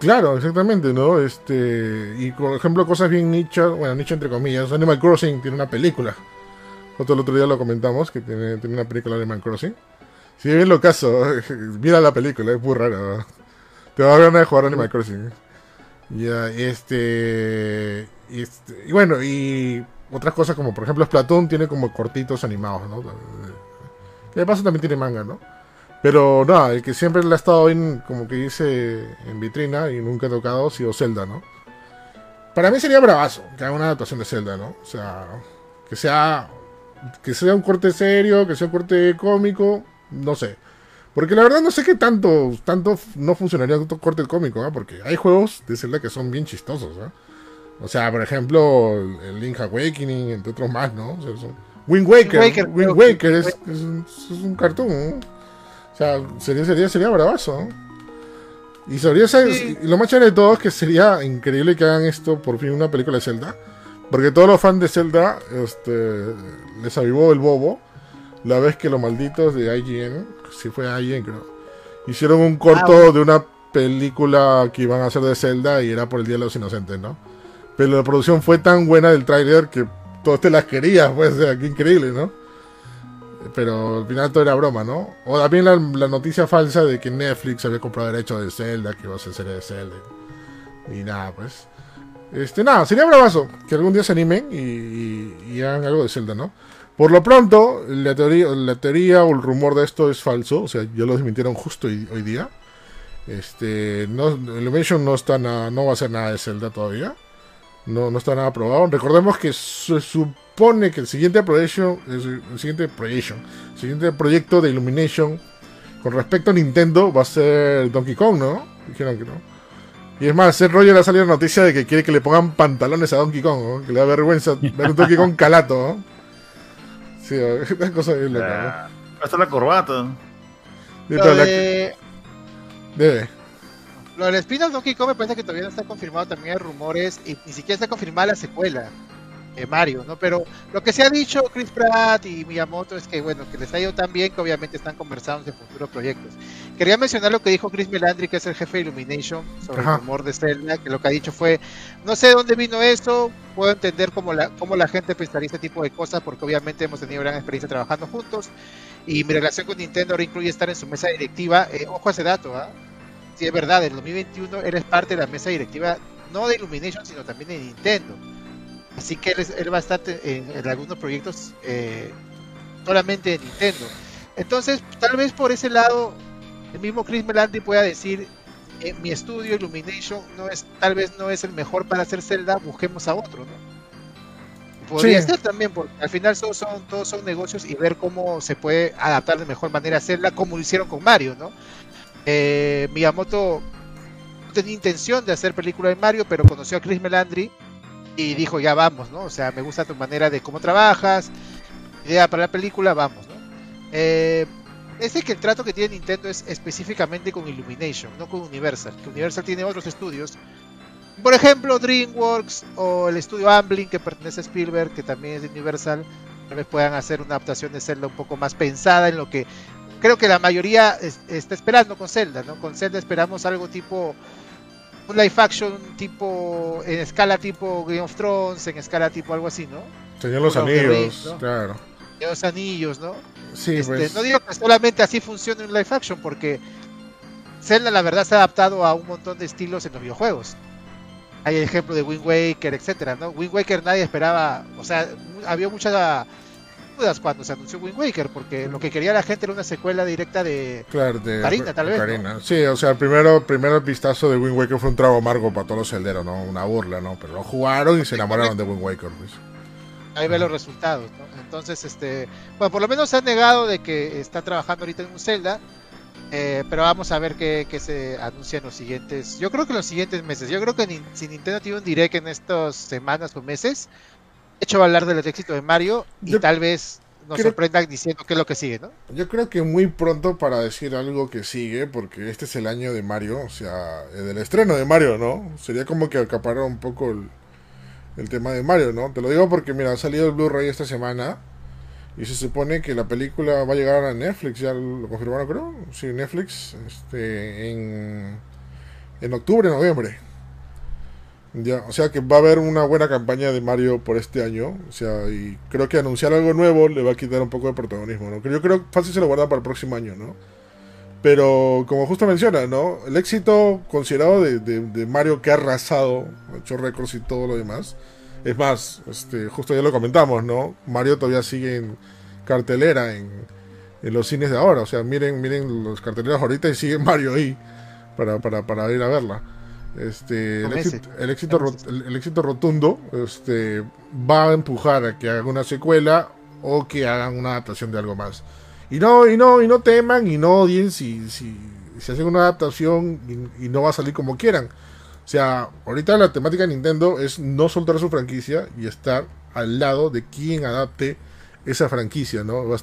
Claro, exactamente, ¿no? Este, y por ejemplo, cosas bien nichas, bueno, nicho entre comillas, Animal Crossing tiene una película. Otro, el otro día lo comentamos, que tiene, tiene una película de Animal Crossing. Si bien lo caso, mira la película, es muy rara, ¿no? Te va a dar ganas de jugar a Animal Crossing. Ya, este, este. Y bueno, y otras cosas como, por ejemplo, Splatoon tiene como cortitos animados, ¿no? Que de paso también tiene manga, ¿no? Pero nada, el que siempre le ha estado en, como que dice, en vitrina y nunca ha tocado, ha sido Zelda, ¿no? Para mí sería bravazo que haga una adaptación de Zelda, ¿no? O sea, que sea, que sea un corte serio, que sea un corte cómico, no sé. Porque la verdad no sé qué tanto, tanto no funcionaría un corte cómico, ¿eh? Porque hay juegos de Zelda que son bien chistosos, ¿eh? O sea, por ejemplo, el Link Awakening, entre otros más, ¿no? O sea, Wind Waker. Wind Waker, Wind Waker es, es, un, es un cartoon, ¿no? O sea, sería, sería, sería bravazo, ¿no? Y sería, sí. Lo más chévere de todo es que sería increíble que hagan esto por fin una película de Zelda. Porque todos los fans de Zelda este, les avivó el bobo la vez que los malditos de I G N, si fue I G N creo, hicieron un corto ah, bueno. de una película que iban a hacer de Zelda y era por el Día de los Inocentes, ¿no? Pero la producción fue tan buena del tráiler que todos te las querías, pues, o sea, qué increíble, ¿no? Pero al final todo era broma, ¿no? O también la, la noticia falsa de que Netflix había comprado derechos de Zelda, que iba a ser serie de Zelda. Y nada, pues. Este, nada, sería bravazo que algún día se animen y, y, y hagan algo de Zelda, ¿no? Por lo pronto, la teoría, la teoría o el rumor de esto es falso, o sea, ya lo desmintieron justo hoy, hoy día. Este, no, Illumination no está nada, no va a hacer nada de Zelda todavía. No, no está nada aprobado. Recordemos que se supone que el siguiente proyecto, el, el siguiente proyecto, el siguiente proyecto de Illumination con respecto a Nintendo va a ser Donkey Kong, ¿no? Dijeron que no. Y es más, Seth Roger ha salido la noticia de que quiere que le pongan pantalones a Donkey Kong, ¿no? Que le da vergüenza ver un Donkey Kong calato, ¿no? Sí, una cosa bien loca, ¿no? Hasta la corbata. Lo de... Debe. Lo del spin-off Donkey Kong me parece que todavía no está confirmado, también hay rumores, y ni siquiera está confirmada la secuela de Mario, ¿no? Pero lo que se ha dicho Chris Pratt y Miyamoto es que, bueno, que les ha ido tan bien que obviamente están conversando de futuros proyectos. Quería mencionar lo que dijo Chris Melandri, que es el jefe de Illumination, sobre Ajá. el rumor de Zelda, que lo que ha dicho fue, no sé dónde vino esto, puedo entender cómo la, cómo la gente pensaría este tipo de cosas, porque obviamente hemos tenido gran experiencia trabajando juntos, y mi relación con Nintendo ahora incluye estar en su mesa directiva, eh, ojo a ese dato, ¿ah? ¿eh? Si sí, es verdad, en dos mil veintiuno eres parte de la mesa directiva, no de Illumination, sino también de Nintendo. Así que él, es, él va a estar en, en algunos proyectos eh, solamente de Nintendo. Entonces, tal vez por ese lado el mismo Chris Melanti pueda decir, eh, mi estudio Illumination no es, tal vez no es el mejor para hacer Zelda, busquemos a otro, ¿no? Podría sí. ser también, porque al final todos son, todos son negocios, y ver cómo se puede adaptar de mejor manera a Zelda, como lo hicieron con Mario, ¿no? Eh, Miyamoto no tenía intención de hacer película de Mario, pero conoció a Chris Melandri y dijo, ya vamos, ¿no? O sea, me gusta tu manera de cómo trabajas, idea para la película, vamos, ¿no? Eh, ese es que el trato que tiene Nintendo es específicamente con Illumination, no con Universal, que Universal tiene otros estudios. Por ejemplo, DreamWorks o el estudio Amblin, que pertenece a Spielberg, que también es de Universal, tal vez puedan hacer una adaptación de Zelda un poco más pensada en lo que creo que la mayoría es, está esperando con Zelda, ¿no? Con Zelda esperamos algo tipo un live action, tipo en escala tipo Game of Thrones, en escala tipo algo así, ¿no? Señor los Uno Anillos, Rings, ¿no? Claro. Señor los Anillos, ¿no? Sí, este, pues... No digo que solamente así funcione un live action, porque Zelda la verdad se ha adaptado a un montón de estilos en los videojuegos. Hay el ejemplo de Wind Waker, etcétera, ¿no? Wind Waker nadie esperaba, o sea, había muchas dudas cuando se anunció Wind Waker, porque lo que quería la gente era una secuela directa de, claro, de Karina, tal vez, ¿no? Sí, o sea, el primero, primero vistazo de Wind Waker fue un trago amargo para todos los celderos, ¿no? Una burla, ¿no? Pero lo jugaron y se enamoraron de Wind Waker, pues. Ahí ve los resultados, ¿no? Entonces, este, bueno, por lo menos se han negado de que está trabajando ahorita en un Zelda. Eh, pero vamos a ver qué, qué se anuncia en los siguientes, yo creo que en los siguientes meses, yo creo que ni, si Nintendo tiene un direct en estas semanas o meses, de hecho va a hablar del éxito de Mario y yo tal vez nos creo, sorprendan diciendo qué es lo que sigue, ¿no? Yo creo que muy pronto para decir algo que sigue, porque este es el año de Mario, o sea, del estreno de Mario, ¿no? Sería como que acaparar un poco el, el tema de Mario, ¿no? Te lo digo porque, mira, ha salido el Blu-ray esta semana. Y se supone que la película va a llegar a Netflix, ya lo confirmaron, creo. Sí, Netflix, este, en, en octubre, noviembre. Ya, o sea que va a haber una buena campaña de Mario por este año. O sea, y creo que anunciar algo nuevo le va a quitar un poco de protagonismo, ¿no? Yo creo que fácil se lo guardan para el próximo año, ¿no? Pero, como justo menciona, ¿no? El éxito considerado de, de, de Mario, que ha arrasado, ha hecho récords y todo lo demás. Es más, este, justo ya lo comentamos, ¿no? Mario todavía sigue en cartelera en, en los cines de ahora. O sea, miren, miren los carteleros ahorita y sigue Mario ahí para, para, para ir a verla. Este, el, éxito, el, éxito, el, el éxito rotundo este, va a empujar a que hagan una secuela o que hagan una adaptación de algo más. Y no, y no, y no teman y no odien si, si, si hacen una adaptación y, y no va a salir como quieran. O sea, ahorita la temática de Nintendo es no soltar su franquicia y estar al lado de quien adapte esa franquicia, ¿no? Va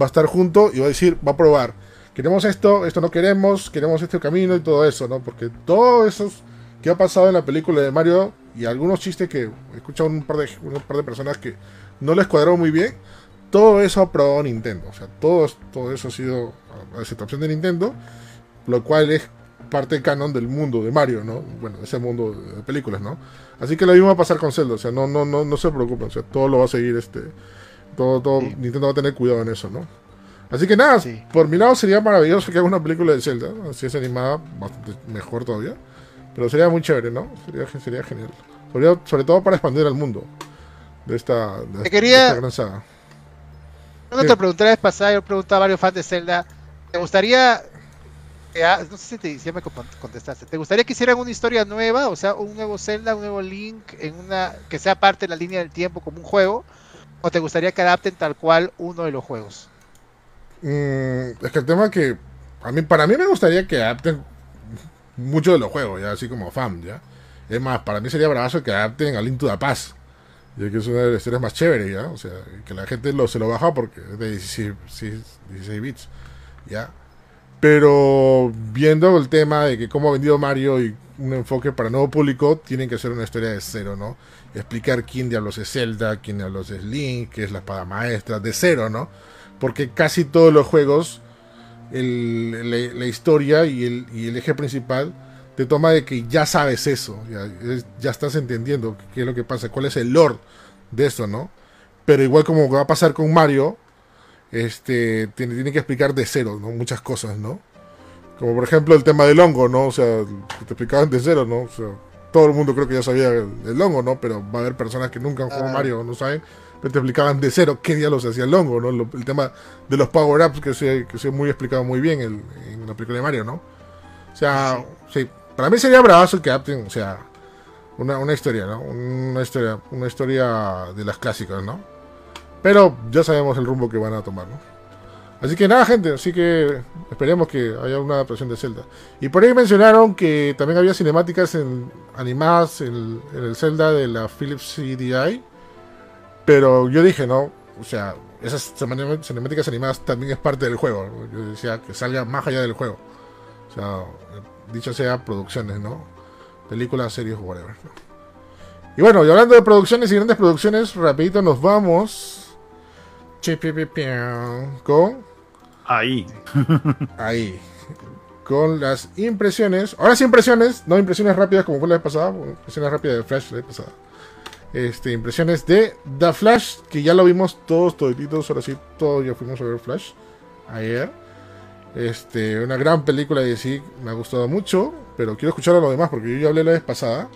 a estar junto y va a decir, va a probar. Queremos esto, esto no queremos, queremos este camino y todo eso, ¿no? Porque todo eso que ha pasado en la película de Mario y algunos chistes que he escuchado un par de, un par de personas que no les cuadraron muy bien, todo eso ha probado Nintendo. O sea, todo, todo eso ha sido a excepción de Nintendo, lo cual es parte canon del mundo de Mario, ¿no? Bueno, ese mundo de películas, ¿no? Así que lo mismo va a pasar con Zelda, o sea, no, no, no, no se preocupen, o sea, todo lo va a seguir este, todo, todo, sí. Nintendo va a tener cuidado en eso, ¿no? Así que nada, sí. Por mi lado sería maravilloso que haga una película de Zelda, así es animada, bastante mejor todavía, pero sería muy chévere, ¿no? Sería, sería genial, sobre, sobre todo para expandir al mundo de esta, de, te quería... de esta gran saga. Yo no te pregunté la vez pasada, yo preguntaba a varios fans de Zelda, ¿te gustaría... No sé si, te, si ya me contestaste. ¿Te gustaría que hicieran una historia nueva? O sea, un nuevo Zelda, un nuevo Link, en una que sea parte de la línea del tiempo como un juego. ¿O te gustaría que adapten tal cual uno de los juegos? Mm, es que el tema que... A mí, para mí me gustaría que adapten mucho de los juegos, ya así como fan, ya. Es más, para mí sería bravazo que adapten a Link to the Past. Ya que es una de las historias más chéveres, ya. O sea, que la gente lo, se lo baja porque es de dieciséis bits, ya. Pero viendo el tema de que cómo ha vendido Mario y un enfoque para nuevo público, tienen que hacer una historia de cero, ¿no? Explicar quién diablos es Zelda, quién diablos es Link, qué es la espada maestra, de cero, ¿no? Porque casi todos los juegos, el, la, la historia y el, y el eje principal te toma de que ya sabes eso, ya, ya estás entendiendo qué es lo que pasa, cuál es el lore de eso, ¿no? Pero igual como va a pasar con Mario... Este, tiene, tiene que explicar de cero, ¿no? Muchas cosas, ¿no? Como por ejemplo el tema del hongo, ¿no? O sea, te explicaban de cero, ¿no? O sea, todo el mundo creo que ya sabía el, el hongo, ¿no? Pero va a haber personas que nunca han jugado Mario, no saben, te explicaban de cero qué diablos hacía el hongo, ¿no? Lo, el tema de los power-ups que se, que se muy explicado muy bien el, en la película de Mario, ¿no? O sea, sí, para mí sería bravazo que adapten, o sea, una, una historia, ¿no? Una historia, una historia de las clásicas, ¿no? Pero ya sabemos el rumbo que van a tomar, ¿no? Así que nada, gente, así que esperemos que haya una adaptación de Zelda. Y por ahí mencionaron que también había cinemáticas en, animadas en, en el Zelda de la Philips C D I. Pero yo dije, no, o sea, esas cinemáticas animadas también es parte del juego, ¿no? Yo decía que salga más allá del juego. O sea, dicho sea producciones, ¿no? Películas, series, whatever, ¿no? Y bueno, y hablando de producciones y grandes producciones, rapidito nos vamos con... Ahí. Ahí. Con las impresiones. Ahora sí, impresiones. No impresiones rápidas como fue la vez pasada. Impresiones rápidas de Flash la vez pasada. Este, impresiones de The Flash. Que ya lo vimos todos, toditos. Ahora sí, todos ya fuimos a ver Flash. Ayer. Este, una gran película de D C. Me ha gustado mucho. Pero quiero escuchar a los demás porque yo ya hablé la vez pasada.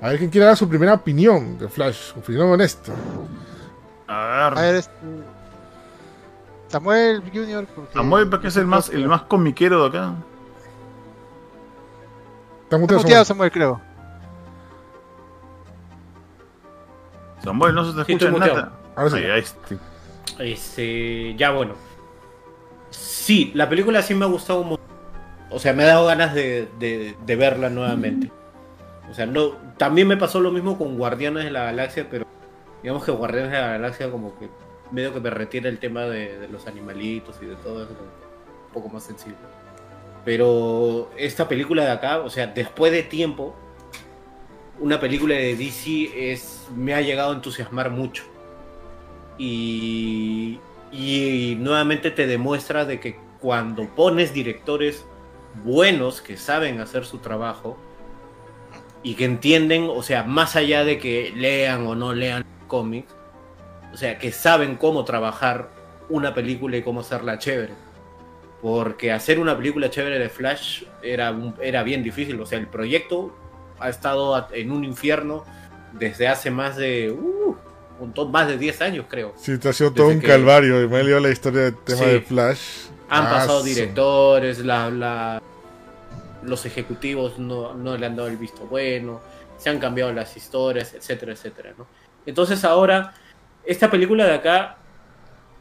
A ver quién quiere dar su primera opinión de Flash. Opinión honesta. A ver. A ver, este... Samuel junior Samuel, porque es el más, el más comiquero de acá. Está muteado, Samuel? Samuel, creo. Samuel, no se te escucha sí, nada. Ahora sí. Ahí, ahí está. Este, ya, bueno. Sí, la película sí me ha gustado un montón. O sea, me ha dado ganas de, de, de verla nuevamente. Mm. O sea, no, también me pasó lo mismo con Guardianes de la Galaxia, pero digamos que Guardianes de la Galaxia como que medio que me retira el tema de, de los animalitos y de todo eso, un poco más sensible. Pero esta película de acá, o sea, después de tiempo, una película de D C es, me ha llegado a entusiasmar mucho. Y, y nuevamente te demuestra de que cuando pones directores buenos que saben hacer su trabajo y que entienden, o sea, más allá de que lean o no lean cómics, o sea, que saben cómo trabajar una película y cómo hacerla chévere. Porque hacer una película chévere de Flash era, era bien difícil. O sea, el proyecto ha estado en un infierno desde hace más de... Uh, un más de diez años, creo. Sí, te ha sido todo un que... calvario. Y me he leído la historia del tema sí. de Flash. Han ah, pasado sí. directores, la, la... los ejecutivos no, no le han dado el visto bueno. Se han cambiado las historias, etcétera, etcétera, ¿no? Entonces ahora... Esta película de acá,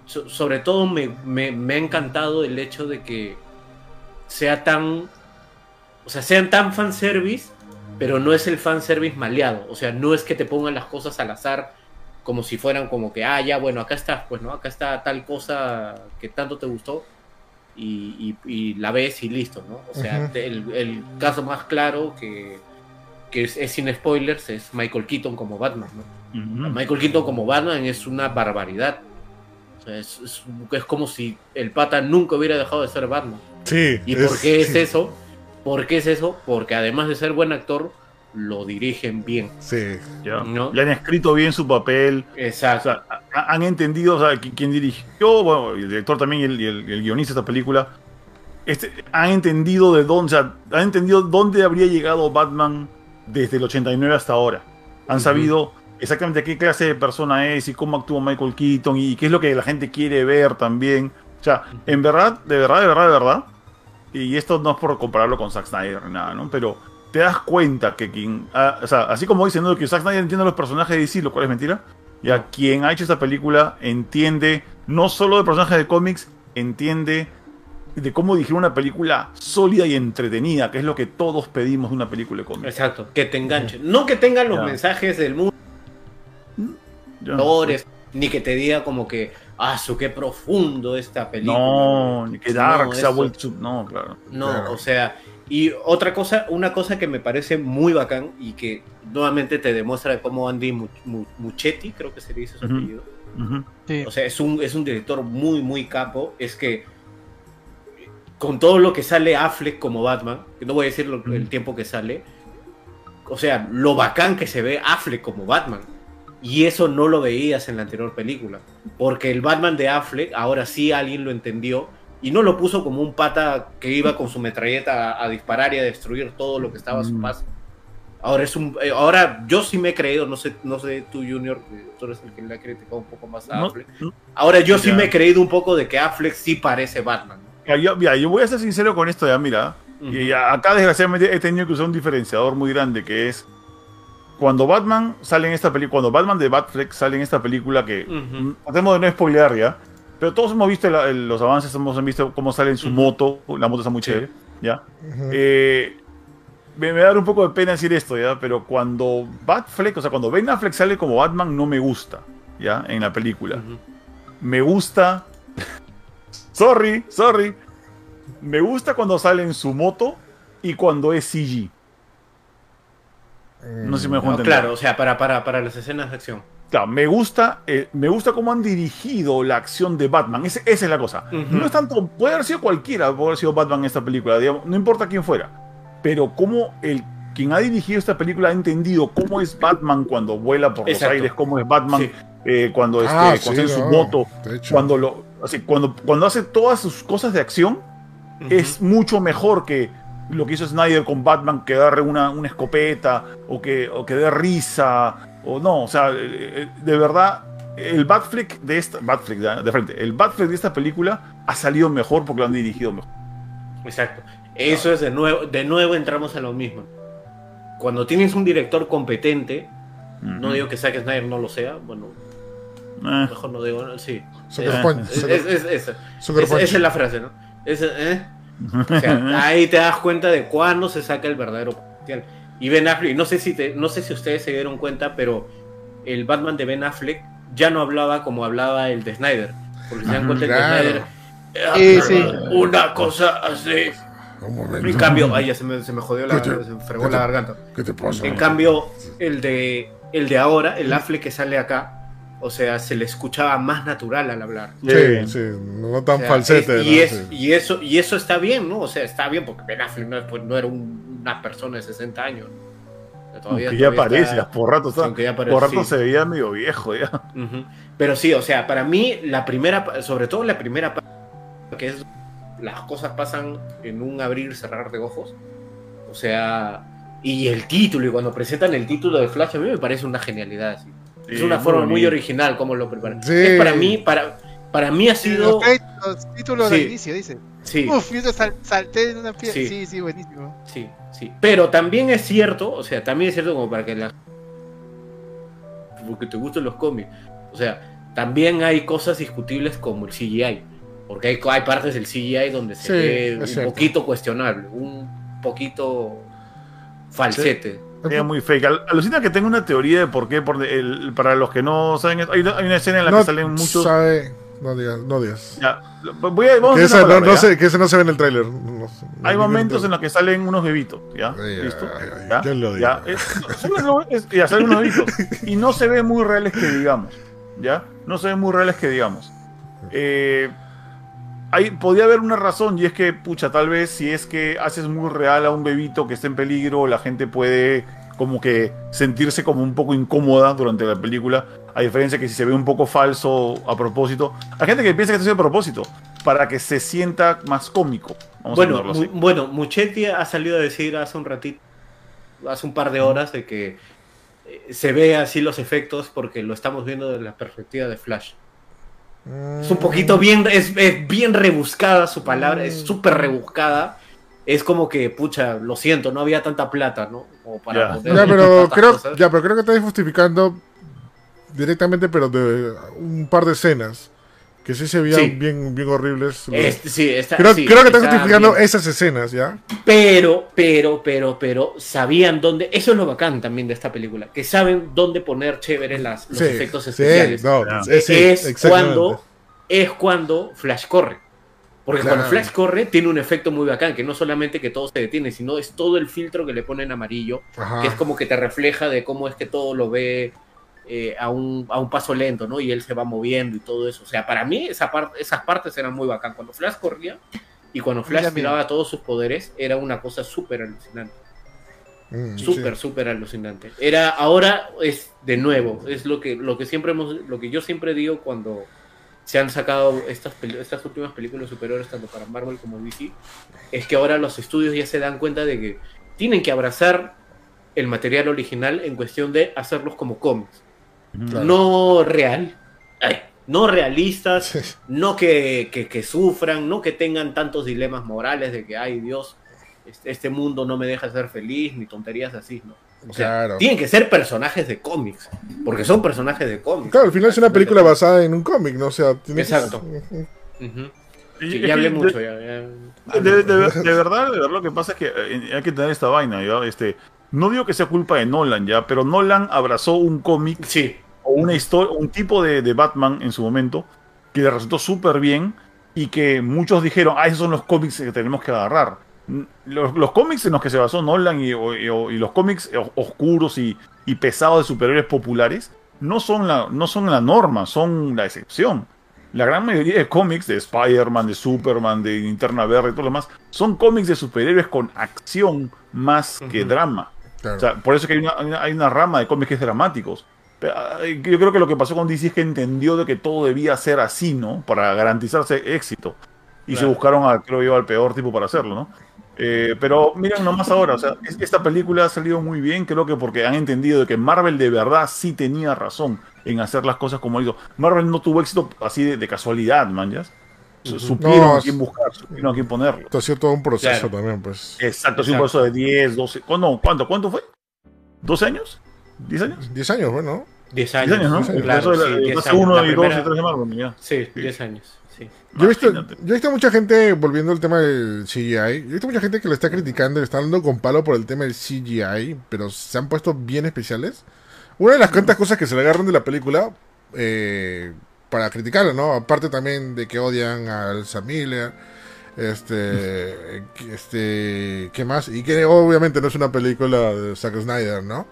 sobre todo me, me, me ha encantado el hecho de que sea tan, o sea, sean tan fanservice, pero no es el fanservice maleado. O sea, no es que te pongan las cosas al azar como si fueran como que, ah, ya, bueno, acá está, pues, ¿no? Acá está tal cosa que tanto te gustó y, y, y la ves y listo, ¿no? O sea, uh-huh. el, el caso más claro que... que es, es sin spoilers, es Michael Keaton como Batman, ¿no? Uh-huh. Michael Keaton como Batman es una barbaridad. O sea, es, es, es como si el pata nunca hubiera dejado de ser Batman. Sí. ¿Y es, por qué es sí. eso? ¿Por qué es eso? Porque además de ser buen actor, lo dirigen bien. Sí. Ya. ¿No? Le han escrito bien su papel. Exacto. O sea, ha, han entendido, o sea, quién dirigió, bueno, el director también y el, el, el guionista de esta película. Este, han entendido de dónde, o sea, han entendido dónde habría llegado Batman desde el ochenta y nueve hasta ahora. Han uh-huh. sabido exactamente qué clase de persona es y cómo actúa Michael Keaton y qué es lo que la gente quiere ver también. O sea, en verdad, de verdad, de verdad, de verdad, y esto no es por compararlo con Zack Snyder ni nada, ¿no? Pero te das cuenta que quien, ah, o sea, así como dicen, ¿no?, que Zack Snyder entiende los personajes de D C, lo cual es mentira, ya uh-huh. quien ha hecho esta película entiende no solo de personajes de cómics, entiende de cómo dirigir una película sólida y entretenida, que es lo que todos pedimos de una película de cómics. Exacto, que te enganche. No que tengan los yeah. mensajes del mundo, yeah. actores, ni que te diga como que, ah, su qué profundo esta película. No, ni que Dark no, se ha vuelto. No, claro. No, claro. O sea, y otra cosa, una cosa que me parece muy bacán y que nuevamente te demuestra cómo Andy Muschietti, creo que se le dice su uh-huh. apellido. Uh-huh. Sí. O sea, es un, es un director muy, muy capo. Es que con todo lo que sale Affleck como Batman, que no voy a decir lo, el tiempo que sale, o sea, lo bacán que se ve Affleck como Batman, y eso no lo veías en la anterior película, porque el Batman de Affleck ahora sí alguien lo entendió y no lo puso como un pata que iba con su metralleta a, a disparar y a destruir todo lo que estaba a su paso. Ahora es un, eh, ahora yo sí me he creído, no sé, no sé tú, Junior, tú eres el que le ha criticado un poco más a no, Affleck. No. Ahora yo ya. sí me he creído un poco de que Affleck sí parece Batman. Ya, yo, ya, yo voy a ser sincero con esto ya, mira. Uh-huh. Y ya, acá desgraciadamente he tenido que usar un diferenciador muy grande, que es cuando Batman sale en esta película, cuando Batman de Batfleck sale en esta película, que uh-huh. tratemos de no spoilear ya, pero todos hemos visto la, los avances, hemos visto cómo sale en su uh-huh. moto, la moto está muy sí. chévere, ¿ya? Uh-huh. Eh... Me, me da un poco de pena decir esto, ¿ya? Pero cuando Batfleck, o sea, cuando Ben Affleck sale como Batman, no me gusta, ¿ya? En la película. Uh-huh. Me gusta... sorry, sorry. Me gusta cuando sale en su moto y cuando es C G. Eh, no sé si me dejo no, entender. Claro, o sea, para, para, para las escenas de acción. Claro, me gusta, eh, me gusta cómo han dirigido la acción de Batman. Es, esa es la cosa. Uh-huh. No es tanto... Puede haber sido cualquiera, puede haber sido Batman en esta película, digamos, no importa quién fuera. Pero cómo el quien ha dirigido esta película ha entendido cómo es Batman cuando vuela por los Exacto. aires, cómo es Batman sí. eh, cuando hace ah, este, sí, no. su moto, cuando, lo, así, cuando, cuando hace todas sus cosas de acción, uh-huh. es mucho mejor que lo que hizo Snyder con Batman, que agarre una, una escopeta o que, o que dé risa, o no, o sea, de verdad, el Batfleck de esta, Batfleck de, de frente, el Batfleck de esta película ha salido mejor porque lo han dirigido mejor. Exacto. Eso es de nuevo, de nuevo entramos a lo mismo. Cuando tienes un director competente, uh-huh. no digo que Zack Snyder no lo sea, bueno, eh. mejor no digo, sí. Sucker Punch. Esa es la frase, ¿no? Es, eh. o sea, ahí te das cuenta de cuándo se saca el verdadero potencial. Y Ben Affleck, no sé si te, no sé si ustedes se dieron cuenta, pero el Batman de Ben Affleck ya no hablaba como hablaba el de Snyder, porque se dan cuenta claro. que Snyder era sí, sí. una cosa así. En cambio, ay, ya se me, se me jodió la garganta, se me fregó la garganta. ¿Qué te pasa? En cambio, el de el de ahora, el Affleck que sale acá, o sea, se le escuchaba más natural al hablar. Sí, eh, sí, no tan o sea, falsete. Es, y, no, es, sí. y, eso, y eso está bien, ¿no? O sea, está bien porque Ben Affleck no, pues, no era un, una persona de sesenta años. Todavía, aunque ya aparece, por rato, está, aunque ya aparece, por rato sí. se veía medio viejo ya. Uh-huh. Pero sí, o sea, para mí, la primera, sobre todo la primera parte, que es... las cosas pasan en un abrir y cerrar de ojos, o sea, y el título, y cuando presentan el título de Flash, a mí me parece una genialidad, ¿sí? Sí, es una muy forma bien. Muy original como lo preparan, sí. es para mí, para, para mí ha sido... Sí, los, los títulos sí. de inicio, dice, sí. uff, yo sal, salté en una pieza, sí. sí, sí, buenísimo. Sí, sí, pero también es cierto, o sea, también es cierto como para que la... porque te gustan los cómics, o sea, también hay cosas discutibles como el C G I, porque hay, hay partes del C G I donde se sí, ve un cierto. Poquito cuestionable, un poquito falsete. Sí, es muy fake. Alucina que tengo una teoría de por qué, por el, para los que no saben, hay una, hay una escena en la no que salen muchos... Sabe. No digas, no digas. Ya, voy a, vamos que, a esa, palabra, no, no sé, que esa no se ve en el tráiler. No, no, hay momentos no, en los que salen unos bebitos, ¿ya? Yeah, ¿Listo? Yeah, ¿Ya? Lo ¿Ya? Es, ya salen unos bebitos. Y no se ven muy reales que digamos, ¿ya? No se ven muy reales que digamos. Eh... Hay, podría haber una razón, y es que, pucha, tal vez si es que haces muy real a un bebito que está en peligro, la gente puede como que sentirse como un poco incómoda durante la película, a diferencia que si se ve un poco falso a propósito. Hay gente que piensa que esto es a propósito, para que se sienta más cómico. Vamos bueno, a mu bueno, Muchetti ha salido a decir hace un ratito, hace un par de horas, de que se ve así los efectos porque lo estamos viendo desde la perspectiva de Flash. Es un poquito bien, es, es bien rebuscada su palabra, es súper rebuscada. Es como que, pucha, lo siento, no había tanta plata, ¿no? Como para yeah. ya, pero creo, ya, pero creo que estáis justificando directamente, pero de un par de escenas que sí se veían sí. bien, bien horribles. Este, sí, está, creo, sí, creo que estás está justificando bien. Esas escenas, ¿ya? Pero, pero, pero, pero, sabían dónde... Eso es lo bacán también de esta película, que saben dónde poner chéveres las, los sí, efectos especiales. Sí, no, sí, sí, es, cuando, es cuando Flash corre. Porque claro. cuando Flash corre tiene un efecto muy bacán, que no solamente que todo se detiene, sino es todo el filtro que le ponen amarillo, Ajá. que es como que te refleja de cómo es que todo lo ve... Eh, a, un, a un paso lento, ¿no? Y él se va moviendo y todo eso. O sea, para mí esa par esas partes eran muy bacán. Cuando Flash corría y cuando Flash tiraba todos sus poderes, era una cosa súper alucinante. Mm, súper, súper sí. alucinante. Era, ahora es de nuevo, es lo que, lo que siempre hemos, lo que yo siempre digo cuando se han sacado estas, estas últimas películas superiores, tanto para Marvel como D C, es que ahora los estudios ya se dan cuenta de que tienen que abrazar el material original en cuestión de hacerlos como cómics. Claro. No real, ay, no realistas, no que, que, que sufran, no que tengan tantos dilemas morales de que, ay Dios, este mundo no me deja ser feliz, ni tonterías así, ¿no? O sea, claro. Tienen que ser personajes de cómics, porque son personajes de cómics. Claro, al final es una película basada en un cómic, ¿no? O sea, tienes... Exacto. Uh-huh. Sí, ya hablé mucho, ya. ya... De, de, de, de verdad, de verdad, lo que pasa es que hay que tener esta vaina, ¿ya? Este, no digo que sea culpa de Nolan, ya, pero Nolan abrazó un cómic, sí, o una historia, un tipo de, de Batman en su momento, que le resultó súper bien y que muchos dijeron, ah, esos son los cómics que tenemos que agarrar. Los, los cómics en los que se basó Nolan y, y, y los cómics oscuros y, y pesados de superhéroes populares no son, la, no son la norma, son la excepción. La gran mayoría de cómics de Spider-Man, de Superman, de Linterna Verde y todo lo demás son cómics de superhéroes con acción más uh-huh. que drama. Claro. O sea, por eso es que hay una, hay, una, hay una rama de cómics que es dramáticos. Yo creo que lo que pasó con D C es que entendió de que todo debía ser así, ¿no? Para garantizarse éxito. Y claro. se buscaron, a, creo yo, al peor tipo para hacerlo, ¿no? Eh, pero miren nomás ahora, o sea, esta película ha salido muy bien, creo que porque han entendido de que Marvel de verdad sí tenía razón en hacer las cosas como hizo. Marvel no tuvo éxito así de, de casualidad, man, ¿ya? Supieron no, a quién buscar, supieron a quién ponerlo. Ha sido todo un proceso, claro. también, pues. Exacto, ha sido un proceso de diez, doce, oh, no, ¿cuánto? ¿Cuánto fue? ¿doce años? ¿diez años? diez años, bueno. diez años, diez años, ¿no? diez claro, sí, uno y dos y tres de Marvel, ya. Sí, diez años. Sí. Yo, he visto, yo he visto mucha gente, volviendo al tema del C G I, yo he visto mucha gente que lo está criticando, le está dando con palo por el tema del C G I, pero se han puesto bien especiales. Una de las tantas cosas que se le agarran de la película eh, para criticarlo, ¿no? Aparte también de que odian al Sam Miller, este, este, ¿qué más? Y que obviamente no es una película de Zack Snyder, ¿no?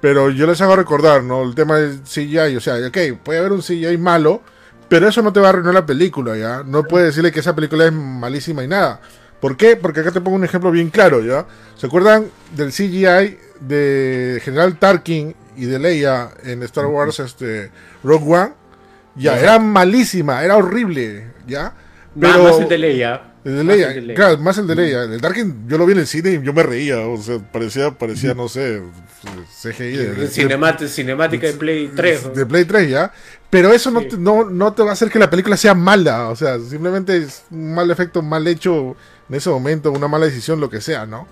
Pero yo les hago recordar, ¿no? El tema del C G I, o sea, ok, puede haber un C G I malo, pero eso no te va a arruinar la película, ¿ya? No puedes decirle que esa película es malísima y nada. ¿Por qué? Porque acá te pongo un ejemplo bien claro, ¿ya? ¿Se acuerdan del C G I de General Tarkin y de Leia en Star Wars este, Rogue One? Ya, sí. Era malísima, era horrible, ¿ya? Pero más, más el de Leia. El de Leia, más el de Leia. Claro, más el de Leia. El Tarkin, yo lo vi en el cine y yo me reía, o sea, parecía, parecía no sé, C G I. De, de, Cinemat- de, cinemática de Play tres. ¿No? De Play tres, ya. Pero eso no, sí. te, no, no te va a hacer que la película sea mala, o sea, simplemente es un mal efecto, mal hecho en ese momento, una mala decisión, lo que sea, ¿no?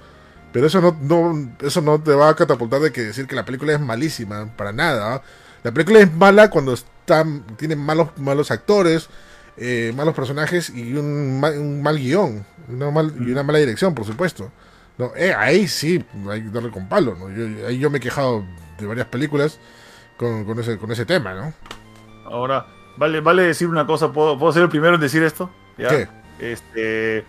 Pero eso no, no, eso no te va a catapultar de que decir que la película es malísima, para nada. La película es mala cuando está, tiene malos, malos actores, Eh, malos personajes y un mal, un mal guión una mal, y una mala dirección, por supuesto. No, eh, ahí sí hay que darle con palo, ¿no? yo, ahí yo me he quejado de varias películas con, con, ese, con ese tema, ¿no? Ahora, vale, vale decir una cosa, ¿puedo, ¿puedo ser el primero en decir esto? ¿Ya? ¿Qué? Este,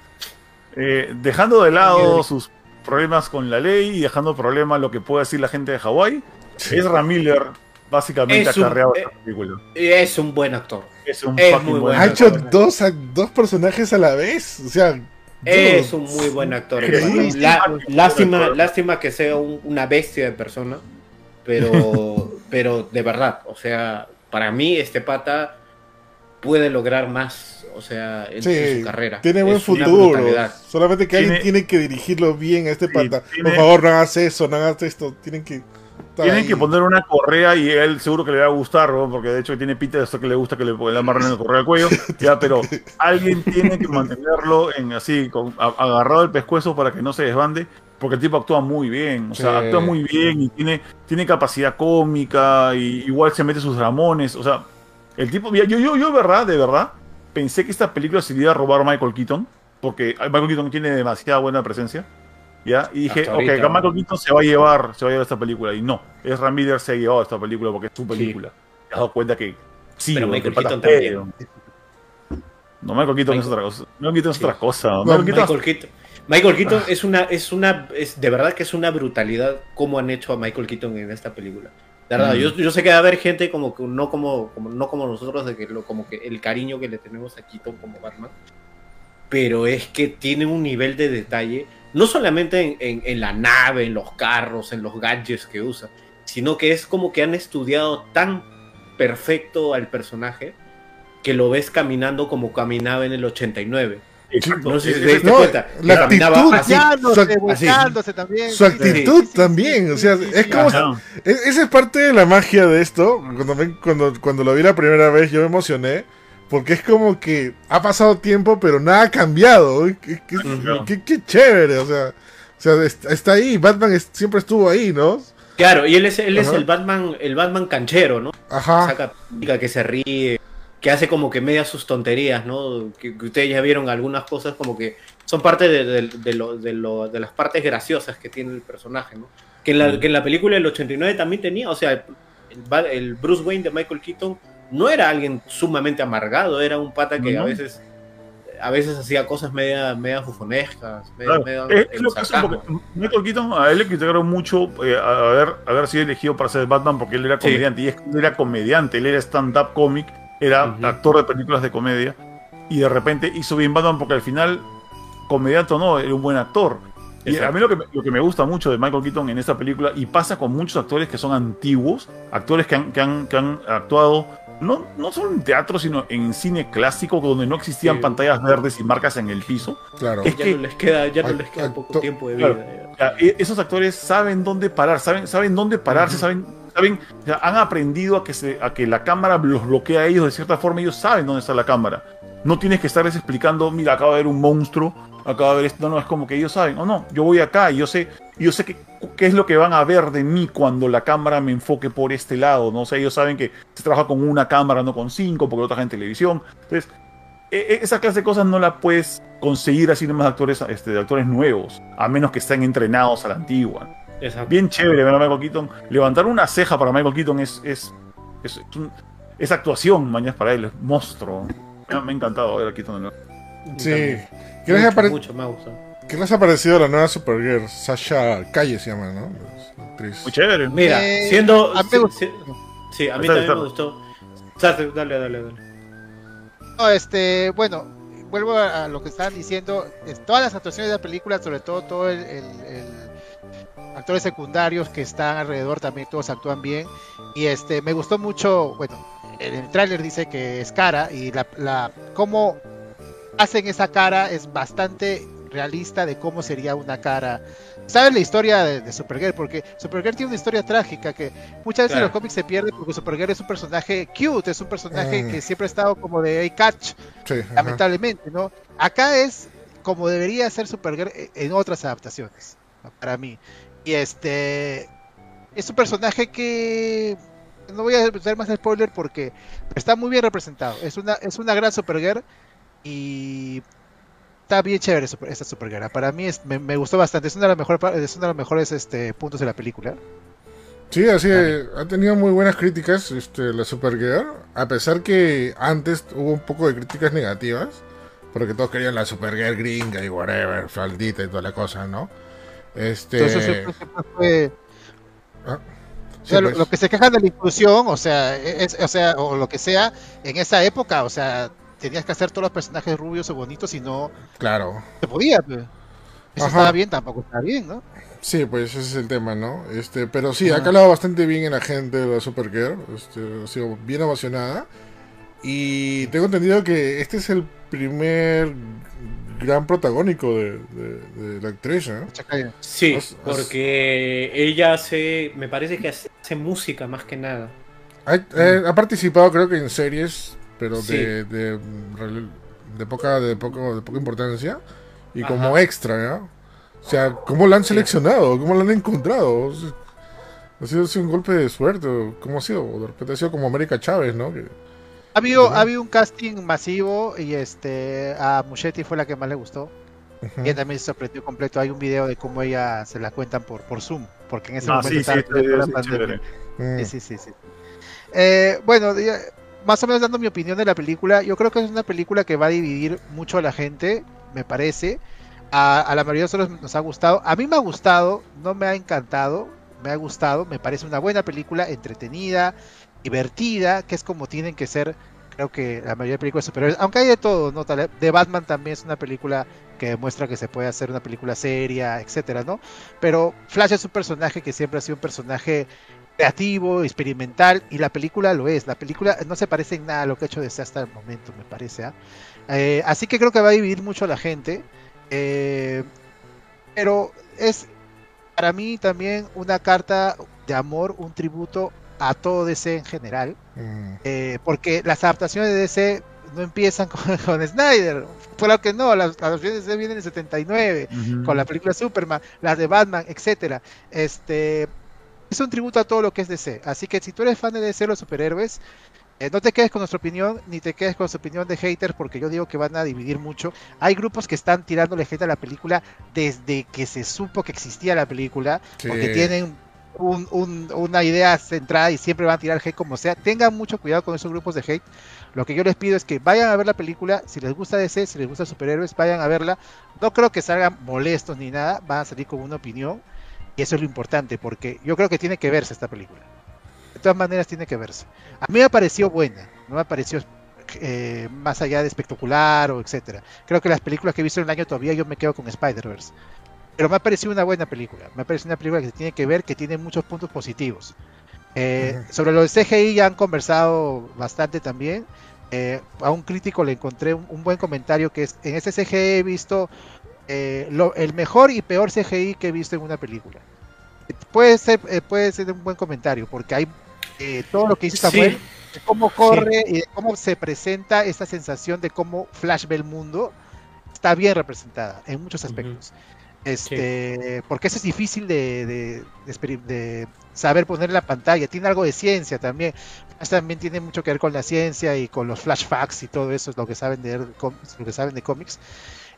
eh, dejando de lado ¿Qué? Sus problemas con la ley y dejando problemas lo que puede decir la gente de Hawái, sí. Ezra Miller básicamente es acarreado un, esta película. Es un buen actor. Es un es muy buen actor. Ha hecho dos, dos personajes a la vez. O sea, es dos. Un muy buen actor. Sí, la, lástima, lástima que sea un, una bestia de persona. Pero, pero de verdad, o sea, para mí este pata puede lograr más. O sea, en sí, su carrera. Tiene buen es futuro. Solamente que tiene, alguien tiene que dirigirlo bien a este sí, pata. Tiene, por favor, no hagas eso, no hagas esto. Tienen que... Tienen ahí. Que poner una correa y él seguro que le va a gustar, ¿no? Porque de hecho tiene pita de eso que le gusta que le, le amarren la correa al cuello, ya, pero alguien tiene que mantenerlo en así, con, a, agarrado del pescuezo para que no se desbande, porque el tipo actúa muy bien, o sea, sí. actúa muy bien y tiene, tiene capacidad cómica, y igual se mete sus ramones, o sea, el tipo, mira, yo, yo, yo de verdad, de verdad, pensé que esta película se iba a robar a Michael Keaton, porque Michael Keaton tiene demasiada buena presencia. ¿Ya? Y dije, ahorita, ok, Michael Keaton se va a llevar, se va a llevar esta película. Y no, Ezra Miller se ha llevado esta película porque es su película. Sí. Te has dado cuenta que sí, pero Michael Keaton también. No, Michael Keaton es otra cosa. Michael Keaton es otra cosa. Michael Keaton es una, es una, es de verdad que es una brutalidad cómo han hecho a Michael Keaton en esta película. De verdad, mm. yo, yo sé que va a haber gente como que no como, como, no como nosotros, de que lo, como que el cariño que le tenemos a Keaton como Batman. Pero es que tiene un nivel de detalle. No solamente en, en, en la nave, en los carros, en los gadgets que usa, sino que es como que han estudiado tan perfecto al personaje que lo ves caminando como caminaba en el ochenta y nueve. Exacto. No sé si te diste no, cuenta. La actitud, así, su, también, su actitud sí, sí, también. O sea, es como. Ajá. Esa es parte de la magia de esto. Cuando, me, cuando, cuando lo vi la primera vez, yo me emocioné. Porque es como que ha pasado tiempo, pero nada ha cambiado. Qué, qué, uh-huh. qué, qué chévere. O sea, o sea, está ahí. Batman es, siempre estuvo ahí, ¿no? Claro, y él es, él es el Batman, el Batman canchero, ¿no? Ajá. Saca pica, que se ríe, que hace como que media sus tonterías, ¿no? Que, que ustedes ya vieron algunas cosas como que son parte de, de, de, lo, de, lo, de las partes graciosas que tiene el personaje, ¿no? Que en la, mm. que en la película del ochenta y nueve también tenía, o sea, el, el Bruce Wayne de Michael Keaton no era alguien sumamente amargado, era un pata que mm-hmm. a veces... a veces hacía cosas media, media bufonescas. Media, claro, media, es lo que hace porque Michael Keaton, a él le criticaron mucho eh, haber, haber sido elegido para ser Batman porque él era comediante. Sí. Y es, él era comediante, él era stand-up comic, era uh-huh. actor de películas de comedia. Y de repente hizo bien Batman porque al final, comediante o no, era un buen actor. Y a mí lo que, me, lo que me gusta mucho de Michael Keaton en esta película, y pasa con muchos actores que son antiguos, actores que han, que han, que han actuado... No, no solo en teatro, sino en cine clásico, donde no existían sí. pantallas verdes y marcas en el piso. Claro. Es ya que no les queda, ya no act- les queda poco tiempo de vida. Claro. Esos actores saben dónde parar, saben, saben dónde pararse, uh-huh. saben, saben, o sea, han aprendido a que, se, a que la cámara los bloquea a ellos de cierta forma. Ellos saben dónde está la cámara. No tienes que estarles explicando, mira, acaba de haber un monstruo, acaba de haber esto. No, no, es como que ellos saben, oh no, yo voy acá y yo sé, yo sé qué que es lo que van a ver de mí cuando la cámara me enfoque por este lado, ¿no? O sea, ellos saben que se trabaja con una cámara, no con cinco, porque lo trabaja en televisión. Entonces, esa clase de cosas no la puedes conseguir así nomás de actores, este, de actores nuevos, a menos que estén entrenados a la antigua. Exacto. Bien chévere ver a Michael Keaton. Levantar una ceja para Michael Keaton es, es, es, es, un, es actuación, mañana para él, es monstruo. Me ha encantado ver a Keaton. Sí, ¿qué les apare... mucho, mucho me ha gustado. ¿Qué les ha parecido la nueva Supergirl? Sasha Calle se llama, ¿no? Muy chévere. Mira, eh, siendo... A si, si, sí, a mí está, también está. Me gustó. Dale, dale, dale. No, este, bueno, vuelvo a lo que estaban diciendo. Todas las actuaciones de la película, sobre todo todo el, el, el actores secundarios que están alrededor, también todos actúan bien. Y este, me gustó mucho, bueno, en el tráiler dice que es cara y la, la cómo hacen esa cara es bastante... realista de cómo sería una cara. ¿Sabes la historia de, de Supergirl? Porque Supergirl tiene una historia trágica que muchas veces claro. en los cómics se pierde porque Supergirl es un personaje cute, es un personaje uh, que siempre ha estado como de hey, catch, sí, lamentablemente, uh-huh. ¿no? Acá es como debería ser Supergirl en otras adaptaciones, ¿no? Para mí. Y este es un personaje que no voy a hacer más spoiler porque está muy bien representado. Es una, es una gran Supergirl y está bien chévere esta Supergirl. Para mí es, me, me gustó bastante. Es una de las mejores, es una de las mejores este, puntos de la película. Sí, así es, ha tenido muy buenas críticas este, la Supergirl. A pesar que antes hubo un poco de críticas negativas, porque todos querían la Supergirl gringa y whatever, faldita y toda la cosa, ¿no? Este... Entonces siempre, siempre fue... ¿Ah? O sea, lo, lo que se quejan de la inclusión, o sea, es, o sea, o lo que sea, en esa época, o sea... tenías que hacer todos los personajes rubios o bonitos y no... Claro. Se podía, pero... Eso estaba bien, tampoco estaba bien, ¿no? Sí, pues ese es el tema, ¿no? Este, pero sí, ah. ha calado bastante bien en la gente de la Supergirl. Este, ha sido bien emocionada. Y tengo entendido que este es el primer gran protagónico de, de, de la actriz, ¿no? Sí, has, has... porque ella hace... me parece que hace, hace música más que nada. Ha, eh, ha participado creo que en series... pero sí. de, de, de, poca, de, poco, de poca importancia y ajá. como extra, ¿no? O sea, ¿cómo la han seleccionado? ¿Cómo la han encontrado? ¿Ha sido un golpe de suerte? ¿Cómo ha sido? De repente ha sido como América Chávez, ¿no? Que, ha, habido, ¿no? ha habido un casting masivo y este a Muschietti fue la que más le gustó. Uh-huh. Ella también se sorprendió completo. Hay un video de cómo ella se la cuentan por, por Zoom, porque en ese no, momento... Sí, sí, sí, sí, sí, sí, sí. Eh, bueno, ya... más o menos dando mi opinión de la película, yo creo que es una película que va a dividir mucho a la gente, me parece. A, a la mayoría de nosotros nos ha gustado. A mí me ha gustado, no me ha encantado, me ha gustado. Me parece una buena película, entretenida, divertida, que es como tienen que ser, creo que la mayoría de películas superiores. Aunque hay de todo, ¿no? De Batman también es una película que demuestra que se puede hacer una película seria, etcétera, ¿no? Pero Flash es un personaje que siempre ha sido un personaje creativo, experimental, y la película lo es. La película no se parece en nada a lo que ha hecho desde hasta el momento, me parece, ¿eh? Eh, así que creo que va a dividir mucho a la gente, eh, pero es para mí también una carta de amor, un tributo a todo D C en general, mm. eh, porque las adaptaciones de D C no empiezan con, con Snyder, claro que no, las adaptaciones de D C vienen en el setenta y nueve, uh-huh. con la película Superman, las de Batman, etcétera. Este es un tributo a todo lo que es D C, así que si tú eres fan de D C, los superhéroes, eh, no te quedes con nuestra opinión, ni te quedes con su opinión de haters, porque yo digo que van a dividir mucho. Hay grupos que están tirándole hate a la película desde que se supo que existía la película, sí. porque tienen Un, un, una idea centrada y siempre van a tirar hate como sea. Tengan mucho cuidado con esos grupos de hate. Lo que yo les pido es que vayan a ver la película. Si les gusta D C, si les gusta superhéroes, vayan a verla. No creo que salgan molestos ni nada, van a salir con una opinión, y eso es lo importante, porque yo creo que tiene que verse esta película. De todas maneras tiene que verse. A mí me pareció buena, no me pareció eh, más allá de espectacular o etcétera. Creo que las películas que he visto en el año todavía yo me quedo con Spider-Verse. Pero me ha parecido una buena película, me ha parecido una película que se tiene que ver, que tiene muchos puntos positivos. Eh, uh-huh. Sobre los C G I ya han conversado bastante también. Eh, a un crítico le encontré un, un buen comentario que es, en este C G I he visto eh, lo, el mejor y peor C G I que he visto en una película. Puede ser, eh, puede ser un buen comentario, porque hay eh, todo lo que hizo Samuel, sí. de cómo corre sí. y de cómo se presenta esta sensación de cómo Flash ve el mundo, está bien representada en muchos aspectos. Uh-huh. Este, sí. Porque eso es difícil de, de, de saber poner en la pantalla. Tiene algo de ciencia también. También tiene mucho que ver con la ciencia y con los flashbacks y todo eso, es lo que saben de, lo que saben de cómics.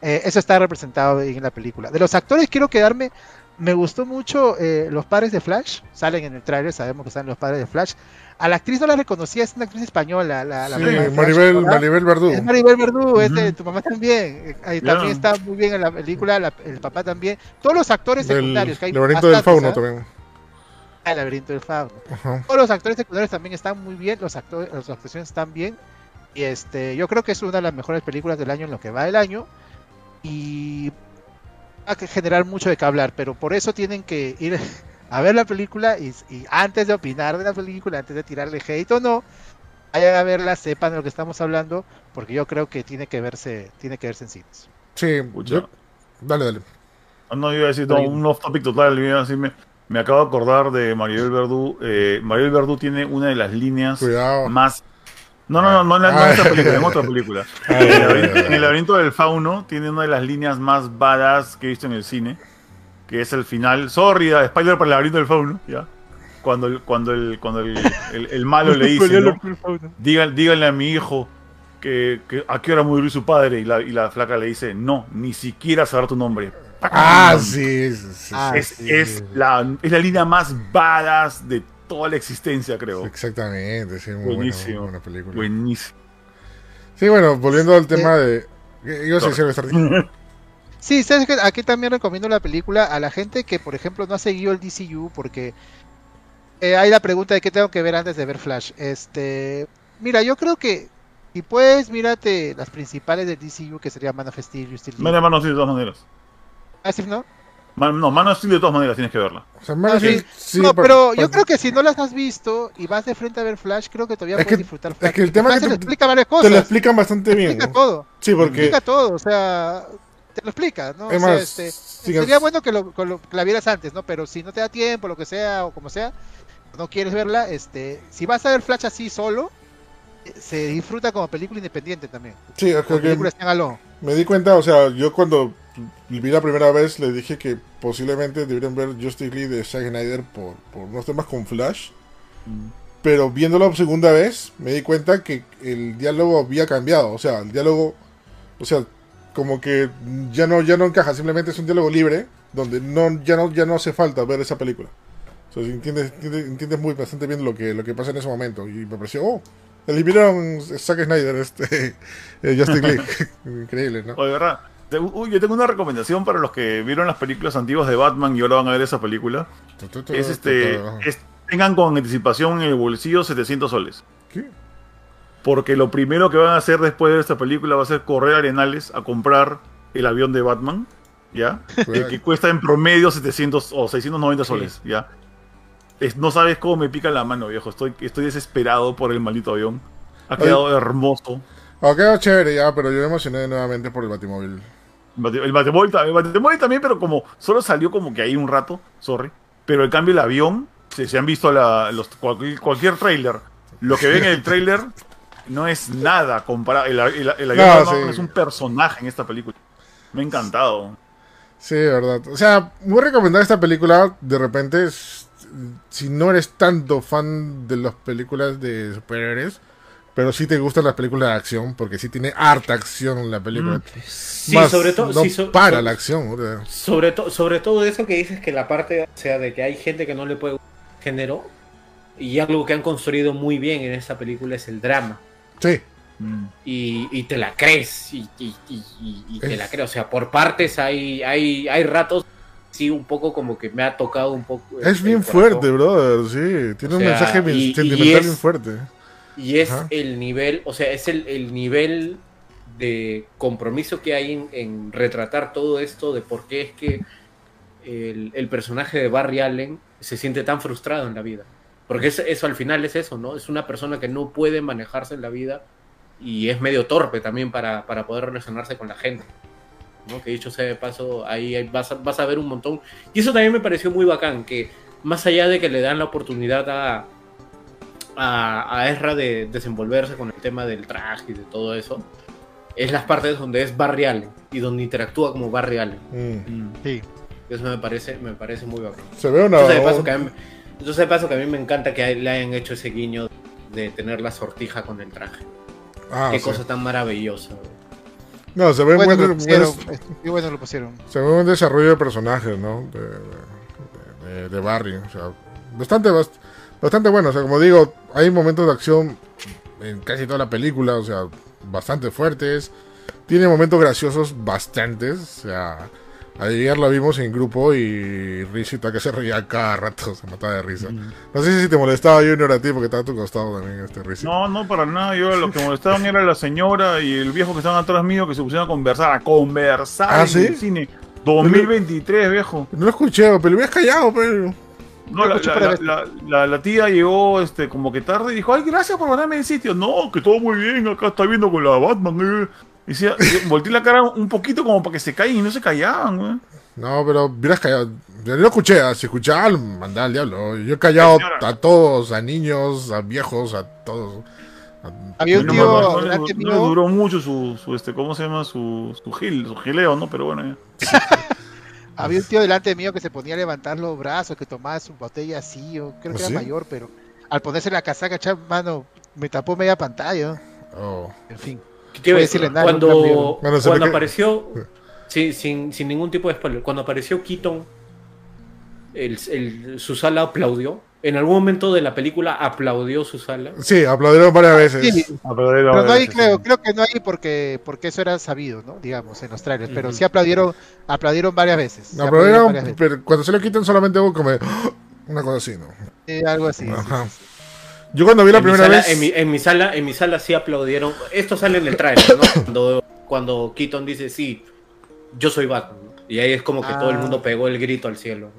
Eh, eso está representado en la película. De los actores quiero quedarme. Me gustó mucho eh, los padres de Flash. Salen en el tráiler, sabemos que salen los padres de Flash. A la actriz no la reconocía, es una actriz española. La, la sí, Maribel, Flash, Maribel Verdú. Es Maribel Verdú, uh-huh. es de tu mamá también. Ahí yeah. También está muy bien en la película, la, el papá también. Todos los actores del, secundarios que hay. El laberinto del fauno, ¿sabes? También. Ah, el laberinto del fauno. Uh-huh. Todos los actores secundarios también están muy bien, los actores, las actuaciones están bien. Y este, yo creo que es una de las mejores películas del año en lo que va el año. Y a generar mucho de qué hablar, pero por eso tienen que ir a ver la película y, y antes de opinar de la película, antes de tirarle hate o no, vayan a verla, sepan de lo que estamos hablando, porque yo creo que tiene que verse, tiene que verse en cines. Sí, yo, dale, dale. No, yo iba a decir no, un off topic total, iba a decir, me, me acabo de acordar de Maribel Verdú. Eh, Maribel Verdú tiene una de las líneas Cuidado. más... No, no, no, no, no, no en esta película, en otra película. En el laberinto del fauno tiene una de las líneas más badass que he visto en el cine, que es el final. Sorry, Spider para el laberinto del fauno, ya. Cuando el, cuando el, cuando el, el, el malo le dice, ¿no? Díganle, díganle a mi hijo que, que a qué hora murió su padre, y la, y la flaca le dice, no, ni siquiera saber tu nombre. Ah, sí, sí, sí, es, sí. Es, la, es la línea más badass de toda la existencia, creo. Exactamente, sí, muy buenísimo. Buena, muy buena película. Buenísimo. Sí, bueno, volviendo al tema eh, de... Yo sé estar... Sí, sabes que aquí también recomiendo la película a la gente que, por ejemplo, no ha seguido el D C U, porque eh, hay la pregunta de qué tengo que ver antes de ver Flash. Este, mira, yo creo que si puedes, mírate las principales del D C U, que sería Man of Steel, Justice League. Mira, Man of Steel de todas maneras. ¿Ah, sí, no? Man, no, Man of Steel de todas maneras tienes que verla. O sea, Man of Steel, sí, no, pero yo creo que si no las has visto y vas de frente a ver Flash, creo que todavía puedes que, disfrutar Flash. Es que el tema Flash que te, te explica varias cosas. Te lo explican bastante te bien. Explica todo. Sí, porque... Te explica todo, o sea... Te lo explica, ¿no? Es o sea, más, este, siga... Sería bueno que, lo, que, lo, que la vieras antes, ¿no? Pero si no te da tiempo, lo que sea, o como sea, no quieres verla, este... Si vas a ver Flash así solo, se disfruta como película independiente también. Sí, es que... película que me di cuenta, o sea, yo cuando... vi la primera vez, le dije que posiblemente deberían ver Justice League de Zack Snyder por, por unos temas con Flash. Mm. Pero viéndolo por segunda vez, me di cuenta que el diálogo había cambiado. O sea, el diálogo, o sea, como que ya no, ya no encaja. Simplemente es un diálogo libre, donde no, ya, no, ya no hace falta ver esa película. O sea, entiendes, entiendes, entiendes muy bastante bien lo que, lo que pasa en ese momento. Y me pareció, oh, eliminaron Zack Snyder, este, eh, Justice League. Increíble, ¿no? Oye, ¿verdad? Uy, yo tengo una recomendación para los que vieron las películas antiguas de Batman y ahora van a ver esa película. Tu, tu, tu, es este, tu, tu. Es, tengan con anticipación en el bolsillo setecientos soles. ¿Qué? Porque lo primero que van a hacer después de esta película va a ser correr a Arenales a comprar el avión de Batman, ¿ya? Eh, que cuesta en promedio setecientos o seiscientos noventa sí. soles, ¿ya? Es, no sabes cómo me pica la mano, viejo. Estoy, estoy desesperado por el maldito avión. Ha quedado Ay. hermoso. Ha quedado chévere, ya, pero yo me emocioné nuevamente por el Batimóvil. El Batimóvil, el Batimóvil también, pero como solo salió como que ahí un rato, sorry. Pero en cambio el avión, si se han visto la, los, cualquier, cualquier trailer, lo que ven en el trailer no es nada comparado. El, el, el avión no, no, sí. es un personaje en esta película. Me ha encantado. Sí, de verdad. O sea, muy recomendada esta película. De repente, si no eres tanto fan de las películas de superhéroes, pero sí te gustan las películas de acción, porque sí tiene harta acción la película. Sí, Más, sobre todo... No sí, so, para so, la acción. Sobre, to, sobre todo eso que dices, que la parte, o sea, de que hay gente que no le puede gustar el género, y algo que han construido muy bien en esta película es el drama. Sí. Y, y te la crees, y, y, y, y te es... la crees. O sea, por partes hay, hay, hay ratos... Sí, un poco como que me ha tocado un poco... Es bien fuerte, brother, sí. Tiene o sea, un mensaje y, sentimental y es, bien fuerte. Y es Ajá. el nivel, o sea, es el, el nivel de compromiso que hay en, en retratar todo esto, de por qué es que el, el personaje de Barry Allen se siente tan frustrado en la vida. Porque es, eso al final es eso, ¿no? Es una persona que no puede manejarse en la vida y es medio torpe también para, para poder relacionarse con la gente. ¿No? Que dicho sea de paso, ahí vas a, vas a ver un montón. Y eso también me pareció muy bacán, que más allá de que le dan la oportunidad a, a, a Ezra de desenvolverse con el tema del traje y de todo eso, es las partes donde es Barry Allen y donde interactúa como Barry Allen. Mm. Sí. Eso me parece, me parece muy bacán. Se ve una... Entonces de paso que a mí, entonces de paso que a mí me encanta que le hayan hecho ese guiño de tener la sortija con el traje. Ah, Qué sí. cosa tan maravillosa, bro. No, se ve bueno, buen, pusieron, buen, y bueno, lo pusieron. Se ve un desarrollo de personajes, ¿no? De, de, de, de Barry, o sea, bastante, bastante bueno. O sea, como digo, hay momentos de acción en casi toda la película, o sea, bastante fuertes. Tiene momentos graciosos bastantes, o sea, ayer la vimos en grupo y Risita que se reía cada rato, se mataba de risa. Mm. No sé si te molestaba Junior a ti porque estaba a tu costado también este Risita. No, no, para nada. Yo lo que molestaban era la señora y el viejo que estaban atrás mío que se pusieron a conversar, a conversar ¿Ah, en ¿sí? el cine. dos mil veintitrés, viejo. No lo escuché, pero me habías callado, pero... No, la, la, la, la, la, la tía llegó este, como que tarde y dijo, ay, gracias por ganarme el sitio. No, que todo muy bien, acá está viendo con la Batman, eh. Y decía, volteé la cara un poquito como para que se caigan y no se callaban, güey. No, pero hubieras callado. Yo lo escuché, si escuchaba, mandaba al diablo. Yo he callado a todos, a niños, a viejos, a todos. A... Había un no, tío... No, no, no, no le duró mucho su, su, este, ¿cómo se llama? Su, su gil, su gileo, ¿no? Pero bueno, ya. Había un tío delante mío que se ponía a levantar los brazos, que tomaba su botella así, o creo que ¿Sí? era mayor, pero al ponerse la casaca, chav, mano, me tapó media pantalla. Oh. En fin. Decirle, nada, cuando bueno, cuando apareció sin, sin, sin ningún tipo de spoiler, cuando apareció Keaton, el, el, su sala aplaudió. En algún momento de la película aplaudió su sala. Sí, aplaudieron varias veces. Sí, sí. Aplaudieron pero varias no hay, veces, creo, sí. creo que no hay porque, porque eso era sabido, ¿no? Digamos, en los trailers. Pero uh-huh. sí aplaudieron, aplaudieron varias veces. No, aplaudieron, aplaudieron varias veces. Pero cuando se lo quitan solamente hubo como una cosa así, ¿no? Sí, algo así. Ajá. Sí, sí. Yo cuando vi la en primera sala, vez... En mi, en, mi sala, en mi sala sí aplaudieron. Esto sale en el trailer, ¿no? Cuando, cuando Keaton dice, sí, yo soy Batman. Y ahí es como que ah. todo el mundo pegó el grito al cielo.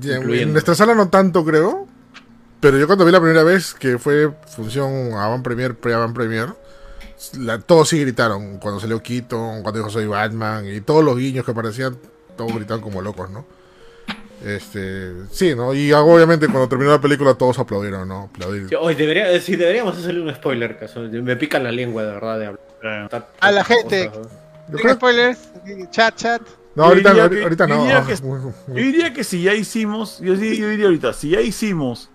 Yeah, en nuestra sala no tanto, creo. Pero yo cuando vi la primera vez, que fue función avant premier, pre-avant premier, la, todos sí gritaron. Cuando salió Keaton, cuando dijo soy Batman, y todos los guiños que aparecían, todos gritaban como locos, ¿no? Este, sí, ¿no? Y obviamente cuando terminó la película todos aplaudieron, ¿no? Aplaudir. Sí, hoy debería, sí, deberíamos hacerle un spoiler, caso. Me pica la lengua, de verdad, de hablar. Eh. A la gente. Creo... spoilers, chat, chat. No, ahorita, que, ahorita no. Yo diría, que, yo diría que si ya hicimos, yo diría, yo diría ahorita, si ya hicimos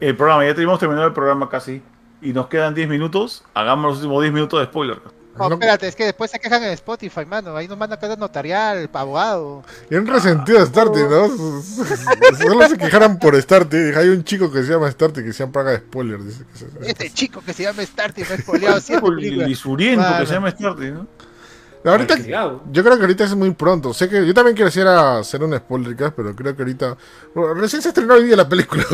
el programa, ya tenemos terminado el programa casi, y nos quedan diez minutos, hagamos los últimos diez minutos de spoiler. No, no, espérate, es que después se quejan en Spotify, mano. Ahí nos mandan cosas notarial, abogado. Y han resentido a Starty, ¿no? Solo se quejaran por Starty. Hay un chico que se llama Starty que se paga de spoiler. Dice que se... Este chico que se llama Starty me ha spoileado siempre. El lisuriento que se llama Starty, ¿no? Ahorita, yo creo que ahorita es muy pronto. Sé que yo también quisiera hacer un spoilercast, pero creo que ahorita. Bueno, recién se estrenó hoy día la película.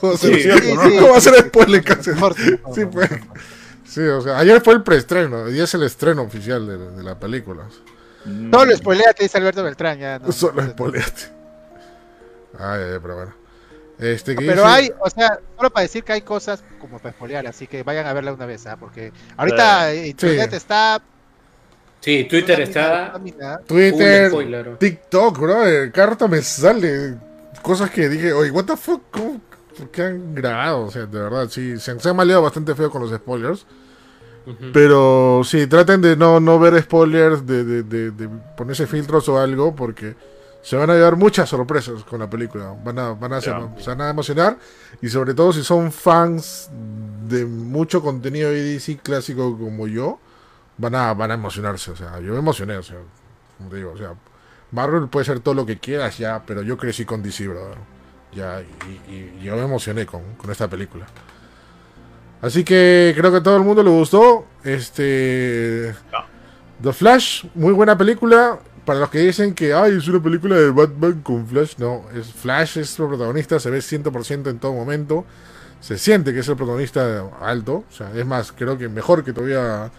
¿Cómo va a ser sí, sí, ¿no? sí, sí, sí, spoilercast? Sí, pues. Sí, o sea, ayer fue el preestreno, hoy día es el estreno oficial de, de la película. Solo spoileate, dice Alberto Beltrán. Ya, no, Solo no, no, spoileate. Ah, ya, ya, pero bueno. Este, ¿qué pero dice? Hay, o sea, solo para decir que hay cosas como para spoilear, así que vayan a verla una vez, ¿ah? Porque ahorita claro. internet sí. está... Sí, Twitter no, está... No, no, no, no. Twitter, spoiler, TikTok, bro, el carro me sale. Cosas que dije, oye, what the fuck, ¿cómo que han grabado? O sea, de verdad, sí, se han, se han maleado bastante feo con los spoilers. Uh-huh. Pero sí, traten de no, no ver spoilers, de, de, de, de ponerse filtros o algo, porque se van a llevar muchas sorpresas con la película. Van a, van a hacer, yeah. se van a emocionar. Y sobre todo si son fans de mucho contenido de D C clásico como yo, van a, van a emocionarse. O sea, yo me emocioné, o sea, como te digo, o sea, Marvel puede ser todo lo que quieras ya, pero yo crecí con D C, brother. Ya, y, y, y yo me emocioné con, con esta película. Así que creo que a todo el mundo le gustó. Este. No. The Flash, muy buena película. Para los que dicen que ay, es una película de Batman con Flash, no. Es, Flash es su protagonista, se ve cien por ciento en todo momento. Se siente que es el protagonista alto. O sea, es más, creo que mejor que todavía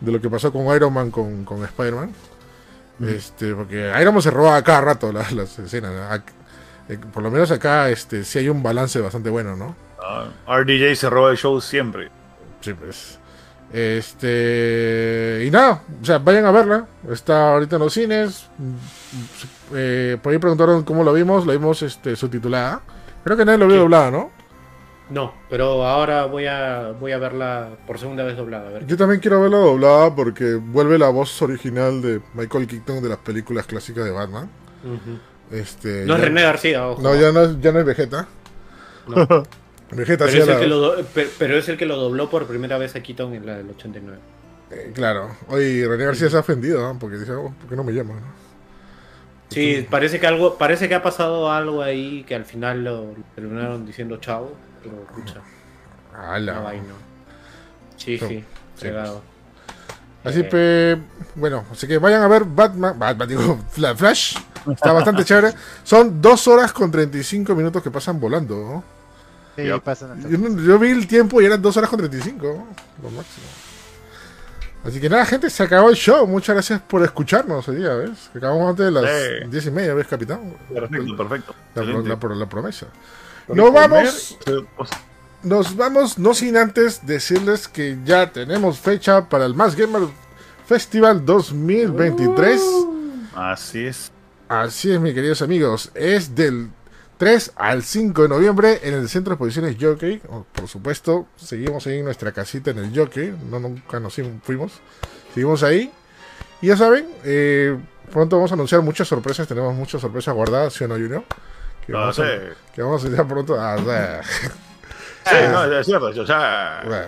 de lo que pasó con Iron Man con, con Spider-Man. Mm. Este, porque Iron Man se roba cada rato las, las escenas. A, por lo menos acá este, sí hay un balance bastante bueno, ¿no? Uh, R D J se roba el show siempre. Sí, pues. Este. Y nada, o sea, vayan a verla. Está ahorita en los cines. Eh, por ahí preguntaron cómo lo vimos. La vimos este, subtitulada. Creo que nadie lo vio doblada, ¿no? No, pero ahora voy a, voy a verla por segunda vez doblada. A ver. Yo también quiero verla doblada porque vuelve la voz original de Michael Keaton de las películas clásicas de Batman. Uh-huh. Este, no ya, es René García, ojo. No, ya no es, ya no es Vegeta. No. Pero es, la... do... pero, pero es el que lo dobló por primera vez a Keaton en la del ochenta y nueve. Eh, claro. Oye, René García se ha ofendido, ¿no? Porque dice, oh, ¿por qué no me llaman? Sí, sí, parece que algo, parece que ha pasado algo ahí que al final lo terminaron diciendo chao, pero escucha. ¡Hala! No, no. Sí, so, sí, pegado. Sí, pues. Así eh. que, bueno, así que vayan a ver Batman, Batman digo, Flash, está bastante chévere. Son dos horas con treinta y cinco minutos que pasan volando, ¿no? Sí, yo, yo vi el tiempo y eran dos horas con treinta y cinco, lo máximo. Así que nada, gente, se acabó el show. Muchas gracias por escucharnos hoy día, ¿ves? Que acabamos antes de las sí. diez y media, ¿ves, capitán? Perfecto, perfecto. La, la, la, la, la promesa. Nos vamos, nos vamos, no sin antes decirles que ya tenemos fecha para el MacGamer Festival dos mil veintitrés. Uh, así es. Así es, mis queridos amigos. Es del tres al cinco de noviembre en el Centro de Exposiciones Jockey. Por supuesto, seguimos ahí en nuestra casita en el Jockey. No, nunca nos fuimos. Seguimos ahí. Y ya saben, eh, pronto vamos a anunciar muchas sorpresas. Tenemos muchas sorpresas guardadas, ¿sí o no, Junior? Que, no, sí. que vamos a ir pronto. Ah, o sea. Sí, no, es cierto. O sea. Bueno,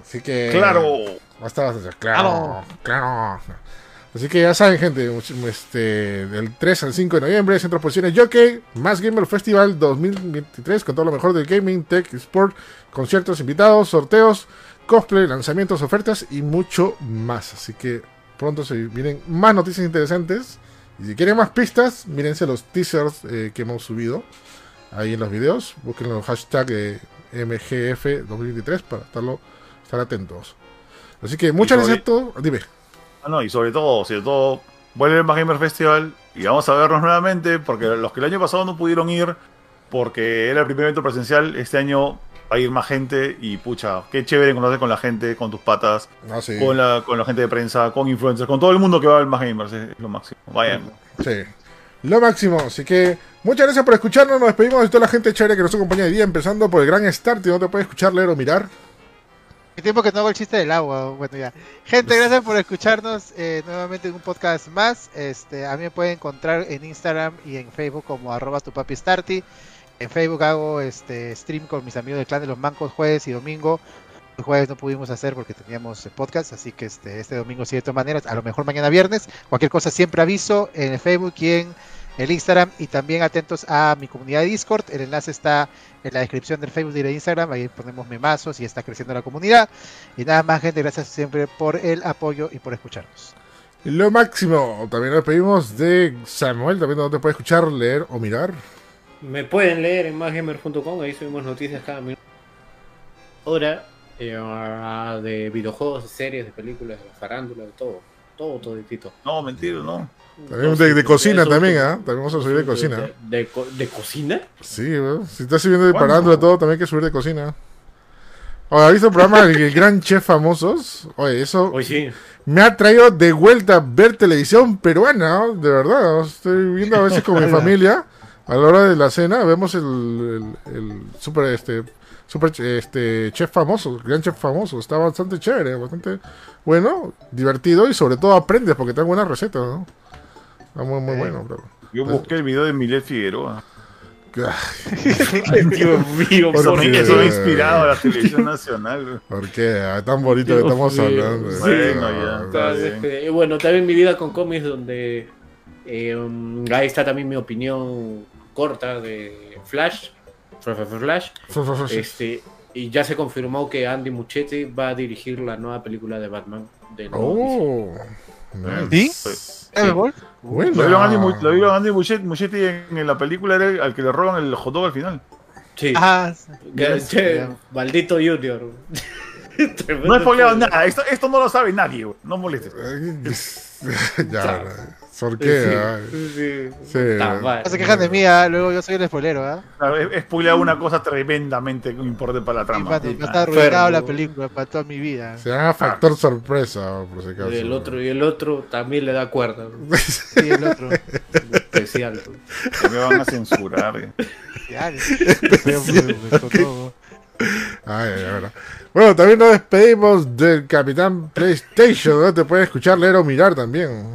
así que. Claro. Basta, basta, claro. Claro. Así que ya saben, gente, este, del tres al cinco de noviembre, Centro de Exposiciones Jockey, MacGamer Festival dos mil veintitrés, con todo lo mejor del gaming, tech, sport, conciertos, invitados, sorteos, cosplay, lanzamientos, ofertas y mucho más. Así que pronto se vienen más noticias interesantes. Y si quieren más pistas, mírense los teasers eh, que hemos subido ahí en los videos. Busquen los hashtags eh, M G F dos mil veintitrés para estarlo, estar atentos. Así que muchas gracias a todos. Dime. Ah, no, y sobre todo, sobre todo, vuelve el MacGamer Festival y vamos a vernos nuevamente, porque los que el año pasado no pudieron ir, porque era el primer evento presencial, este año va a ir más gente y pucha, qué chévere conocer con la gente, con tus patas, ah, sí. con, la, con la gente de prensa, con influencers, con todo el mundo que va al MacGamer, es, es lo máximo, vayan. Sí, lo máximo, así que muchas gracias por escucharnos, nos despedimos de toda la gente chévere que nos acompaña hoy día, empezando por el gran Start, y no te puede escuchar, leer o mirar. Tiempo que no hago el chiste del agua. Bueno, ya, gente, gracias por escucharnos eh, nuevamente en un podcast más. Este, a mí me pueden encontrar en Instagram y en Facebook como arroba tu papi Starty. En Facebook hago este stream con mis amigos del clan de los mancos jueves y domingo. El jueves no pudimos hacer porque teníamos podcast, así que este, este domingo sí, de todas maneras, a lo mejor mañana viernes. Cualquier cosa siempre aviso en el Facebook y en el Instagram, y también atentos a mi comunidad de Discord. El enlace está en la descripción del Facebook y de Instagram, ahí ponemos memazos y está creciendo la comunidad. Y nada más, gente, gracias siempre por el apoyo y por escucharnos. Lo máximo. También nos pedimos de Samuel, también donde te puede escuchar, leer o mirar. Me pueden leer en más gamer punto com, ahí subimos noticias cada minuto, hora, eh, de videojuegos, de series, de películas, de farándula, de todo. todo, toditito. No, mentira, no. También de, de cocina también, ¿ah? ¿eh? También vamos a subir de cocina. ¿De, de, de, de cocina? Sí, bro. Si estás subiendo de parándula todo, también hay que subir de cocina. Ahora, ¿has visto el programa El Gran Chef Famosos? Oye, eso Hoy sí. me ha traído de vuelta a ver televisión peruana, ¿no? De verdad, estoy viendo a veces con mi familia, a la hora de la cena, vemos el, el, el super, este, super, este, Chef Famoso, Gran Chef Famoso, está bastante chévere, bastante bueno, divertido y sobre todo aprendes porque te dan buenas recetas, ¿no? Está muy, muy eh, bueno, bro. Yo busqué el video de Milet Figueroa. Ay, Dios mío, por que soy inspirado a la televisión nacional. ¿Por qué? Tan bonito Dios que estamos mío. hablando. Sí. Bueno, ya, Entonces, eh, bueno, también mi vida con cómics, donde eh, ahí está también mi opinión corta de Flash. Flash. Este, y ya se confirmó que Andy Muschietti va a dirigir la nueva película de Batman. De oh, nice. ¿Sí? Sí. Bueno. Lo vieron Andy, lo vieron Andy Muschietti, Muschietti en, en la película, era al que le roban el hot dog al final. Sí. Ah, che, maldito Junior. No he spoileado nada, esto, esto no lo sabe nadie, güey. No molestes. Ya, sorquea. Sí. sí. sí. No se quejan de mí, ¿eh? Luego yo soy el spoilero, ¿ah? ¿eh? He spoileado una cosa tremendamente importante para la trama. Sí, pate, está arruinado la película para toda mi vida. Se llama factor ah. sorpresa, por si acaso. Y el otro, y el otro también le da cuerda. Sí, el otro. Especial. Que me van a censurar, ¿eh? Ya, Ay, la verdad. Bueno, también nos despedimos del Capitán PlayStation, donde ¿no? te pueden escuchar, leer o mirar también.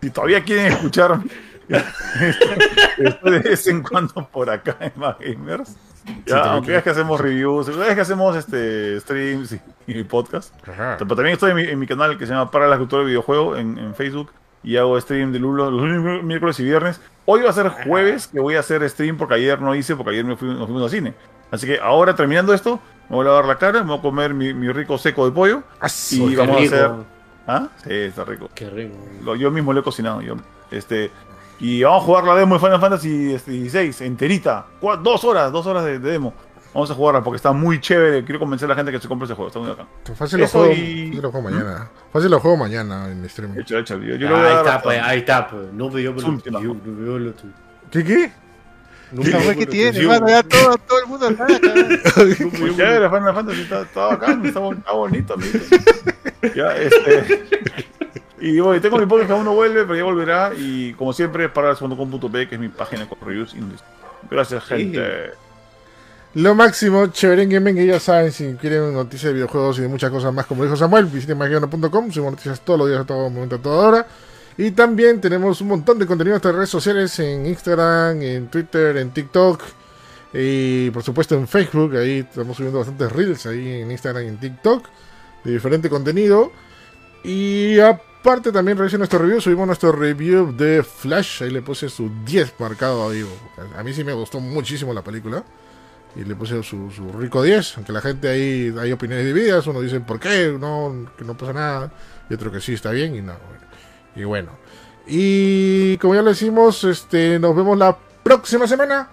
Si todavía quieren escuchar de vez en cuando por acá en MacGamers. Sí, aunque veas que hacemos reviews, veas que hacemos este streams y, y podcast. Ajá. Pero también estoy en mi, en mi canal que se llama Para la Cultura del Videojuego en, en Facebook. Y hago stream de Lulo los miércoles y viernes. Hoy va a ser jueves que voy a hacer stream porque ayer no hice, porque ayer me fui, nos fuimos al cine. Así que ahora terminando esto, me voy a lavar la cara, me voy a comer mi, mi rico seco de pollo. Así y vamos rico. a hacer. ¿Ah? Sí, está rico. Qué rico. Lo, yo mismo lo he cocinado. Yo, este, y vamos a jugar la demo de Final Fantasy dieciséis, enterita. Cuatro, dos horas, dos horas de, de demo. Vamos a jugarla porque está muy chévere. Quiero convencer a la gente que se compre ese juego. Está muy acá. Fácil, lo juego, y... fácil lo juego mañana. Fácil lo juego mañana en stream. He hecho, he hecho, yo, yo ah, ahí, está, pues, ahí está, pues. No veo lo tuyo. ¿Qué qué? Nunca fue que tiene, hermano, ya todo, todo el mundo acá. Ya, la Final Fantasy está, está bacán, está bonito, amigo. Ya, este. Y bueno, tengo mi podcast que aún no vuelve, pero ya volverá. Y como siempre, para el segundo punto com punto pe, que es mi página con reviews. Gracias, gente. Lo máximo, Cheverengue Gamen, que ya saben, si quieren noticias de videojuegos y de muchas cosas más, como dijo Samuel, visiten MacGamer punto com, subimos noticias todos los días, a todo momento, a toda hora. Y también tenemos un montón de contenido en nuestras redes sociales, en Instagram, en Twitter, en TikTok y por supuesto en Facebook. Ahí estamos subiendo bastantes reels ahí en Instagram y en TikTok de diferente contenido. Y aparte también revisen nuestro review, subimos nuestro review de Flash. Ahí le puse su diez marcado ahí. A mí sí me gustó muchísimo la película y le puse su, su rico diez, aunque la gente ahí hay opiniones divididas. Uno dice ¿por qué? No, que no pasa nada, y otro que sí está bien y no. Y bueno, y como ya lo decimos, este, nos vemos la próxima semana,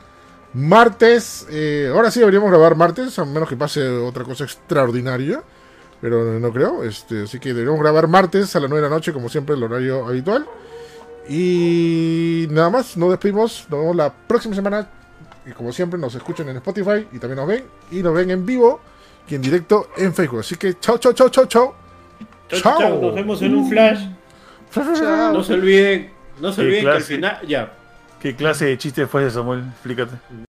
martes. Eh, ahora sí deberíamos grabar martes, a menos que pase otra cosa extraordinaria, pero no creo. Este, así que deberíamos grabar martes a las nueve de la noche, como siempre, el horario habitual. Y nada más, nos despedimos, nos vemos la próxima semana. Y como siempre, nos escuchan en Spotify y también nos ven, y nos ven en vivo y en directo en Facebook. Así que chao, chao, chao, chao, chao. Chao, chao. chao. Nos vemos en un flash. Chao. No se olviden, no se olviden que al final ya. ¿Qué clase de chiste fue ese, Samuel? Explícate.